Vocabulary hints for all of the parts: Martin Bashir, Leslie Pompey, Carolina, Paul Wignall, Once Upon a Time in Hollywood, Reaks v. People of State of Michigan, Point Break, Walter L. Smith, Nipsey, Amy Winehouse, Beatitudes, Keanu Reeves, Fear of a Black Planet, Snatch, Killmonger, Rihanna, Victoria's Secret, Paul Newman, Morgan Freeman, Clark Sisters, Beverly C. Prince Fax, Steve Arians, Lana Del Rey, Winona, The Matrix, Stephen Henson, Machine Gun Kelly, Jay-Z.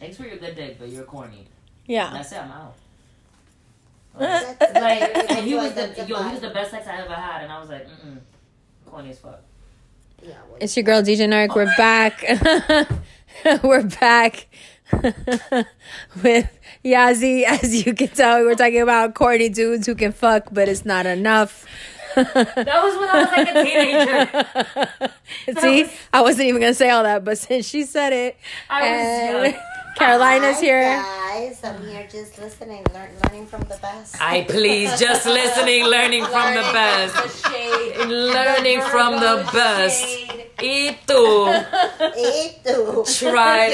Thanks for your good dick, but you're corny. Yeah. And that's it, I'm out. Like and he was the best sex I ever had, and I was like, corny as fuck. Yeah. Well, it's your girl DJ Narc. We're back. We're back with Yazzie. As you can tell, we were talking about corny dudes who can fuck, but it's not enough. That was when I was like a teenager. See, I wasn't even gonna say all that, but since she said it, I was young. Carolina's here. Guys, I'm here just listening, learning from the best. Just listening, learning from the best. Learning from the best. Itu. Tried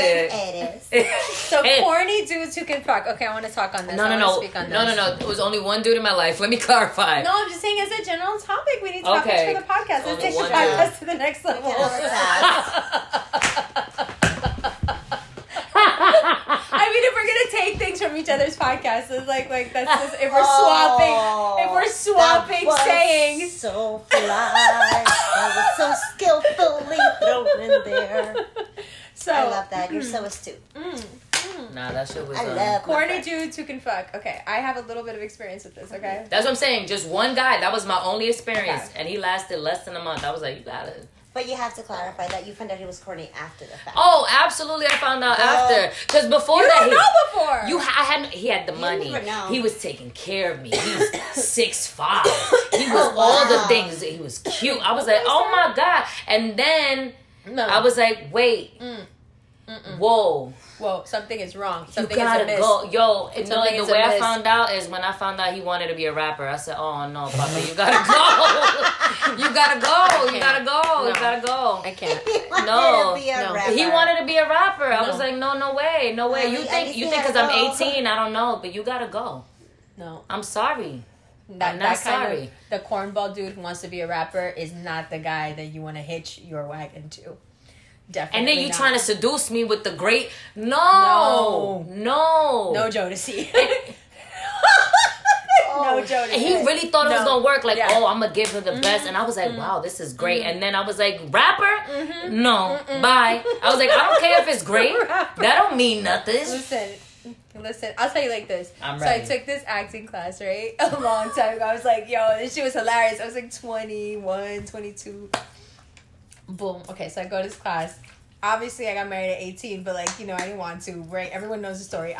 it. So corny dudes who can fuck. Okay, I want to talk on this. No. It was only one dude in my life. Let me clarify. No, I'm just saying it's a general topic. We need to okay. Topics for the podcast. Let's take the podcast to the next level. I mean, if we're gonna take things from each other's podcasts, it's like that's just if we're swapping sayings. So fly, that was so skillfully thrown in there. So I love that. You're so astute. Nah, that shit was. I love corny dudes who can fuck. Okay, I have a little bit of experience with this. Okay, that's what I'm saying. Just one guy. That was my only experience, and he lasted less than a month. I was like, you got it. But you have to clarify that you found out he was corny after the fact. Oh, absolutely! I found out after, because before you that, he had the money. He was taking care of me. He's 6'5". He was all the things. He was cute. I was like, oh my god! And then I was like, wait, whoa, something is wrong. Something is amiss. Yo, the way I found out is when I found out he wanted to be a rapper. I said, oh no, Papa, you gotta go. You gotta go. I can't. He wanted to be a rapper. I was like, no way. You think because I'm 18, I don't know, but you gotta go. No. I'm sorry. I'm not sorry. The cornball dude who wants to be a rapper is not the guy that you want to hitch your wagon to. Definitely and then you trying to seduce me with the great no Jodeci. No Jodeci. And he really thought it was gonna work. Like, I'm gonna give her the best, and I was like, wow, this is great. And then I was like, rapper? No, bye. I was like, I don't care if it's great. That don't mean nothing. Listen, I'll tell you like this. I took this acting class, right? A long time ago. I was like, yo, this shit was hilarious. I was like 21, 22. Boom. Okay, so I go to this class. Obviously, I got married at 18, but I didn't want to, right? Everyone knows the story.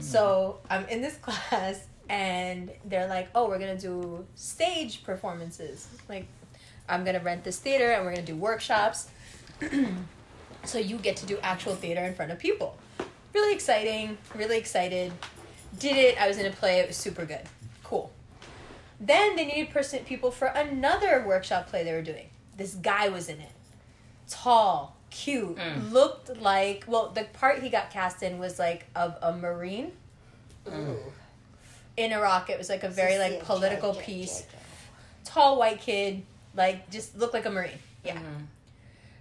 So I'm in this class, and they're like, oh, we're going to do stage performances. Like, I'm going to rent this theater, and we're going to do workshops. So you get to do actual theater in front of people. Really exciting. Really excited. Did it. I was in a play. It was super good. Cool. Then they needed people for another workshop play they were doing. This guy was in it. Tall, cute, looked like... Well, the part he got cast in was, of a Marine. Ooh. In Iraq, it was, a very, political piece. Tall, white kid. Just looked like a Marine. Yeah. Mm-hmm.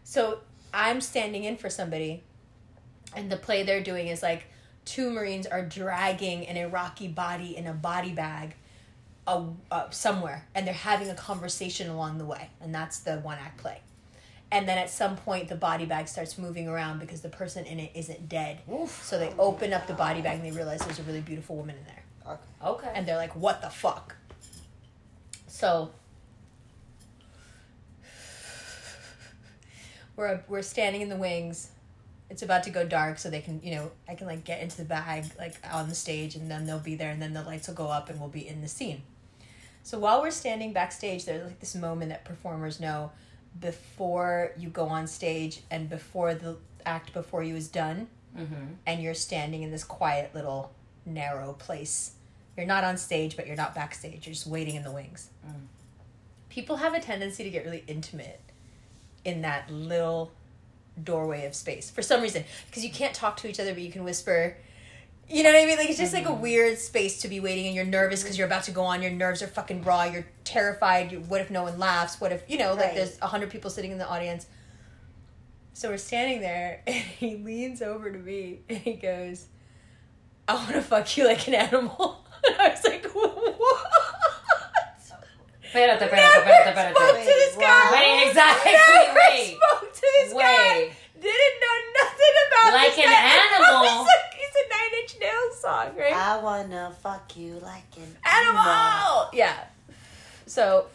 So, I'm standing in for somebody. And the play they're doing is, two Marines are dragging an Iraqi body in a body bag. Somewhere, and they're having a conversation along the way, and that's the one act play. And then at some point the body bag starts moving around because the person in it isn't dead. Oof. So they open up the body bag and they realize there's a really beautiful woman in there. Okay. And they're like, what the fuck? So we're standing in the wings. It's about to go dark, so they can, I can, get into the bag, on the stage, and then they'll be there, and then the lights will go up, and we'll be in the scene. So while we're standing backstage, there's, this moment that performers know before you go on stage and before the act before you is done, and you're standing in this quiet little narrow place. You're not on stage, but you're not backstage. You're just waiting in the wings. Mm. People have a tendency to get really intimate in that little doorway of space for some reason, because you can't talk to each other, but you can whisper. You know what I mean? It's just a weird space to be waiting, and you're nervous because you're about to go on. Your nerves are fucking raw. You're terrified. What if no one laughs? What if there's 100 people sitting in the audience? So we're standing there, and he leans over to me and he goes, "I want to fuck you like an animal." And I was like, "What?" Never spoke to this guy. Never spoke to this guy. Didn't know nothing about this guy. Like an animal. I wanna fuck you like an animal. Yeah. So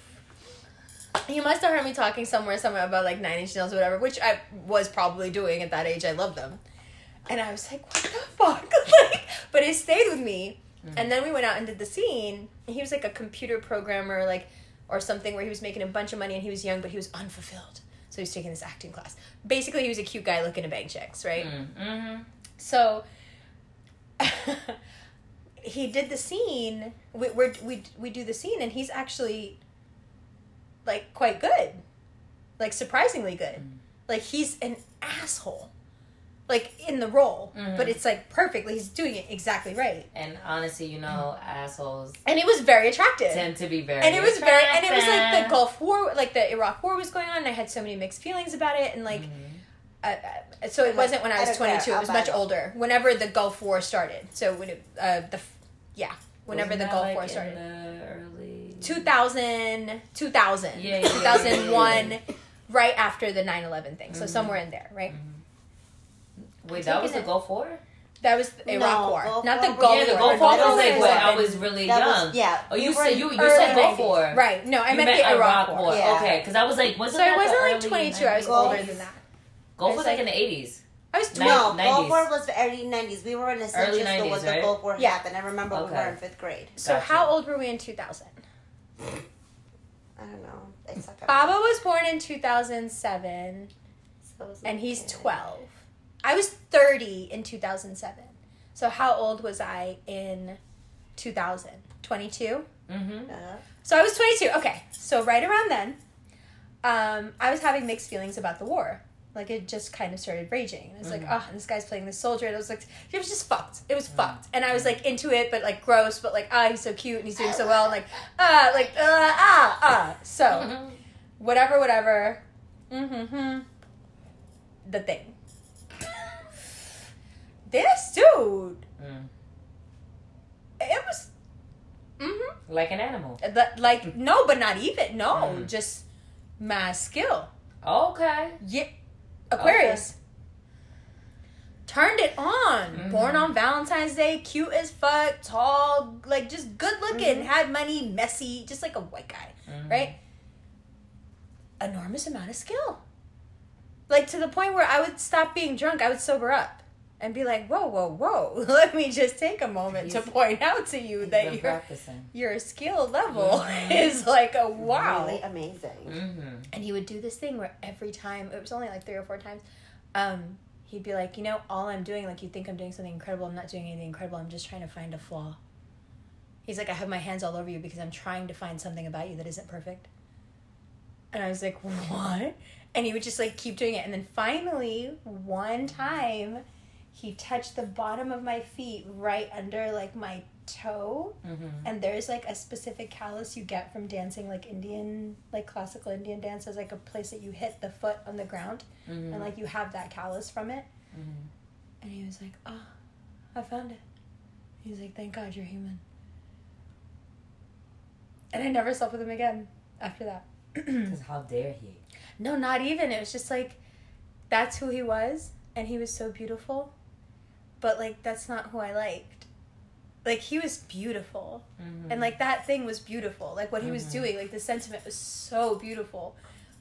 you must have heard me talking somewhere about like Nine Inch Nails or whatever, which I was probably doing at that age. I loved them. And I was like, what the fuck? Like, but it stayed with me. Mm-hmm. And then we went out and did the scene. And he was like a computer programmer, like, or something, where he was making a bunch of money and he was young, but he was unfulfilled. So he was taking this acting class. Basically, he was a cute guy looking to bang chicks, right? Mm-hmm. So he did the scene. We do the scene, and he's actually like quite good, like surprisingly good. Mm-hmm. Like he's an asshole. Like, in the role. Mm-hmm. But it's, like, perfectly. He's doing it exactly right. And honestly, you know, assholes... And it was very attractive. Tend to be very And it was, like, the Gulf War... Like, the Iraq War was going on, and I had so many mixed feelings about it. And, like... Mm-hmm. So it wasn't when I was 22. It was much older. Whenever the Gulf War started. So, when it... Yeah. Whenever the Gulf War started. In the early... 2000. Yeah, 2001. Yeah. Right after the 9/11 thing. So, somewhere in there, right? Mm-hmm. Wait, that was the Gulf War? That was the Iraq War. Not the Gulf War. Yeah, the Gulf War was like when I was really young. Yeah. Oh, you said Gulf War. Right. No, I meant the Iraq War. Okay, because I was like, wasn't that the early 90s? So I wasn't like 22. I was older than that. Gulf was like in the 80s. I was 12. No, Gulf War was the early 90s. We were in essential school when the Gulf War happened. I remember we were in 5th grade. So how old were we in 2000? I don't know. Baba was born in 2007. And he's 12. I was 30 in 2007. So how old was I in 2000? 22? Mm-hmm. So I was 22. Okay. So right around then, I was having mixed feelings about the war. Like, it just kind of started raging. I was like, oh, and this guy's playing this soldier. And I was like, it was just fucked. It was fucked. And I was, like, into it, but, like, gross. But, like, he's so cute and he's doing so well. And, So, whatever. Mm-hmm. The thing. This dude, it was, like an animal. Like, no, but not even, just my skill. Okay. Yeah. Aquarius. Okay. Turned it on. Mm-hmm. Born on Valentine's Day, cute as fuck, tall, like just good looking, had money, messy, just like a white guy, right? Enormous amount of skill. Like to the point where I would stop being drunk, I would sober up. And be like, whoa. Let me just take a moment to point out to you that your skill level is like a wow. Really amazing. Mm-hmm. And he would do this thing where every time, it was only like 3 or 4 times, he'd be like, you know, all I'm doing, like you think I'm doing something incredible. I'm not doing anything incredible. I'm just trying to find a flaw. He's like, I have my hands all over you because I'm trying to find something about you that isn't perfect. And I was like, what? And he would just like keep doing it. And then finally, one time... He touched the bottom of my feet right under, like, my toe. Mm-hmm. And there's, like, a specific callus you get from dancing, like, Indian, like, classical Indian dance. There's, like, a place that you hit the foot on the ground. Mm-hmm. And, like, you have that callus from it. Mm-hmm. And he was like, oh, I found it. He's like, thank God you're human. And I never slept with him again after that. Because how dare he? No, not even. It was just, like, that's who he was. And he was so beautiful. But, like, that's not who I liked. Like, he was beautiful. Mm-hmm. And, like, that thing was beautiful. Like, what he was doing, like, the sentiment was so beautiful.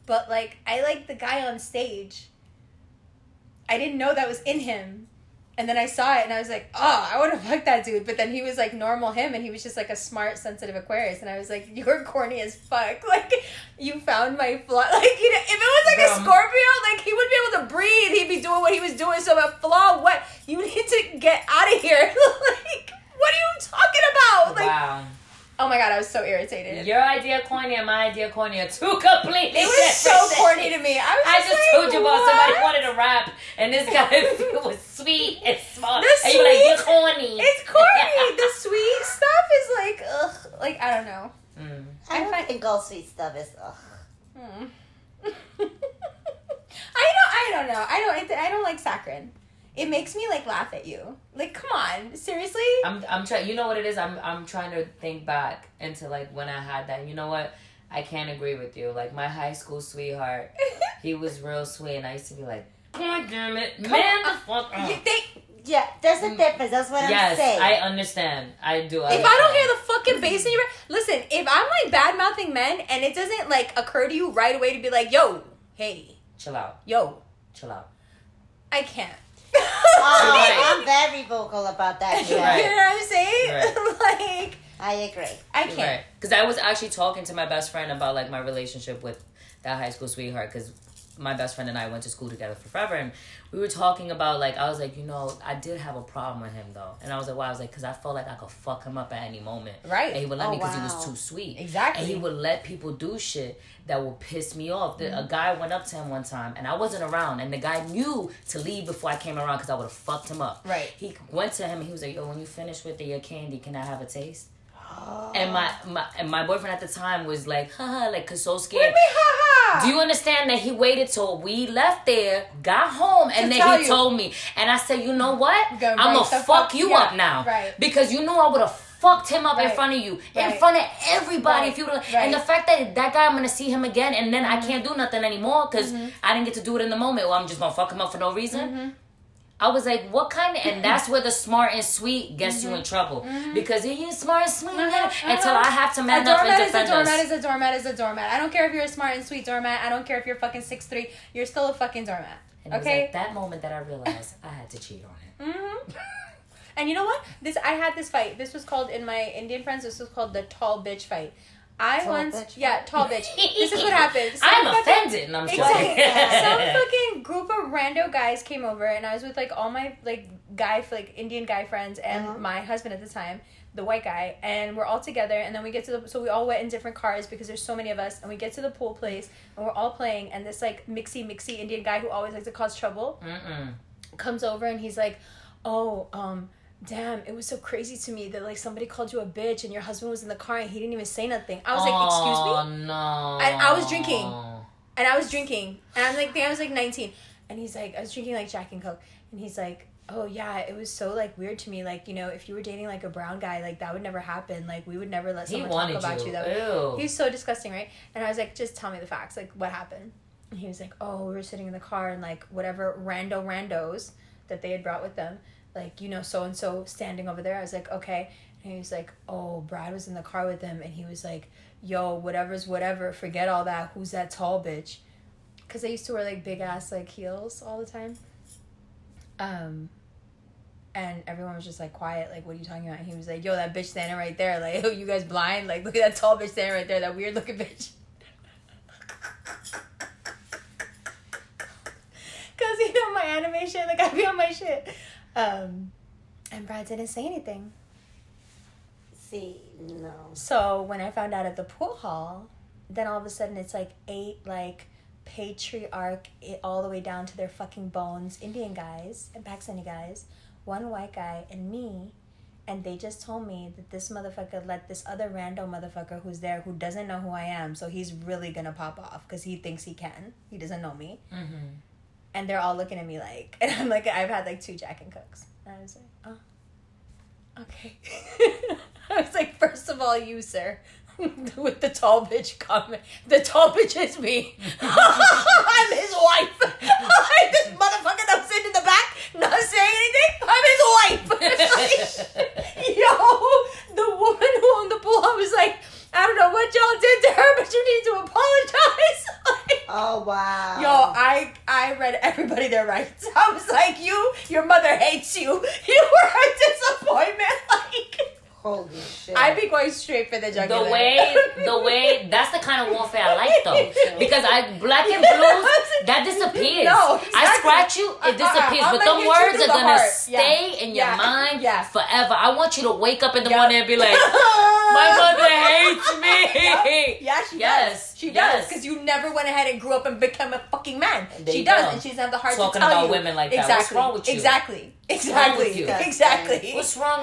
But, like, I liked the guy on stage. I didn't know that was in him. And then I saw it, and I was like, oh, I want to fuck that dude. But then he was, like, normal him, and he was just, like, a smart, sensitive Aquarius. And I was like, you're corny as fuck. Like, you found my flaw. Like, you know, if it was, like, a Scorpio, like, he wouldn't be able to breathe. He'd be doing what he was doing. So a flaw, what? You need to get out of here. Like, what are you talking about? Like, wow. Oh, my God, I was so irritated. Your idea corny and my idea corny are two completely different. It was so corny to me. I just told you about somebody wanted to rap, and this guy was sweet and smart. And you're like, you're corny. It's corny. The sweet stuff is like, ugh. Like, I don't know. Mm. I think all sweet stuff is ugh. Mm. I don't know. I don't like saccharin. It makes me like laugh at you. Like, come on, seriously. I'm trying. You know what it is. I'm trying to think back into like when I had that. You know what? I can't agree with you. Like my high school sweetheart, he was real sweet, and I used to be like, God damn it, man, the fuck. You think Yeah, there's a difference. That's what I'm saying. Yes, I understand. I do. I if understand. I don't hear the fucking bass in your... Listen, if I'm, like, bad-mouthing men and it doesn't, like, occur to you right away to be like, yo, hey. Chill out. Yo. Chill out. I can't. I'm very vocal about that. Yeah. Right. You know what I'm saying? Right. Like... I agree. I can't. Right. Because I was actually talking to my best friend about, like, my relationship with that high school sweetheart because... my best friend and I went to school together for forever, and we were talking about, like, I was like, you know, I did have a problem with him, though. And I was like, why? I was like, because I felt like I could fuck him up at any moment. Right. And he would let me because he was too sweet. Exactly. And he would let people do shit that would piss me off. Mm-hmm. A guy went up to him one time, and I wasn't around, and the guy knew to leave before I came around because I would have fucked him up. Right. He went to him, and he was like, yo, when you finish with your candy, can I have a taste? And my boyfriend at the time was like, haha, like, cause so scared. What do you mean, haha? Do you understand that he waited till we left there, got home, and then he told me. And I said, you know what? I'm gonna fuck you up now. Right. Because you know I would have fucked him up in front of you. In front of everybody. If you would've, and the fact that that guy, I'm gonna see him again, and then I can't do nothing anymore because I didn't get to do it in the moment. Well, I'm just gonna fuck him up for no reason. Mm-hmm. I was like, what kind of... And that's where the smart and sweet gets you in trouble. Mm-hmm. Because you're smart and sweet until I have to man up and defend us. A doormat is a doormat. I don't care if you're a smart and sweet doormat. I don't care if you're fucking 6'3". You're still a fucking doormat. And okay? It was like that moment that I realized I had to cheat on him. Mm-hmm. And you know what? I had this fight. This was called, in my Indian friends, this was called the tall bitch fight. Tall bitch. This is what happened. I'm offended, and I'm sorry. Some fucking group of rando guys came over, and I was with, like, all my, like, Indian guy friends and my husband at the time, the white guy, and we're all together, and then we get to so we all went in different cars because there's so many of us, and we get to the pool place, and we're all playing, and this, like, mixy Indian guy who always likes to cause trouble comes over, and he's like, oh, damn, it was so crazy to me that, like, somebody called you a bitch and your husband was in the car and he didn't even say nothing. I was like, excuse me? Oh, no. And I was drinking. And I was 19. And he's like, I was drinking, like, Jack and Coke. And he's like, oh, yeah, it was so, like, weird to me. Like, you know, if you were dating, like, a brown guy, like, that would never happen. Like, we would never let someone talk about you. Ew. He's so disgusting, right? And I was like, just tell me the facts. Like, what happened? And he was like, oh, we were sitting in the car and, like, whatever randos that they had brought with them. Like, you know, so-and-so standing over there. I was like, okay. And he was like, oh, Brad was in the car with him. And he was like, yo, whatever's whatever. Forget all that. Who's that tall bitch? Because I used to wear, like, big-ass, like, heels all the time. And everyone was just, like, quiet. Like, what are you talking about? And he was like, yo, that bitch standing right there. Like, oh, you guys blind? Like, look at that tall bitch standing right there. That weird-looking bitch. Because, you know, my anime shit. Like, I be on my shit. And Brad didn't say anything. See, no. So when I found out at the pool hall, then all of a sudden it's like 8, like, patriarch, all the way down to their fucking bones, Indian guys and Pakistani guys, one white guy and me, and they just told me that this motherfucker let this other random motherfucker who's there who doesn't know who I am, so he's really gonna pop off because he thinks he can. He doesn't know me. Mm-hmm. And they're all looking at me like... And I'm like, I've had like 2 Jack and Cokes. And I was like, oh, okay. I was like, first of all, you, sir. With the tall bitch comment. The tall bitch is me. I'm his wife. I'm this motherfucker that was sitting in the back, not saying anything. I'm his wife. It's like, yo, the woman who owned the pool, I was like... I don't know what y'all did to her, but you need to apologize. Like, oh, wow. Yo, I read everybody their rights. I was like, your mother hates you. You were a disappointment. Like, holy shit. I'd be going straight for the jugular. The way, that's the kind of warfare I like, though. Because black and blues, that disappears. No, exactly. I scratch you, it disappears. But them words are going to stay in your mind forever. I want you to wake up in the morning and be like, my mother hates me. Yeah, she does. She does. Because you never went ahead and grew up and became a fucking man. She does. Go. And she's not the heart talking to tell you. Talking about women like that. What's wrong with you? Exactly. What's wrong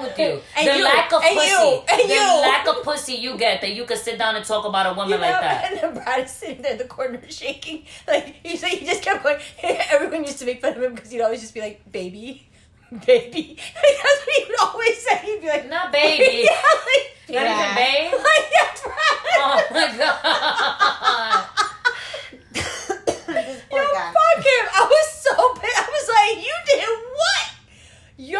with you? And the lack of pussy. Lack of pussy you get that you could sit down and talk about a woman like that. And then Brad is sitting there in the corner shaking. Like, he just kept going. Everyone used to make fun of him because he'd always just be like, baby. Like, that's what he would always say. He'd be like, not baby. Yeah, like, not even babe? Like, yeah, Brad. Oh, my God. Yo, fuck him. I was so pissed. I was like, you did what? Yo,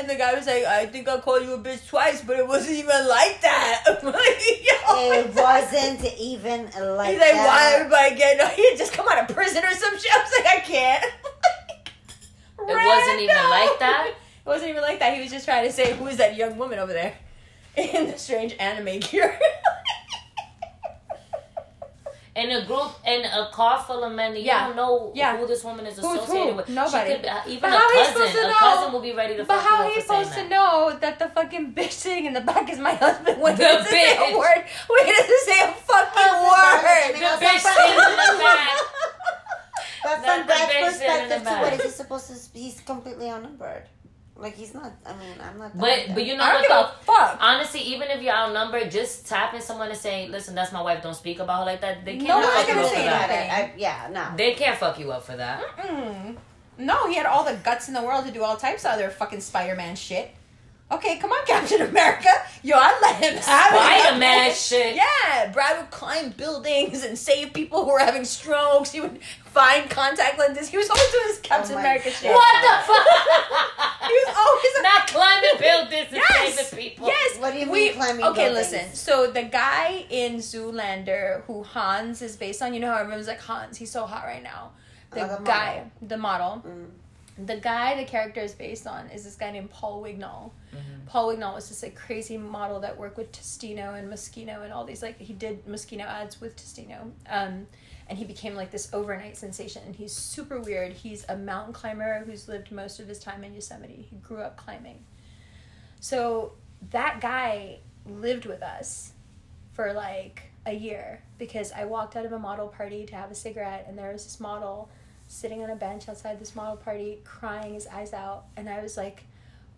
and the guy was like, I think I called you a bitch twice, but it wasn't even like that. I'm like, yo. It wasn't even like that. He's like, why everybody getting out? He had just come out of prison or some shit. I was like, I can't. It wasn't even like that? It wasn't even like that. He was just trying to say, who is that young woman over there in the strange anime gear? In a group, in a car full of men, you don't know who this woman is associated with. Nobody. She could be, even a cousin will be ready to fuck you. But how he supposed to know that the fucking bitch sitting in the back is my husband when he doesn't say a word? When he doesn't say a fucking word. The bitch sitting in the back. But from that perspective, too, what is he supposed to be? He's completely outnumbered. Like, he's not, I mean, I'm not that. But you know what the fuck? Honestly, even if you're outnumbered, just tapping someone and saying, listen, that's my wife, don't speak about her like that. They can't fuck you up for that. Yeah, no. They can't fuck you up for that. Mm-mm. No, he had all the guts in the world to do all types of other fucking Spider-Man shit. Okay, come on, Captain America. Yo, I let him have it. Spider-Man shit. Yeah, Brad would climb buildings and save people who were having strokes. He would find contact lenses. He was always doing his Captain America shit. What the fuck? He was always not climbing buildings and saving people. Yes. What do you mean climbing buildings? Okay, listen. So the guy in Zoolander who Hans is based on, you know how everyone's like, Hans, he's so hot right now. The guy, the model. Mm. The guy the character is based on is this guy named Paul Wignall. Mm-hmm. Paul Wignall was this like crazy model that worked with Testino and Moschino and all these, like, he did Moschino ads with Testino. And he became like this overnight sensation, and he's super weird. He's a mountain climber who's lived most of his time in Yosemite. He grew up climbing. So that guy lived with us for like a year because I walked out of a model party to have a cigarette, and there was this model sitting on a bench outside this model party, crying his eyes out. And I was like,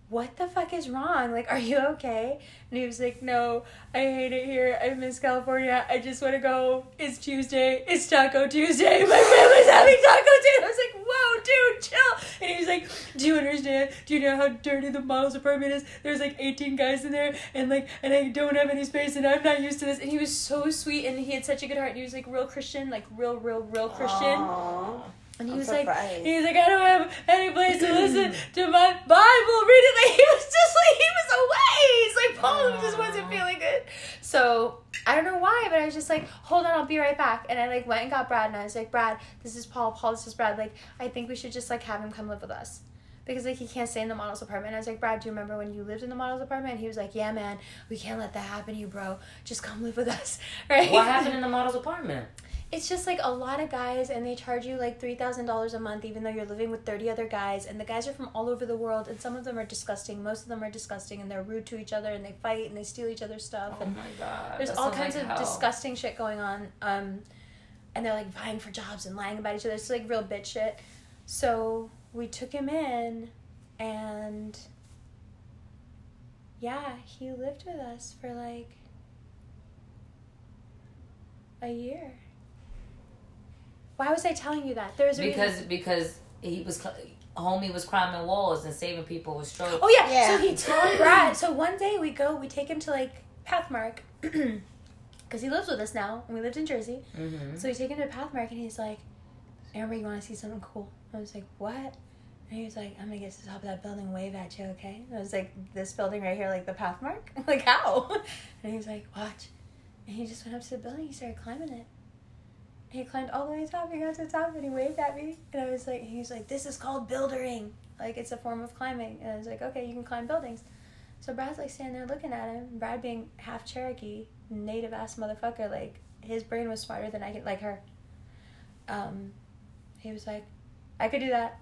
what the fuck is wrong? Like, are you okay? And he was like, no, I hate it here. I miss California. I just want to go. It's Tuesday. It's Taco Tuesday. My family's having Taco Tuesday. I was like, whoa, dude, chill. And he was like, do you understand? Do you know how dirty the model's apartment is? There's like 18 guys in there, and I don't have any space, and I'm not used to this. And he was so sweet, and he had such a good heart. And he was like real Christian, like real Christian. Aww. And he was like, I don't have any place to listen to my Bible reading. Like, he was just like, he was away. He's like, Paul just wasn't feeling good. So I don't know why, but I was just like, hold on, I'll be right back. And I like went and got Brad, and I was like, Brad, this is Paul. Paul, this is Brad. Like, I think we should just like have him come live with us. Because like he can't stay in the model's apartment. And I was like, Brad, do you remember when you lived in the model's apartment? And he was like, yeah, man, we can't let that happen to you, bro. Just come live with us. Right? What happened in the model's apartment? It's just, like, a lot of guys, and they charge you, like, $3,000 a month, even though you're living with 30 other guys. And the guys are from all over the world, and some of them are disgusting. Most of them are disgusting, and they're rude to each other, and they fight, and they steal each other's stuff. Oh, my God. There's all kinds of disgusting shit going on. And they're, like, vying for jobs and lying about each other. It's, like, real bitch shit. So we took him in, and, yeah, he lived with us for, like, a year. Why was I telling you that? There's a reason. Because he was, homie was climbing walls and saving people with strokes. Oh, yeah. So he told Brad. So one day we take him to, like, Pathmark. Because he lives with us now. And we lived in Jersey. Mm-hmm. So we take him to Pathmark, and he's like, Amber, you want to see something cool? I was like, what? And he was like, I'm going to get to the top of that building, wave at you, okay? And I was like, this building right here, like, the Pathmark? Like, how? And he was like, watch. And he just went up to the building. He started climbing it. He climbed all the way to the top. He got to the top, and he waved at me. And I was like, he was like, this is called bouldering. Like, it's a form of climbing. And I was like, okay, you can climb buildings. So Brad's like standing there looking at him. Brad being half Cherokee, native ass motherfucker. Like, his brain was smarter than I could, like her. He was like, I could do that.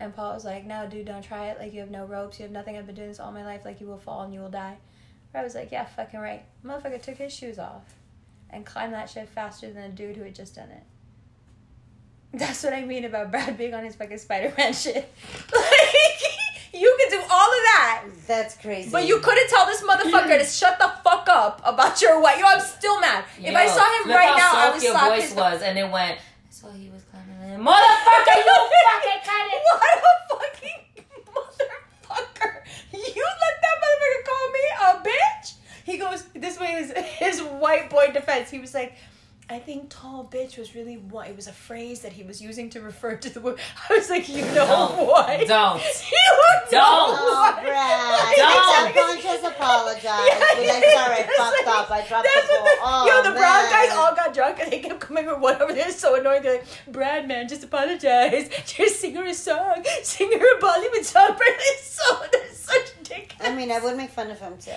And Paul was like, no, dude, don't try it. Like, you have no ropes. You have nothing. I've been doing this all my life. Like, you will fall and you will die. Brad was like, yeah, fucking right. Motherfucker took his shoes off and climb that shit faster than a dude who had just done it. That's what I mean about Brad being on his fucking Spider-Man shit. Like, you could do all of that. That's crazy. But you couldn't tell this motherfucker to shut the fuck up about your wife. Yo, I'm still mad. Yo, if I saw him right now, I would slap his voice and it went, so he was climbing in. Motherfucker, you fucking cut it. What a fucking motherfucker. You let that motherfucker call me a bitch? He goes, this way is his white boy defense. He was like, I think tall bitch was really what? It was a phrase that he was using to refer to the woman. I was like, you know what? Don't. You know what? apologize. Yeah, like, sorry, I fucked up. I dropped the ball. The brown guys all got drunk and they kept coming with whatever. They're so annoying. They're like, Brad, man, just apologize. Just sing her a song. Sing her a Bollywood song. Brad is so, they're such dickheads. I mean, I would make fun of him too.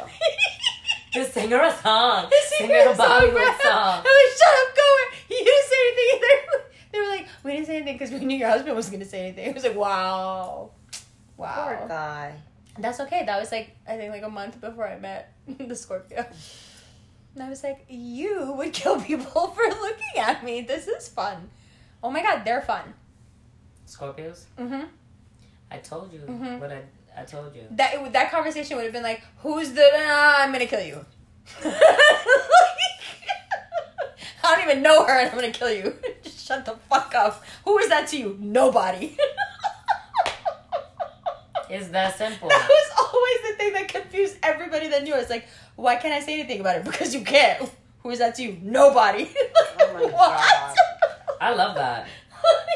Just sing her a song. Sing her a Bollywood song. I was like, shut up, go away. You didn't say anything either. They were like, we didn't say anything because we knew your husband wasn't going to say anything. It was like, wow. Wow. Poor guy. That's okay. That was like, I think like a month before I met the Scorpio. And I was like, you would kill people for looking at me. This is fun. Oh my God, they're fun. Scorpios? Mm-hmm. I told you what I told you. That conversation would have been like, who's the, I'm going to kill you. I don't even know her and I'm going to kill you. Just shut the fuck up. Who is that to you? Nobody. It's that simple. That was always the thing that confused everybody that knew us. Like, why can't I say anything about it? Because you can't. Who is that to you? Nobody. Oh my God. I love that.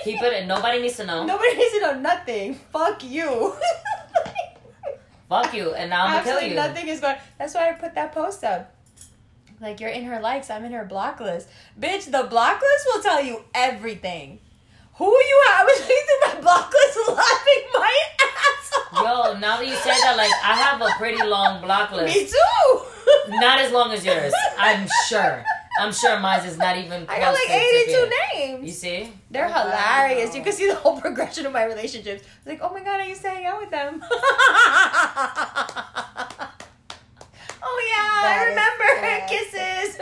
Keep it in. Nobody needs to know. Nobody needs to know nothing. Fuck you. Fuck you. And now I'm going to kill you. Absolutely nothing is going. That's why I put that post up. Like, you're in her likes, I'm in her block list. Bitch, the block list will tell you everything. Who you are? I was reading that block list laughing my ass off. Yo, now that you said that, like, I have a pretty long block list. Me too. Not as long as yours, I'm sure. I'm sure mine is not even close. I got like 82 names. You see? They're hilarious. Wow. You can see the whole progression of my relationships. Like, oh my God, I used to hang out with them. Oh yeah, that I remember her kisses.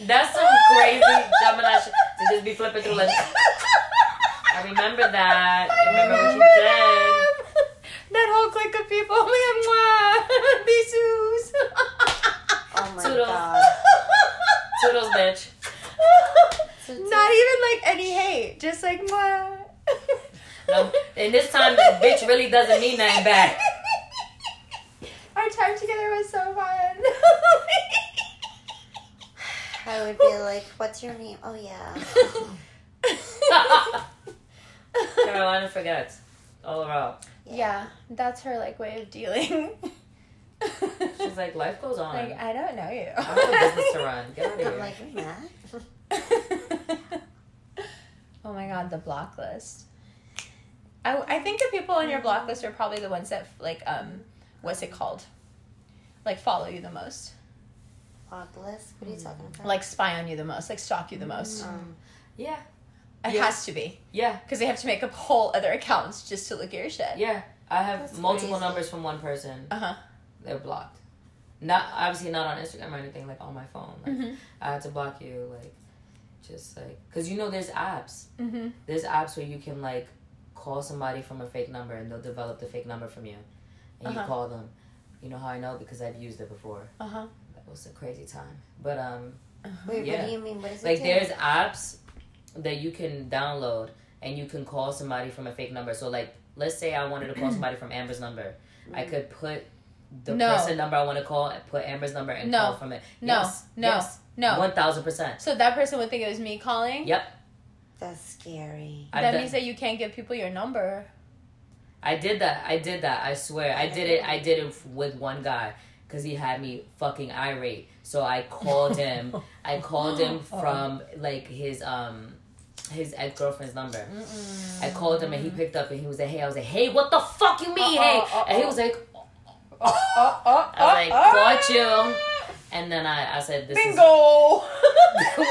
That's some crazy Gemini shit to just be flipping through like. I remember that. I remember what you said. That whole clique of people. Oh my God, Bisous. Oh my Toodles. God. Toodles, bitch. Not even like any hate, just like mwah. No, and this time, bitch really doesn't mean nothing bad. Our time together was so fun. I would be like, what's your name? Oh, yeah. Carolina forgets. All around. Yeah, that's her, like, way of dealing. She's like, life goes on. Like, I don't know you. I have a business to run. Get out of here. I'm like, nah. Oh, my God, the block list. I think the people on your block list are probably the ones that, like, what's it called? Like, follow you the most. Block list? What are you talking about? Like, spy on you the most. Like, stalk you the most. Yeah. It has to be. Yeah. Because they have to make up whole other accounts just to look at your shit. Yeah. I have multiple numbers from one person. Uh-huh. They're blocked. Obviously not on Instagram or anything. Like, on my phone. Like, I had to block you. Like, just, like... Because, you know, there's apps. Mm-hmm. There's apps where you can, like, call somebody from a fake number and they'll develop the fake number from you. And you call them. You know how I know? Because I've used it before. That was a crazy time. But, Wait, yeah. What do you mean? What is it? Like, there's apps that you can download and you can call somebody from a fake number. So, like, let's say I wanted to call somebody from Amber's number. I could put the person number I want to call and put Amber's number and call from it. Yes. No. 1000%. So that person would think it was me calling? Yep. That's scary. That means that you can't give people your number. I did that. I swear. I did it with one guy because he had me fucking irate. So I called him. I called him from, like, his ex-girlfriend's number. I called him and he picked up and he was like, hey. I was like, hey, what the fuck you mean, hey? And he was like, I was like, caught you. And then I said, this bingo. Is 1000%.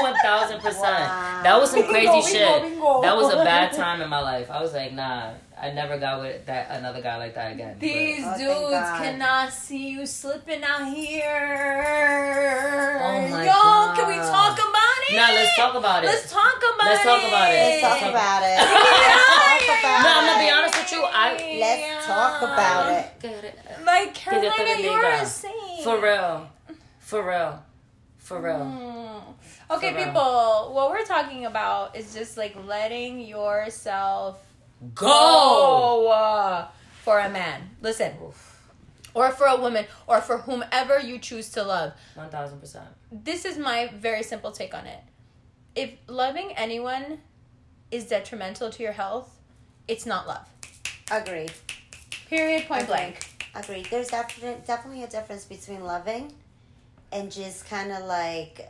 Wow. That was some crazy shit. Bingo. That was a bad time in my life. I was like, nah. I never got with another guy like that again. These dudes cannot see you slipping out here. Oh my God. Yo, can we talk about it? No, let's talk about it. Let's talk about it. No, I'm going to be honest with you. Let's talk about it. Like, Carolina, you're a saint. For real. Okay, people, what we're talking about is just, like, letting yourself go for a man. Listen. Oof. Or for a woman. Or for whomever you choose to love. 1000%. This is my very simple take on it. If loving anyone is detrimental to your health, it's not love. Agreed. Period. Point blank. Agreed. There's definitely a difference between loving and just kind of like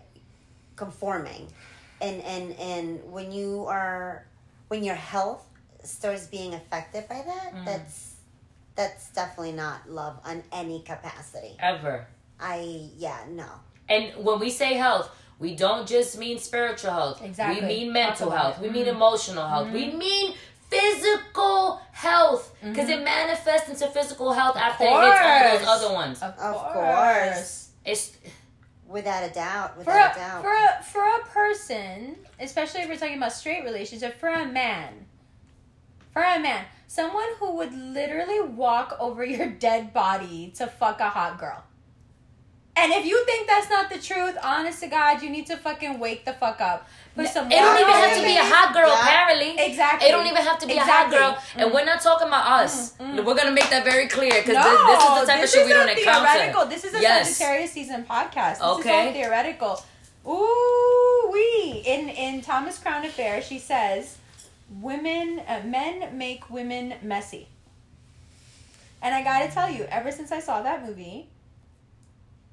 conforming. And when your health starts being affected by that, that's definitely not love on any capacity. Ever. No. And when we say health, we don't just mean spiritual health. Exactly. We mean mental health. We mean emotional health. We mean physical health. Because it manifests into physical health after it hits all those other ones. Of course. It's... Without a doubt. For a person, especially if we're talking about straight relationships, for a man, someone who would literally walk over your dead body to fuck a hot girl. And if you think that's not the truth, honest to God, you need to fucking wake the fuck up. It don't even have to be a hot girl, apparently. And we're not talking about us. We're going to make that very clear, because this is the type of shit we don't encounter. This is a Sagittarius season podcast. This is all theoretical. Ooh-wee. In Thomas Crown Affair, she says, men make women messy. And I got to tell you, ever since I saw that movie...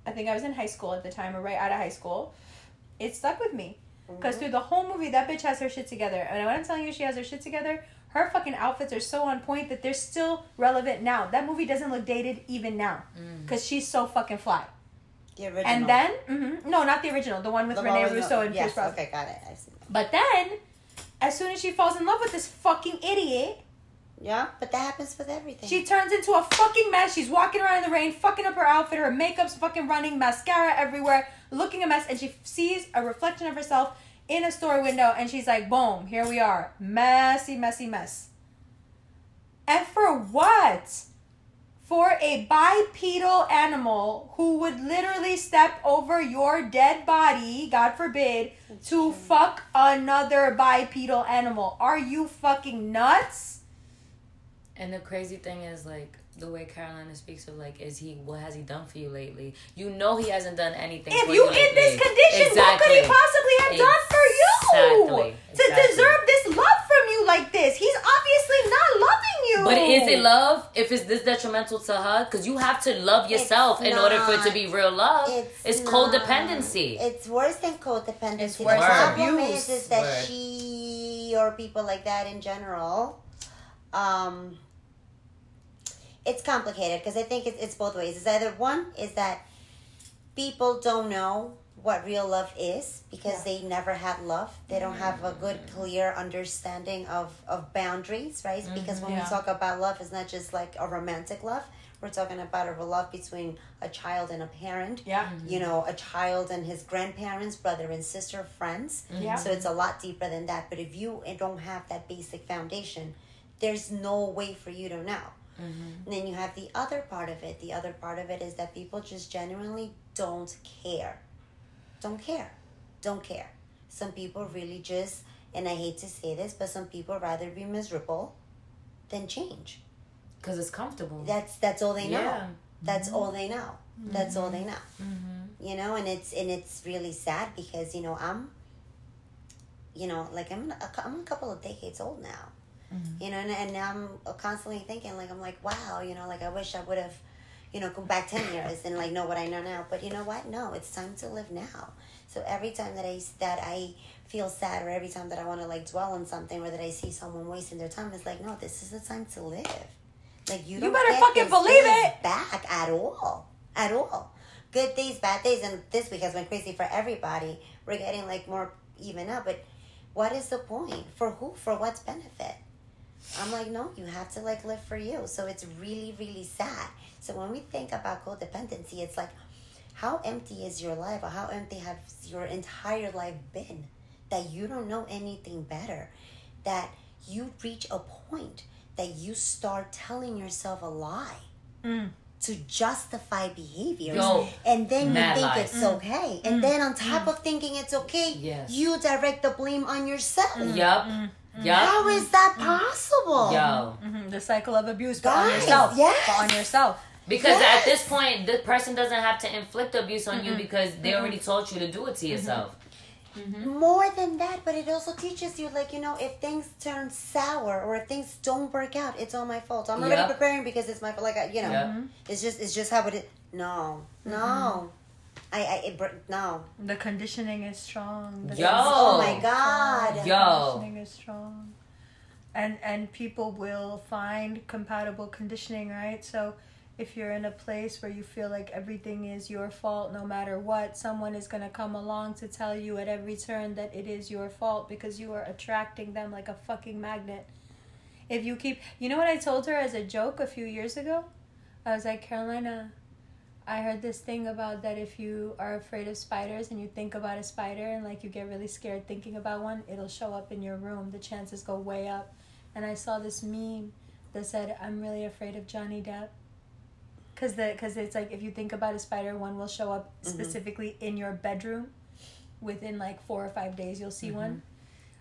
I think I was in high school at the time, or right out of high school. It stuck with me. Because through the whole movie, that bitch has her shit together. And when I'm telling you she has her shit together, her fucking outfits are so on point that they're still relevant now. That movie doesn't look dated even now. Because she's so fucking fly. The original. And then... No, not the original. The one with Rene Russo and Pierce Brosnan. Yes, okay, got it. I've seen that. But then, as soon as she falls in love with this fucking idiot... Yeah, but that happens with everything. She turns into a fucking mess. She's walking around in the rain, fucking up her outfit. Her makeup's fucking running, mascara everywhere, looking a mess. And she sees a reflection of herself in a store window. And she's like, boom, here we are. Messy, messy, mess. And for what? For a bipedal animal who would literally step over your dead body, God forbid, to fuck another bipedal animal. Are you fucking nuts? And the crazy thing is, like, the way Carolina speaks of, like, what has he done for you lately? You know he hasn't done anything for you lately. If you in this condition, what could he possibly have done for you? To deserve this love from you like this. He's obviously not loving you. But is it love if it's this detrimental to her? Because you have to love yourself in order for it to be real love. It's codependency. It's worse than codependency. It's worse. The problem is that she or people like that in general... it's complicated because I think it's both ways. It's either one is that people don't know what real love is because they never had love. They don't have a good, clear understanding of boundaries, right? Because when we talk about love, it's not just like a romantic love. We're talking about a love between a child and a parent. Yeah. You know, a child and his grandparents, brother and sister, friends. Yeah. So it's a lot deeper than that. But if you don't have that basic foundation, there's no way for you to know. And then you have the other part of it. The other part of it is that people just genuinely don't care. Some people really just, and I hate to say this, but some people rather be miserable than change. Because it's comfortable. That's all they know. Yeah. That's all they know. That's all they know. You know, and it's really sad because, you know, I'm a couple of decades old now. You know, and now I'm constantly thinking, like, I'm like, wow, you know, like, I wish I would have, you know, gone back 10 years and, like, know what I know now. But you know what? No, it's time to live now. So every time that I feel sad, or every time that I want to, like, dwell on something, or that I see someone wasting their time, it's like, no, this is the time to live. Like, you don't better fucking believe it back at all. Good days, bad days. And this week has been crazy for everybody. We're getting, like, more even up. But what is the point? For who? For what's benefit? I'm like, no, you have to, like, live for you. So it's really, really sad. So when we think about codependency, it's like, how empty is your life, or how empty has your entire life been that you don't know anything better, that you reach a point that you start telling yourself a lie to justify behaviors. Yo, and then you think lies. It's okay. And then on top of thinking it's okay, you direct the blame on yourself. Yep. How is that possible? Yo. The cycle of abuse. Guys, on yourself. Because at this point, the person doesn't have to inflict abuse on you because they already taught you to do it to yourself. Mm-hmm. More than that, but it also teaches you, like, you know, if things turn sour or if things don't work out, it's all my fault. I'm already preparing because it's my fault. Like, you know, it's just how it is. No, no. No. The conditioning is strong. Oh my God. The conditioning is strong. And people will find compatible conditioning, right? So if you're in a place where you feel like everything is your fault no matter what, someone is going to come along to tell you at every turn that it is your fault because you are attracting them like a fucking magnet. If you keep... You know what I told her as a joke a few years ago? I was like, Carolina, I heard this thing about that if you are afraid of spiders and you think about a spider and like you get really scared thinking about one, it'll show up in your room. The chances go way up. And I saw this meme that said, I'm really afraid of Johnny Depp. Because it's like if you think about a spider, one will show up specifically in your bedroom. Within like 4 or 5 days, you'll see one.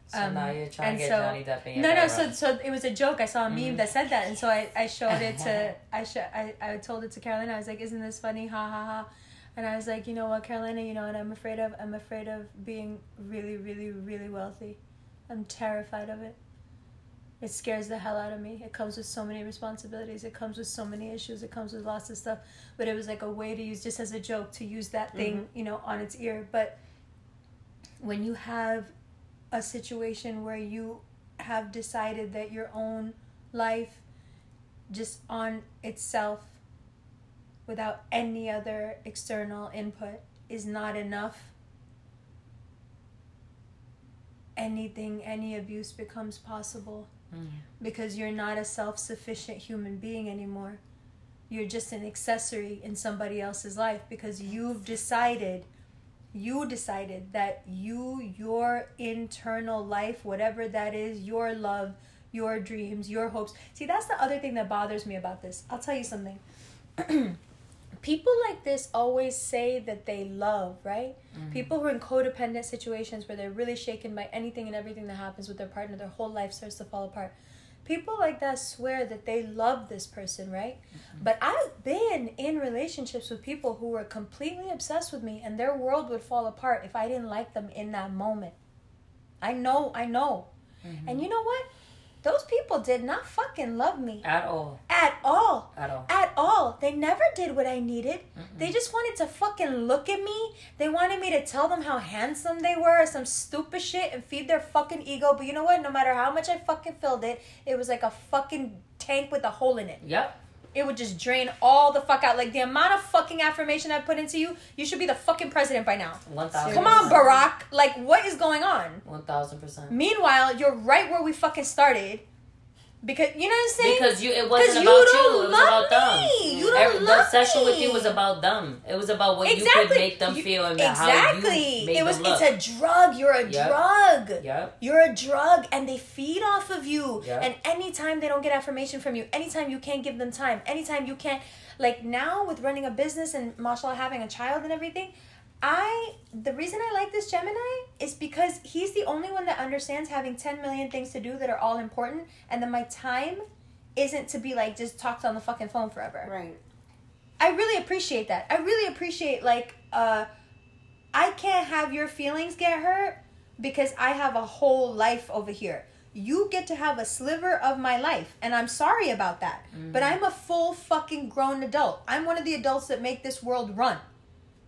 So now you're trying to get Johnny Depp in your bedroom. So it was a joke. I saw a meme that said that. And so I showed it to, I told it to Carolina. I was like, isn't this funny? Ha, ha, ha. And I was like, you know what, Carolina, you know what I'm afraid of? I'm afraid of being really, really, really wealthy. I'm terrified of it. It scares the hell out of me. It comes with so many responsibilities. It comes with so many issues. It comes with lots of stuff. But it was like a way to use, just as a joke, to use that thing, you know, on its ear. But when you have a situation where you have decided that your own life just on itself, without any other external input, is not enough, anything, any abuse becomes possible. Because you're not a self-sufficient human being anymore. You're just an accessory in somebody else's life because you decided that your internal life, whatever that is, your love, your dreams, your hopes. See, that's the other thing that bothers me about this. I'll tell you something. People like this always say that they love, right? People who are in codependent situations where they're really shaken by anything and everything that happens with their partner, their whole life starts to fall apart. People like that swear that they love this person, right? But I've been in relationships with people who were completely obsessed with me and their world would fall apart if I didn't like them in that moment. I know. And you know what? Those people did not fucking love me. At all. They never did what I needed. They just wanted to fucking look at me. They wanted me to tell them how handsome they were or some stupid shit and feed their fucking ego. But you know what? No matter how much I fucking filled it, it was like a fucking tank with a hole in it. Yep. It would just drain all the fuck out. Like, the amount of fucking affirmation I put into you, you should be the fucking president by now. 1,000%. Come on, Barack. Like, what is going on? 1,000%. Meanwhile, you're right where we fucking started. Because, you know what I'm saying? Because it wasn't about you. It was about them. You don't love me. The session with you was about them. It was about what you could make them feel and how you made them look. It's a drug. You're a drug. Yep. You're a drug, and they feed off of you. Yep. And anytime they don't get affirmation from you, anytime you can't give them time, anytime you can't... Like, now with running a business and mashallah having a child and everything, the reason I like this Gemini is because he's the only one that understands having 10 million things to do that are all important, and then my time isn't to be like just talked on the fucking phone forever. Right. I really appreciate that. I really appreciate I can't have your feelings get hurt because I have a whole life over here. You get to have a sliver of my life, and I'm sorry about that. But I'm a full fucking grown adult. I'm one of the adults that make this world run.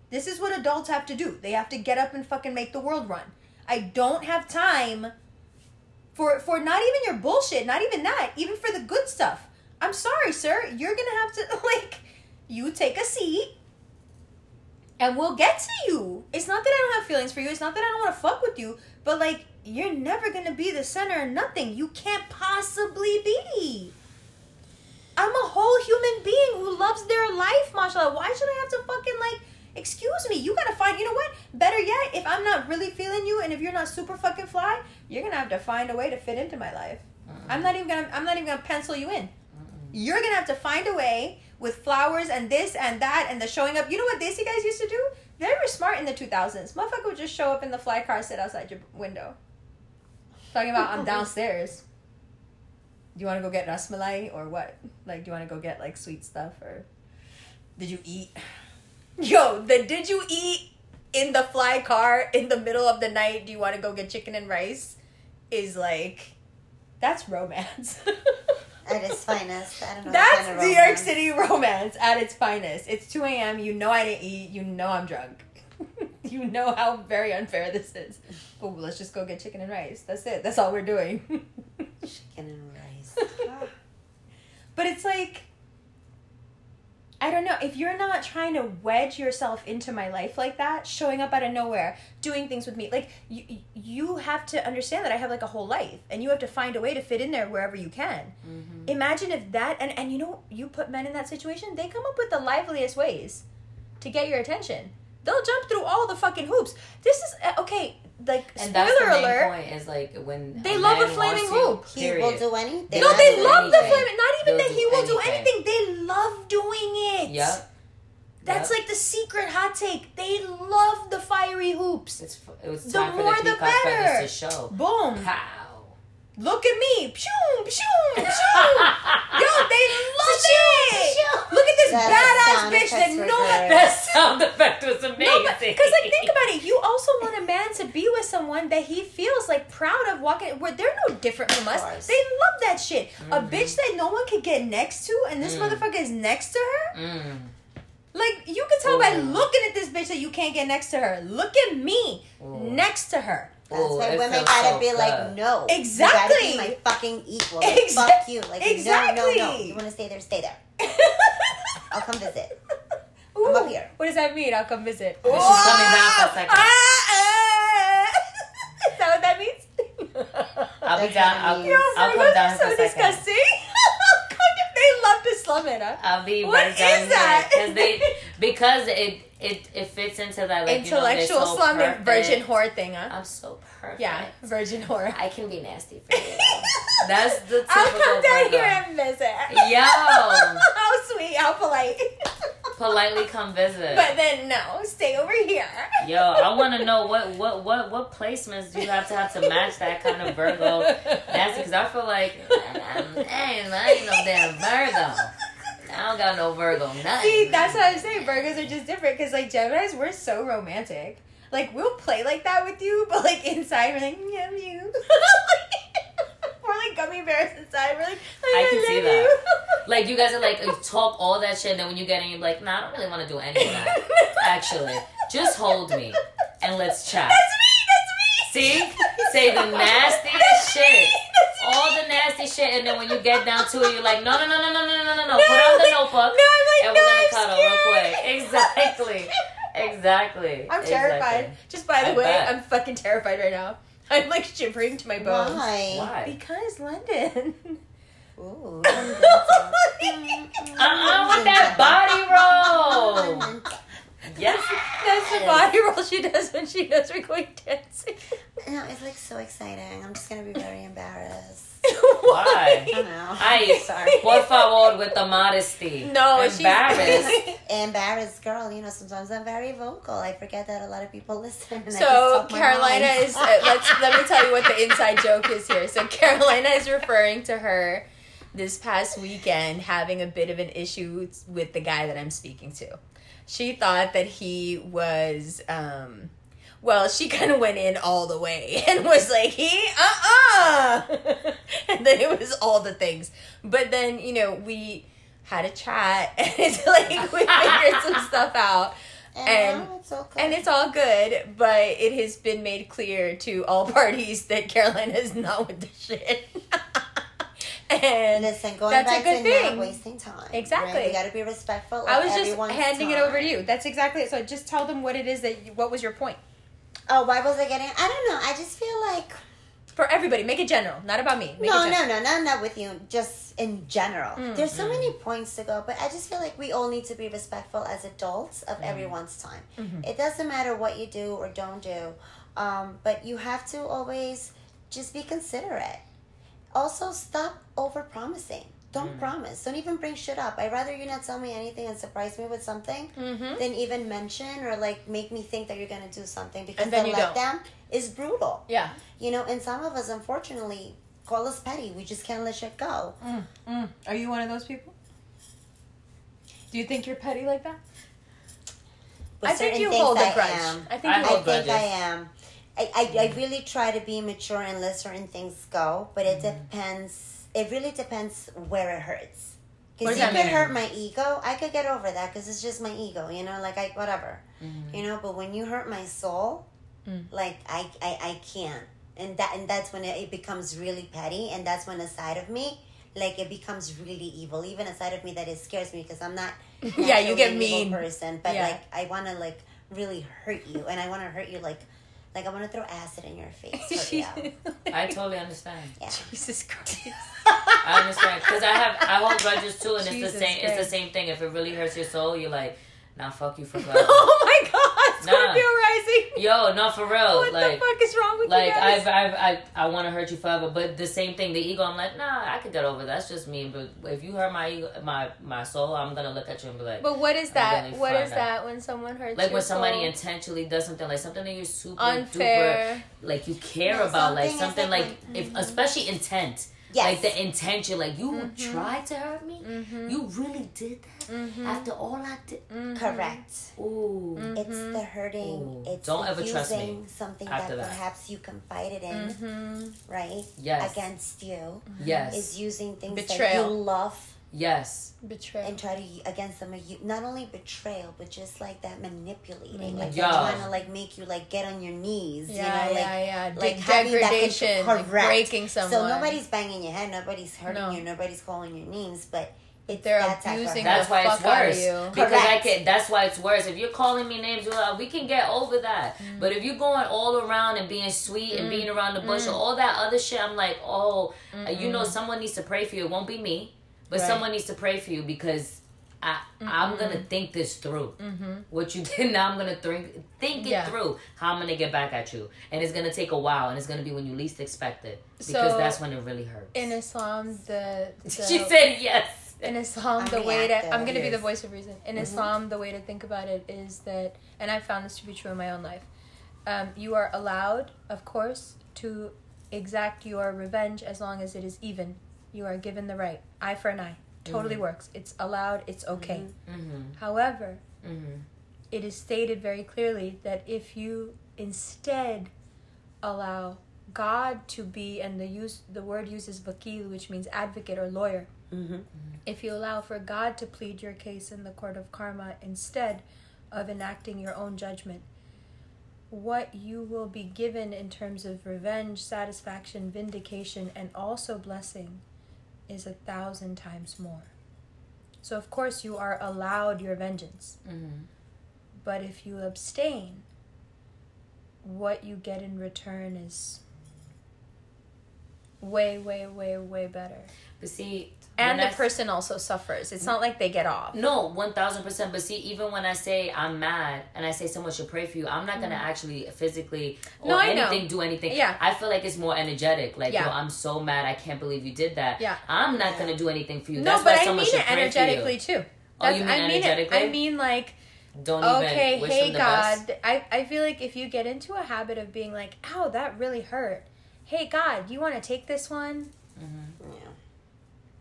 This is what adults have to do. They have to get up and fucking make the world run. I don't have time for not even your bullshit, not even that, even for the good stuff. I'm sorry, sir. You're going to have to, you take a seat and we'll get to you. It's not that I don't have feelings for you. It's not that I don't want to fuck with you, but, you're never going to be the center of nothing. You can't possibly be. I'm a whole human being who loves their life, mashallah. Why should I have to fucking, excuse me, you gotta find, you know what? Better yet, if I'm not really feeling you and if you're not super fucking fly, you're gonna have to find a way to fit into my life. I'm not even gonna pencil you in. You're gonna have to find a way with flowers and this and that and the showing up. You know what Desi guys used to do? They were smart in the 2000s. Motherfucker would just show up in the fly car, sit outside your window. Talking about, I'm downstairs. Do you wanna go get ras malai or what? Do you wanna go get sweet stuff or did you eat? Yo, the did you eat in the fly car in the middle of the night, do you want to go get chicken and rice, is like, that's romance. At its finest. I don't know. That's kind of New York City romance at its finest. It's 2 a.m. You know I didn't eat. You know I'm drunk. You know how very unfair this is. Oh, let's just go get chicken and rice. That's it. That's all we're doing. Chicken and rice. But it's like, I don't know. If you're not trying to wedge yourself into my life like that, showing up out of nowhere, doing things with me, like, you have to understand that I have, like, a whole life. And you have to find a way to fit in there wherever you can. Mm-hmm. Imagine if that... And you know, you put men in that situation, they come up with the liveliest ways to get your attention. They'll jump through all the fucking hoops. This is... Okay... Like, and spoiler that's the main alert. Point is like when they love a flaming hoop, he will do anything. No, they love the flaming. Not even that he will do anything. They love doing it. Yep. That's like the secret hot take. They love the fiery hoops. It was time for the peacock feathers to show. Boom. Pow. Look at me. Pshoom, pshoom, pshoom. Yo, they love it. Look at this badass bitch that knows. That sound effect was amazing. Because, no, like, think about it. You also want a man to be with someone that he feels, like, proud of walking. Where they're no different from us. They love that shit. Mm-hmm. A bitch that no one could get next to, and this motherfucker is next to her? Mm. Like, you can tell by looking at this bitch that you can't get next to her. Look at me next to her. That's why women gotta be like, no. Exactly. You gotta be my fucking equal. Like, fuck you. Like, no. You wanna stay there? Stay there. I'll come visit. Ooh, I'm up here. What does that mean? I'll come visit. She's coming down for a second. Is that what that means? I'll be down. I'll come down for a second. Yo, Virgos are so disgusting. They love to slum it up. I'll be right down. What is that? Because it fits into that, like, intellectual, you know, so slum and virgin whore thing, huh? I'm so perfect. Yeah, virgin whore. I can be nasty for you. That's the typical. I'll come down here and visit. Yo, how sweet, how polite. Politely come visit. But then no, stay over here. Yo, I want to know what placements do you have to match that kind of Virgo nasty? Because I feel like I ain't no damn Virgo. I don't got no Virgo nothing. See, that's what I'm saying. Virgos are just different because, like, Geminis, we're so romantic. Like, we'll play like that with you, but, like, inside we're like, yum you. We're like gummy bears inside. We're like, I can see that. Like, you guys are like, talk all that shit, and then when you get in, you're like, nah, I don't really want to do any of that. Actually, just hold me and let's chat. That's me. See? Say the nastiest shit. All the nasty shit, and then when you get down to it, you're like, no. Put out the notebook, and we're gonna cuddle real quick. Exactly. I'm terrified. Just by the way, I'm fucking terrified right now. I'm like shivering to my bones. Why? Because London. Ooh. I'm with that body roll. Yes, that's the body roll she does when she knows we're going dancing. No, it's like so exciting. I'm just gonna be very embarrassed. Why? I don't know. I'm sorry. Por favor, with the modesty. No, embarrassed. Embarrassed girl. You know, sometimes I'm very vocal. I forget that a lot of people listen. And so Carolina is. Let me tell you what the inside joke is here. So Carolina is referring to her this past weekend having a bit of an issue with the guy that I'm speaking to. She thought that he was, well, she kind of went in all the way and was like, and then it was all the things. But then, you know, we had a chat, and it's like, we figured some stuff out. And it's all good, but it has been made clear to all parties that Carolina is not with the shit. And listen, going back to not wasting time. Exactly. Right? You got to be respectful. I was just handing it over to you. That's exactly it. So just tell them what it is that. What was your point? Oh, why was I getting? I don't know. I just feel like for everybody, make it general, not about me. No, not with you. Just in general. Mm. There's so many points to go, but I just feel like we all need to be respectful as adults of everyone's time. Mm-hmm. It doesn't matter what you do or don't do, but you have to always just be considerate. Also, stop over-promising. Don't promise. Don't even bring shit up. I'd rather you not tell me anything and surprise me with something than even mention or, like, make me think that you're going to do something. Because the letdown is brutal. Yeah. You know, and some of us, unfortunately, call us petty. We just can't let shit go. Are you one of those people? Do you think you're petty like that? for certain things I think I hold a grudge. I really try to be mature and let certain things go, but it depends. It really depends where it hurts. Because you could hurt my ego, I could get over that because it's just my ego, you know, like whatever, you know. But when you hurt my soul, like I can't, and that's when it becomes really petty, and that's when a side of me, like it becomes really evil, even a side of me that it scares me because I'm not. Yeah, you get mean person, but like I want to like really hurt you, and I want to hurt you like I want to throw acid in your face. I totally understand. Yeah. Jesus Christ. I understand because I hold grudges too, and it's the same thing. If it really hurts your soul, you're like, nah, fuck you for God. Oh my God, Scorpio rising. Yo, no, for real. What the fuck is wrong with you guys? Like, I want to hurt you forever, but the same thing, the ego. I'm like, nah, I could get over that. That's just me. But if you hurt my ego, my soul, I'm gonna look at you and be like. But what is that? What is that when someone hurts? Like your when somebody soul? Intentionally does something, like something that you're super unfair, duper, like you care about, like something like if especially intent. Yes. Like the intention, like you tried to hurt me, you really did that after all I did. Correct. Ooh, it's the hurting. Ooh. It's don't ever trust me. Something after that perhaps you confided in, right? Yes. Against you. Yes. Is using things that you love. Yes. Betrayal. And try to against them. You not only betrayal, but just like that manipulating, like trying to like make you like get on your knees. Yeah, you know, like degradation, that like breaking someone. So nobody's banging your head, nobody's hurting you, nobody's calling your names, but it's they're that abusing. That's why it's worse. Because that's why it's worse. If you're calling me names, we can get over that. But if you're going all around and being sweet and being around the bush and all that other shit, I'm like, oh, you know, someone needs to pray for you. It won't be me. But someone needs to pray for you because I'm going to think this through. What you did now, I'm going to think it through. How I'm going to get back at you. And it's going to take a while. And it's going to be when you least expect it. Because that's when it really hurts. In Islam, the she said yes. In Islam, the way to... I'm going to be the voice of reason. In Islam, the way to think about it is that... And I found this to be true in my own life. You are allowed, of course, to exact your revenge as long as it is even. You are given the right. Eye for an eye. Totally works. It's allowed. It's okay. However, it is stated very clearly that if you instead allow God to be, and the word uses vakil, which means advocate or lawyer. If you allow for God to plead your case in the court of karma instead of enacting your own judgment, what you will be given in terms of revenge, satisfaction, vindication, and also blessing is 1,000 times more. So of course you are allowed your vengeance. But if you abstain, what you get in return is way, way, way, way better. But see, and the person also suffers. It's not like they get off. No, 1,000%. But see, even when I say I'm mad and I say someone should pray for you, I'm not gonna actually physically or do anything. Yeah. I feel like it's more energetic. Like, yo, I'm so mad. I can't believe you did that. Yeah. I'm not gonna do anything for you. No, that's but why someone should pray energetically for you. Too. That's, oh, you mean energetically? I mean like. Don't okay, even hey God. Best. I feel like if you get into a habit of being like, ow, that really hurt. Hey God, you want to take this one? Yeah.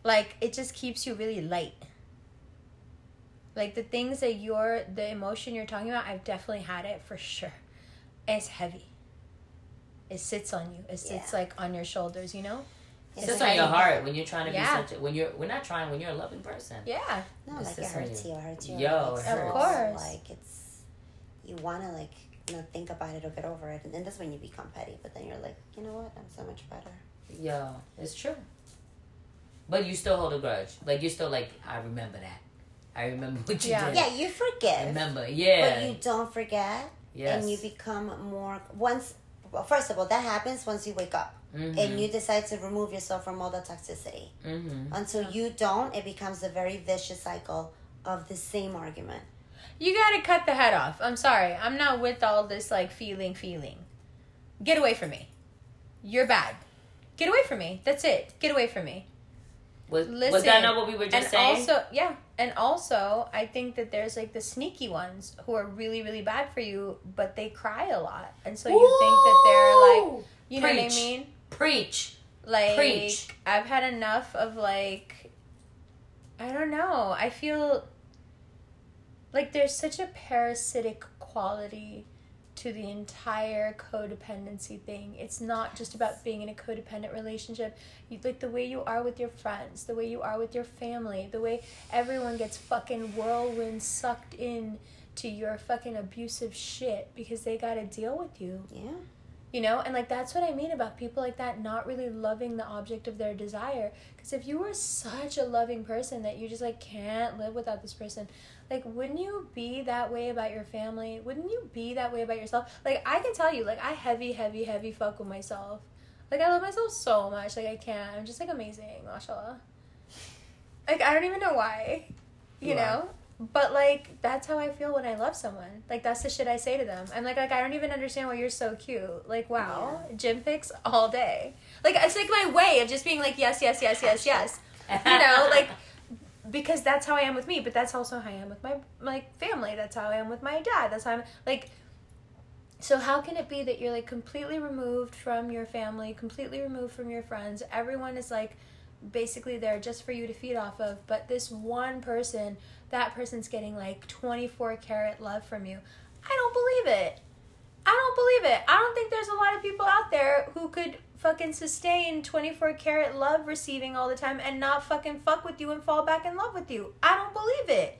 Like, it just keeps you really light. Like, the things that the emotion you're talking about, I've definitely had it for sure. It's heavy. It sits on you. It sits, like, on your shoulders, you know? It sits on your heart when you're trying to be such a... We're not trying, when you're a loving person. Yeah. No, like, it hurts you. It hurts you. Yo, it hurts. Of course. Like, it's... You want to, like, you know, think about it or get over it. And then that's when you become petty. But then you're like, you know what? I'm so much better. Yeah, it's true. But you still hold a grudge. Like, you're still like, I remember that. I remember what you did. Yeah, you forgive. Remember, But you don't forget. Yes. And you become more... First of all, that happens once you wake up. And you decide to remove yourself from all the toxicity. Until you don't, it becomes a very vicious cycle of the same argument. You gotta cut the head off. I'm sorry. I'm not with all this, like, feeling. Get away from me. You're bad. Get away from me. That's it. Get away from me. Was that not what we were just saying? And also, I think that there's, like, the sneaky ones who are really, really bad for you, but they cry a lot. And so you think that they're, like, you know what I mean? Preach. Like, preach. I've had enough of, like, I don't know. I feel like there's such a parasitic quality to the entire codependency thing. It's not just about being in a codependent relationship. You, like, the way you are with your friends, the way you are with your family, the way everyone gets fucking whirlwind sucked in to your fucking abusive shit because they gotta deal with you. Yeah. You know, and, like, that's what I mean about people like that not really loving the object of their desire. Because if you were such a loving person that you just, like, can't live without this person, like, wouldn't you be that way about your family? Wouldn't you be that way about yourself? Like, I can tell you, like, I heavy fuck with myself. Like, I love myself so much. Like, I can't. I'm just, like, amazing. Mashallah. Like, I don't even know why. You know? But, like, that's how I feel when I love someone. Like, that's the shit I say to them. I'm like I don't even understand why you're so cute. Like, wow. Yeah. Gym pics all day. Like, it's, like, my way of just being like, yes. You know, like, because that's how I am with me. But that's also how I am with my, like, family. That's how I am with my dad. That's how I'm, like... So how can it be that you're, like, completely removed from your family, completely removed from your friends? Everyone is, like... basically they're just for you to feed off of, but this one person, that person's getting like 24-karat love from you. I don't believe it. I don't think there's a lot of people out there who could fucking sustain 24-karat love receiving all the time and not fucking fuck with you and fall back in love with you. I don't believe it.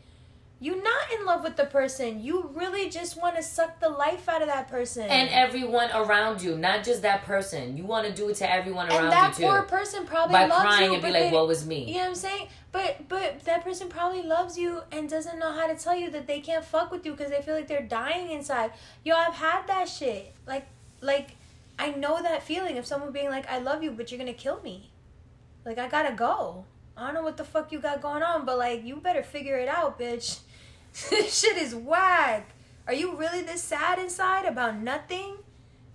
You're not in love with the person. You really just want to suck the life out of that person. And everyone around you, not just that person. You want to do it to everyone around you, too. And that poor person probably loves you. By crying and be like, woe is me. You know what I'm saying? But that person probably loves you and doesn't know how to tell you that they can't fuck with you because they feel like they're dying inside. Yo, I've had that shit. Like I know that feeling of someone being like, I love you, but you're going to kill me. Like, I got to go. I don't know what the fuck you got going on, but, like, you better figure it out, bitch. This shit is whack. Are you really this sad inside about nothing?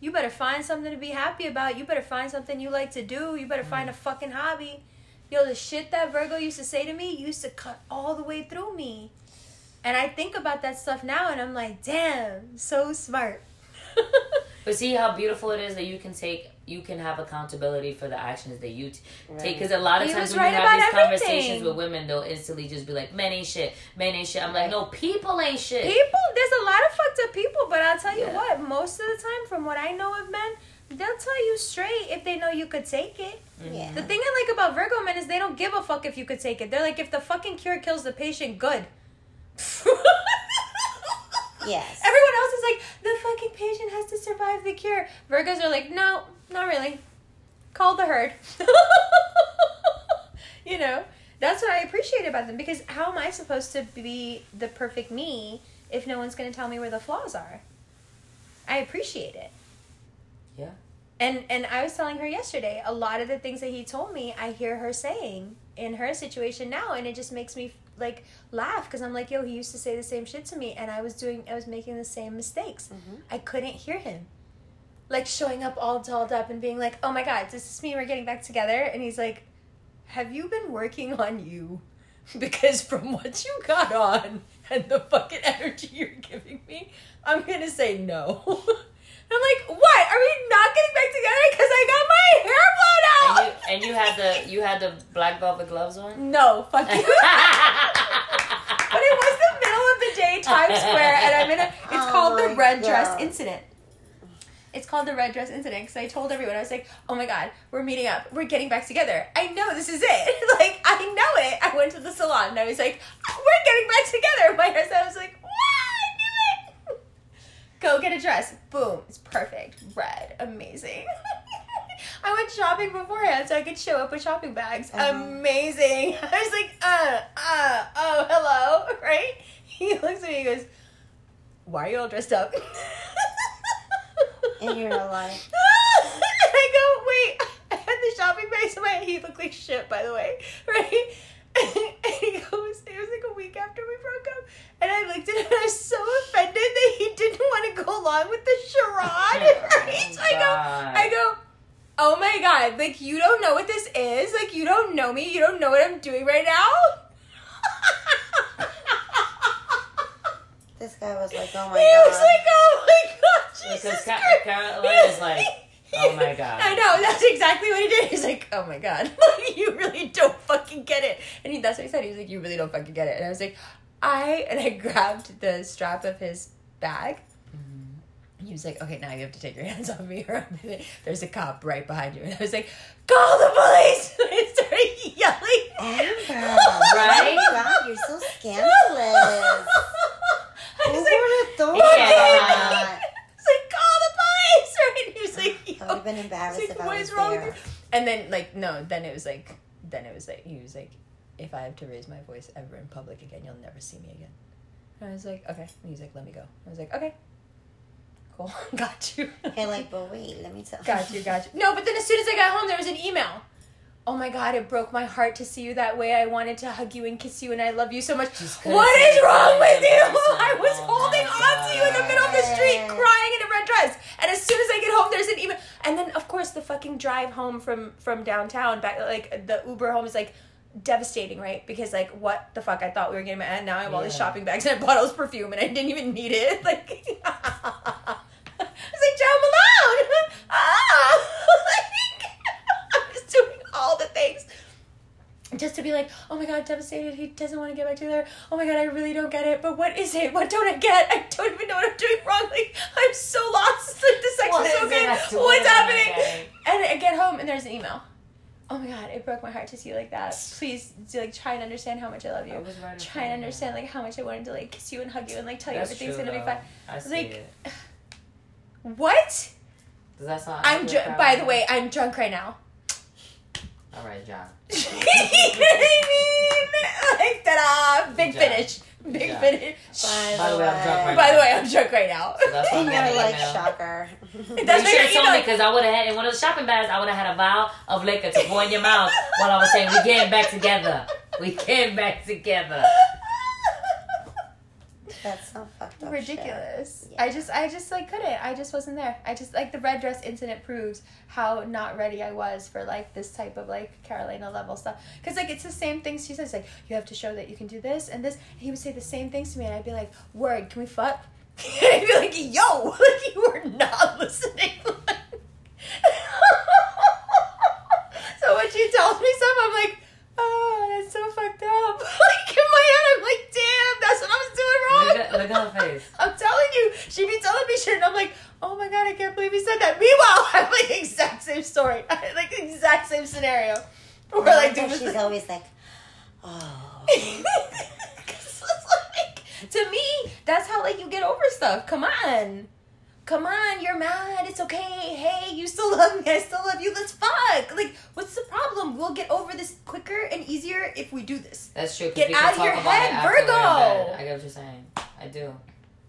You better find something to be happy about. You better find something you like to do. You better find a fucking hobby. Yo, the shit that Virgo used to say to me used to cut all the way through me. And I think about that stuff now, and I'm like, damn, so smart. But see how beautiful it is that you can take... You can have accountability for the actions that you take. Because a lot of times when you have these conversations with women, they'll instantly just be like, men ain't shit. I'm like, no, people ain't shit. People, there's a lot of fucked up people, but I'll tell you what, most of the time, from what I know of men, they'll tell you straight if they know you could take it. Yeah. The thing I like about Virgo men is they don't give a fuck if you could take it. They're like, if the fucking cure kills the patient, good. Yes. Everyone else is like, the fucking patient has to survive the cure. Virgos are like, no, not really. Call the herd. You know, that's what I appreciate about them, because how am I supposed to be the perfect me if no one's going to tell me where the flaws are? I appreciate it. Yeah. And I was telling her yesterday, a lot of the things that he told me, I hear her saying in her situation now, and it just makes me like laugh, because I'm like, yo, he used to say the same shit to me, and I was making the same mistakes. Mm-hmm. I couldn't hear him, like, showing up all dolled up and being like, oh my god, this is me, we're getting back together, and he's like, have you been working on you? Because from what you got on and the fucking energy you're giving me, I'm gonna say no. I'm like, what? Are we not getting back together? Because I got my hair blown out. And you had the black velvet gloves on? No, fuck you. But it was the middle of the day, Times Square, and I'm in a. It's called the red dress incident, because I told everyone, I was like, oh my god, we're meeting up, we're getting back together. I know this is it. Like, I know it. I went to the salon and I was like, we're getting back together. My hairstylist was like, wow, I knew it. Go get a dress. Boom. It's perfect. Red. Amazing. I went shopping beforehand so I could show up with shopping bags. Amazing. I was like, oh, hello, right? He looks at me and goes, why are you all dressed up? And you're alive. And I go, wait, I had the shopping bag, so he looked like shit, by the way, right? And he goes, it was like a week after we broke up, and I looked at him, and I was so offended that he didn't want to go along with the charade, right? So I go, oh my god, like, you don't know what this is, like, you don't know me, you don't know what I'm doing right now? This guy was like, oh my god. He was like, oh my god, Jesus Christ. Carolina's like, oh my god. I know, that's exactly what he did. He's like, oh my god, like, you really don't fucking get it. And that's what he said. He was like, you really don't fucking get it. And I was like, and I grabbed the strap of his bag, He was like, okay, now you have to take your hands off me or there's a cop right behind you. And I was like, call the police! And I started yelling. Amber, right? Oh my God, you're so scandalous. Who would have thought that? I was like, call the police! Right? And he was like, yo. I would have been embarrassed if I was there. And then, like, no, then it was like, he was like, if I have to raise my voice ever in public again, you'll never see me again. And I was like, okay. And he's like, let me go. I was like, okay. Cool. Got you. And like, but wait, let me tell you. Got you. No, but then as soon as I got home, there was an email. Oh my God, it broke my heart to see you that way. I wanted to hug you and kiss you and I love you so much. What is wrong with you? I was holding on to you in the middle of the street crying in a red dress. And as soon as I get home, there's an email. And then, of course, the fucking drive home from downtown, back like the Uber home is like, devastating, right? Because like, what the fuck? I thought we were getting my ad. Now I have all these shopping bags and I bought all this perfume and I didn't even need it. Like, I was like, Joe Malone. Like, I was doing all the things just to be like, oh my God, devastated. He doesn't want to get back to there. Oh my God, I really don't get it. But what is it? What don't I get? I don't even know what I'm doing wrong. Like, I'm so lost. It's like the sex is so good. What's happening? And I get home and there's an email. Oh my God, it broke my heart to see you like that. Please, like, try and understand how much I love you. Try and understand, like, how much I wanted to, like, kiss you and hug you and, like, tell you everything's going to be fine. I was like, it. What? Does that sound... by the way, I'm drunk right now. All right, John. Like, ta-da! Big John. Finish. Big finish. By the way, I'm drunk right now. So that's what I'm like, shocker. That's you should have told me, because I would have had, in one of the shopping bags, I would have had a vial of liquor to go in your mouth while I was saying, we getting back together. We getting back together. That's so fucked up. Ridiculous. Yeah. I just like couldn't. I just wasn't there. I just like the red dress incident proves how not ready I was for like this type of like Carolina level stuff. Cause like it's the same things she says. Like you have to show that you can do this and this. And he would say the same things to me, and I'd be like, "Word, can we fuck?" And I'd be like, "Yo, like you were not listening." So when she tells me stuff, I'm like, "Oh, that's so fucked up." Like in my head, I'm like, "Damn, that's what I was doing." Look at her face. I'm telling you, she'd be telling me shit, and I'm like, oh my God, I can't believe he said that. Meanwhile, I have like the exact same story, like the exact same scenario. Where like, she's like, always like, oh. It's like, to me, that's how like you get over stuff. Come on, you're mad. It's okay. Hey, you still love me. I still love you. Let's fuck. Like, what's the problem? We'll get over this quicker and easier if we do this. That's true. Get out of your head, Virgo. I get what you're saying. I do.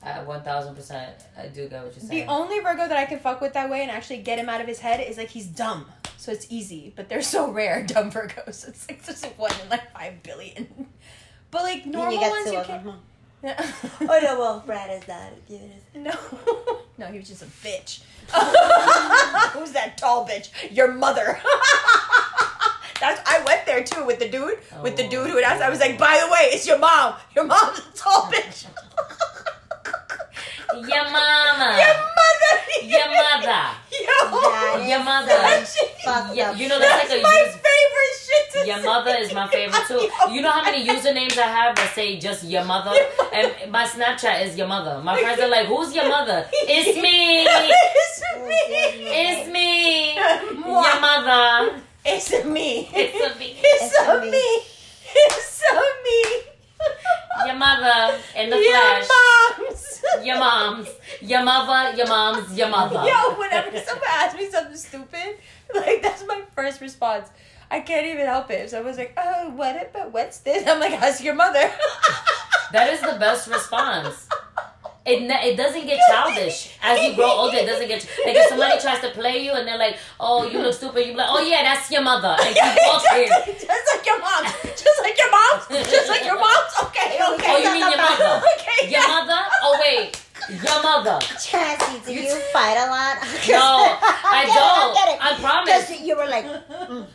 1,000%. I do get what you're saying. The only Virgo that I can fuck with that way and actually get him out of his head is like he's dumb. So it's easy. But they're so rare, dumb Virgos. It's like there's one in like 5 billion. But like normal ones, you can't. Yeah. Oh no, well Brad is that. No. No, he was just a bitch. Who's that tall bitch? Your mother. I went there too with the dude. Oh, with the dude who asked. I was like, by the way, it's your mom. Your mom's a tall bitch. Your mama. Your mother. Your mother. Your mother. You know that's my favorite shit to say. Your mother is my favorite too. You know how many usernames I have that say just your mother? And my Snapchat is your mother. My friends are like, who's your mother? It's me. It's me. Your mother. It's a me. It's a me. It's a me. It's a me. Your mother in the flesh. Your moms. Your mother, your moms, your mother. Yo, whenever someone asks me something stupid, like, that's my first response. I can't even help it. So I was like, oh, what's this? I'm like, ask your mother. That is the best response. It doesn't get childish. As you grow older, it doesn't get... Like, if somebody tries to play you and they're like, oh, you look stupid, you're like, oh, yeah, that's your mother. And you walk in. Just like your mom's. Okay. Oh, you mean your mother. Okay. Your mother? Oh, wait. Your mother. Chassie, do you fight a lot? No, I don't. I promise. Just, you were like... Mm.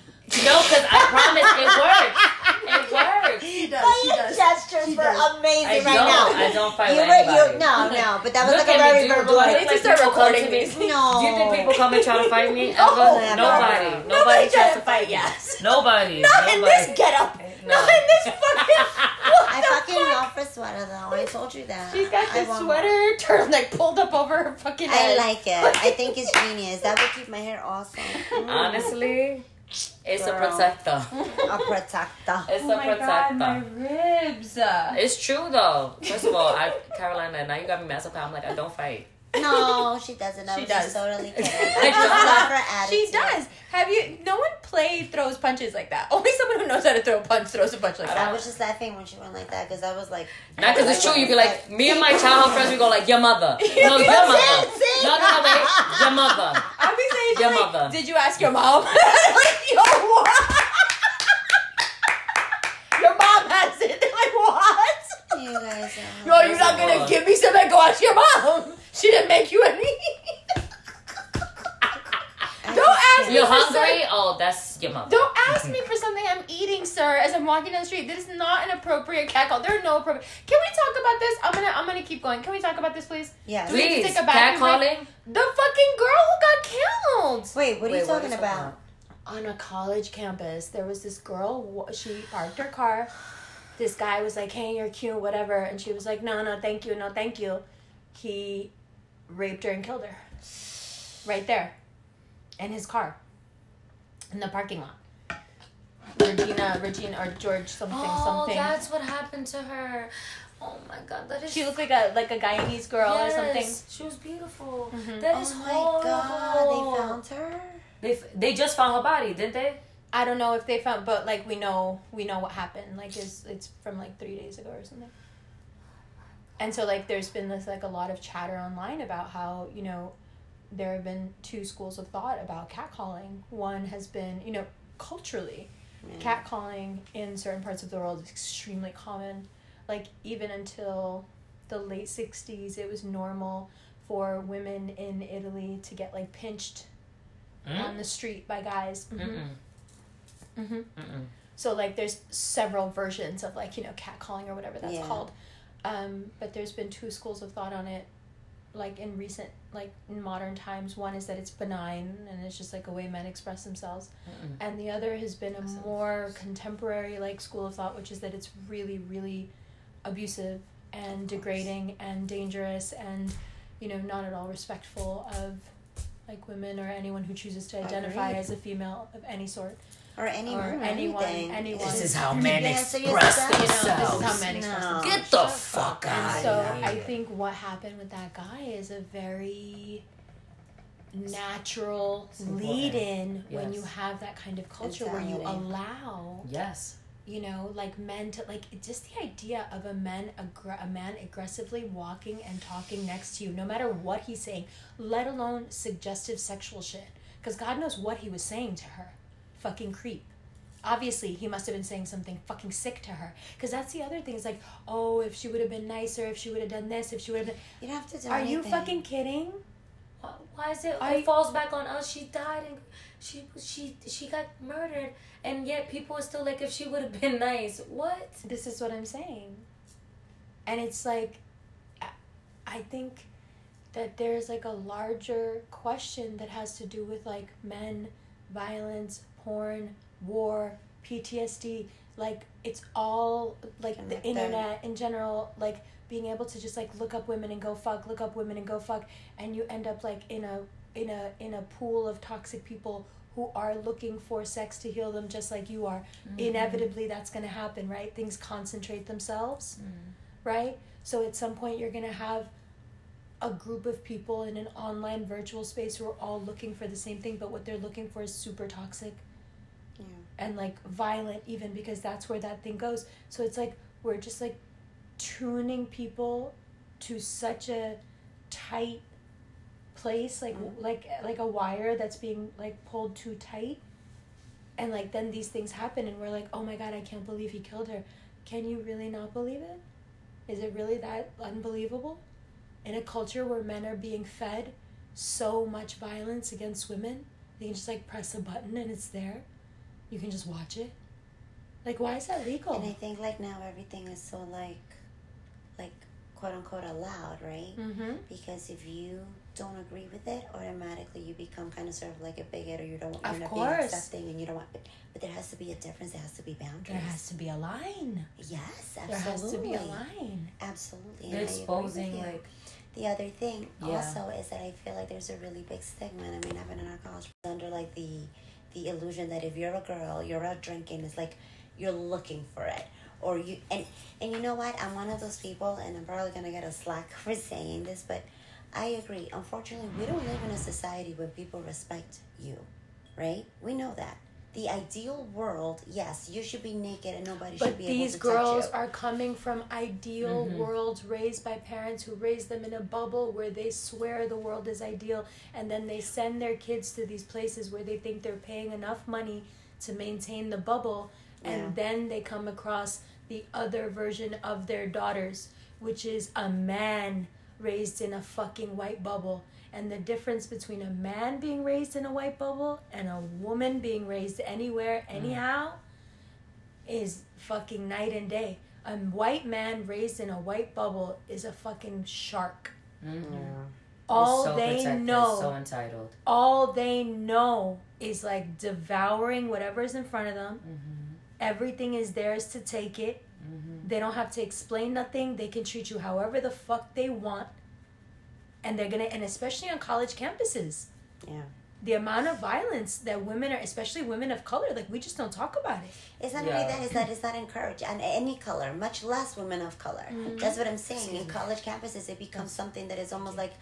No, because I promise it works. It works. She does. Gestures were amazing right now. I don't fight with anybody. No, but that was look like a very verbal. I need to start recording me. No. Do you think people come and try to fight me? No. Nobody. Nobody tries to fight, yes. Nobody. Not in this get up. No. Not in this fucking... I fucking love for sweater though. I told you that. She's got the sweater turtleneck pulled up over her fucking head. I like it. I think it's genius. That would keep my hair awesome. Honestly, it's a protector. A protector. It's a protector. God, my ribs. It's true though. First of all, Carolina, now you got me messed up. I'm like, I don't fight. No, she doesn't. She does. Totally kidding. I just love her attitude. She does. Have you? No one throws punches like that. Only someone who knows how to throw a punch throws a punch like that. I was just laughing when she went like that because I was like, not because it's true. You'd be like, me and my childhood friends, we go like, your mother. No, your mother. No, wait, your mother. I'll be saying, your mother. Did you ask your mom? Like, yo, what? Your mom has it. Like, what? You guys. No, you're not gonna give me some and go ask your mom. She didn't make you any. Don't ask me. You're hungry? Oh, that's your mom. Don't ask me for something I'm eating, sir, as I'm walking down the street. This is not an appropriate cat call. There are no appropriate. Can we talk about this? I'm gonna keep going. Can we talk about this, please? Yeah. Please. We need to take a back calling. The fucking girl who got killed. Wait, what are you talking about? On a college campus, there was this girl. She parked her car. This guy was like, "Hey, you're cute, whatever," and she was like, "No, thank you, no, thank you." He raped her and killed her right there in his car in the parking lot. Regina or George something. Oh, that's what happened to her. Oh my God, that is. She looked like a Guyanese girl or something. She was beautiful. Mm-hmm. That is horrible. Oh my God, they found her. They just found her body, didn't they? I don't know if they found, but like we know what happened. Like it's from like 3 days ago or something. And so like there's been this like a lot of chatter online about how, you know, there have been two schools of thought about catcalling. One has been, you know, culturally, catcalling in certain parts of the world is extremely common. Like even until the late 60s, it was normal for women in Italy to get like pinched on the street by guys. Mm-hmm. Mm-mm. Mm-hmm. Mm-mm. So like there's several versions of like, you know, catcalling or whatever that's called, but there's been two schools of thought on it, like in recent, like in modern times. One is that it's benign and it's just like a way men express themselves, and the other has been a more contemporary like school of thought, which is that it's really, really abusive and degrading and dangerous and, you know, not at all respectful of like women or anyone who chooses to identify as a female of any sort. Or anyone. This is how men express themselves. You know, this is how men express themselves. Get the fuck out. And so I think what happened with that guy is a very natural lead-in when you have that kind of culture where you allow. Yes. You know, like men to like just the idea of a man aggressively walking and talking next to you, no matter what he's saying, let alone suggestive sexual shit. Because God knows what he was saying to her. Fucking creep. Obviously, he must have been saying something fucking sick to her. Because that's the other thing. It's like, oh, if she would have been nicer, if she would have done this, if she would have been... You don't have to do anything. Are you fucking kidding? Why is it... It falls back on us. She died and she got murdered. And yet people are still like, if she would have been nice. What? This is what I'm saying. And it's like... I think that there's like a larger question that has to do with like men... violence, porn, war, PTSD, like it's all like the internet in general, like being able to just like look up women and go fuck, and you end up like in a pool of toxic people who are looking for sex to heal them, just like you are. Mm-hmm. Inevitably, that's going to happen, right? Things concentrate themselves, right? So at some point, you're going to have a group of people in an online virtual space who are all looking for the same thing, but what they're looking for is super toxic and like violent, even, because that's where that thing goes. So it's like we're just like tuning people to such a tight place, like like a wire that's being like pulled too tight, and like then these things happen, and we're like, oh my God, I can't believe he killed her. Can you really not believe it? Is it really that unbelievable? In a culture where men are being fed so much violence against women, they can just like press a button and it's there. You can just watch it. Like, why is that legal? And I think like now everything is so like quote unquote allowed, right? Mm-hmm. Because if you don't agree with it, automatically you become kind of sort of like a bigot, or you're not being accepting, and you don't want. But there has to be a difference. There has to be boundaries. There has to be a line. Yes, absolutely. There has to be a line. Absolutely. They're exposing, like... The other thing also is that I feel like there's a really big stigma, and I mean, I've been in our college under, like, the illusion that if you're a girl, you're out drinking, it's like you're looking for it. Or you... And you know what? I'm one of those people, and I'm probably going to get a slack for saying this, but I agree. Unfortunately, we don't live in a society where people respect you, right? We know that. The ideal world, yes, you should be naked and nobody should be able to touch you. But these girls are coming from ideal worlds raised by parents who raised them in a bubble where they swear the world is ideal, and then they send their kids to these places where they think they're paying enough money to maintain the bubble, and then they come across the other version of their daughters, which is a man raised in a fucking white bubble. And the difference between a man being raised in a white bubble and a woman being raised anywhere, anyhow, is fucking night and day. A white man raised in a white bubble is a fucking shark. All so they know, so entitled. All they know is like devouring whatever is in front of them. Everything is theirs to take it. They don't have to explain nothing. They can treat you however the fuck they want. And they're and especially on college campuses, the amount of violence that women are, especially women of color, like we just don't talk about it. It's not only that, it's not encouraged on any color, much less women of color. That's what I'm saying. In college campuses, it becomes something that is almost like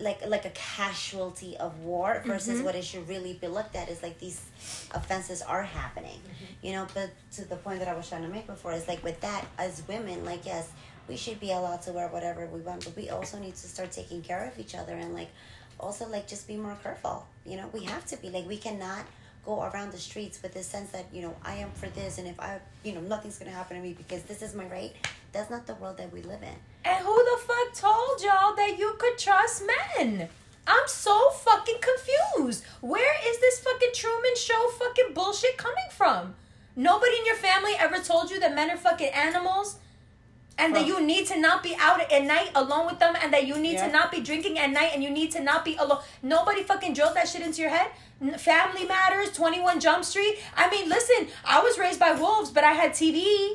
a casualty of war versus what it should really be looked at is like these offenses are happening, you know. But to the point that I was trying to make before is like with that, as women, like yes, we should be allowed to wear whatever we want, but we also need to start taking care of each other and, like, also, like, just be more careful. You know, we have to be. Like, we cannot go around the streets with this sense that, you know, I am for this, and if I, you know, nothing's going to happen to me because this is my right. That's not the world that we live in. And who the fuck told y'all that you could trust men? I'm so fucking confused. Where is this fucking Truman Show fucking bullshit coming from? Nobody in your family ever told you that men are fucking animals? And that you need to not be out at night alone with them, and that you need to not be drinking at night, and you need to not be alone. Nobody fucking drilled that shit into your head. Family Matters, 21 Jump Street. I mean, listen, I was raised by wolves, but I had TV.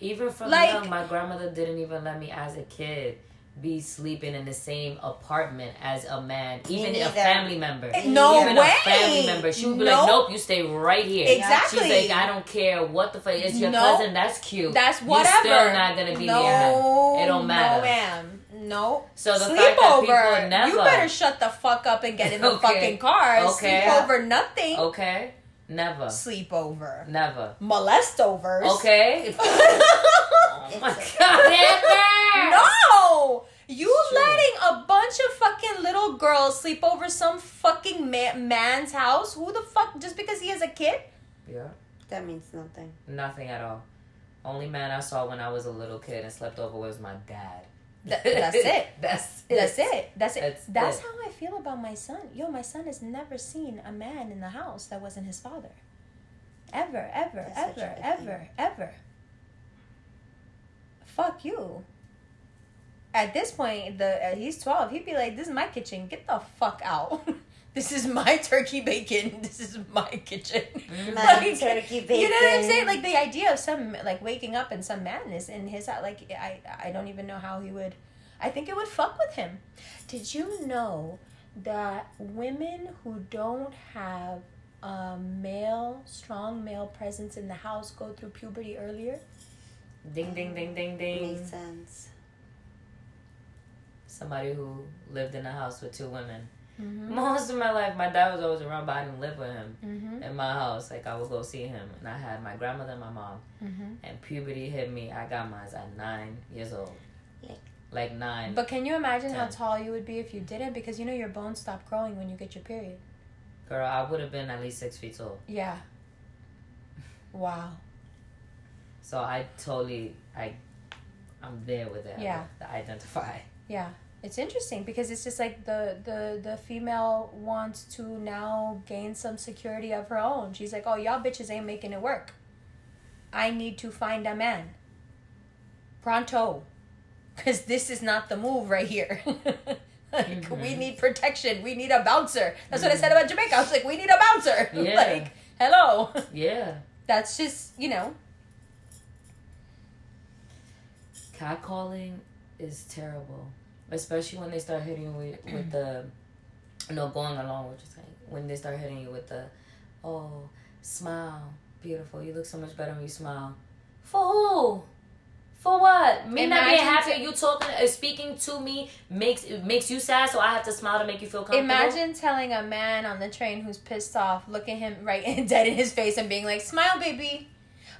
Even from like, young, my grandmother didn't even let me as a kid be sleeping in the same apartment as a man, even a family member. No even way. A family member. She would be like, nope, you stay right here. Exactly. She's like, I don't care what the fuck. It's your cousin. That's cute. That's whatever. You're still not going to be near her. It don't matter. No, ma'am. No. So the fact that people never... You better shut the fuck up and get in the fucking car. Okay. Sleepover nothing. Okay. Never. Sleepover. Never. Molestovers. Okay. Oh my God. Never. No. You letting a bunch of fucking little girls sleep over some fucking man's house? Who the fuck? Just because he has a kid? Yeah. That means nothing. Nothing at all. Only man I saw when I was a little kid and slept over was my dad. That's it. That's it. How I feel about my son. Yo, my son has never seen a man in the house that wasn't his father. Ever. Fuck you. At this point, he's 12. He'd be like, this is my kitchen. Get the fuck out. This is my turkey bacon. This is my kitchen. My turkey bacon. You know what I'm saying? Like, the idea of some, like, waking up and some madness in his, like, I don't even know how he would, I think it would fuck with him. Did you know that women who don't have a strong male presence in the house go through puberty earlier? Ding, ding, ding, ding, ding. Makes sense. Somebody who lived in a house with two women. Most of my life, my dad was always around, but I didn't live with him in my house. Like, I would go see him, and I had my grandmother and my mom. And puberty hit me. I got mine at 9 years old. Like 9. But can you imagine 10. How tall you would be if you didn't? Because, you know, your bones stop growing when you get your period. Girl, I would have been at least 6 feet tall. Yeah. Wow. So I totally, I'm there with it. Yeah. The identify. Yeah. It's interesting because it's just like the female wants to now gain some security of her own. She's like, oh, y'all bitches ain't making it work. I need to find a man. Pronto. Because this is not the move right here. Like, we need protection. We need a bouncer. That's what I said about Jamaica. I was like, we need a bouncer. Yeah. Like, hello. Yeah. That's just, you know. Catcalling is terrible, especially when they start hitting you with the, no, going along with your thing. When they start hitting you with the, oh, smile, beautiful, you look so much better when you smile. For who? For what? Me not being happy, you talking, speaking to me makes you sad, so I have to smile to make you feel comfortable. Imagine telling a man on the train who's pissed off, looking him right and dead in his face, and being like, "Smile, baby."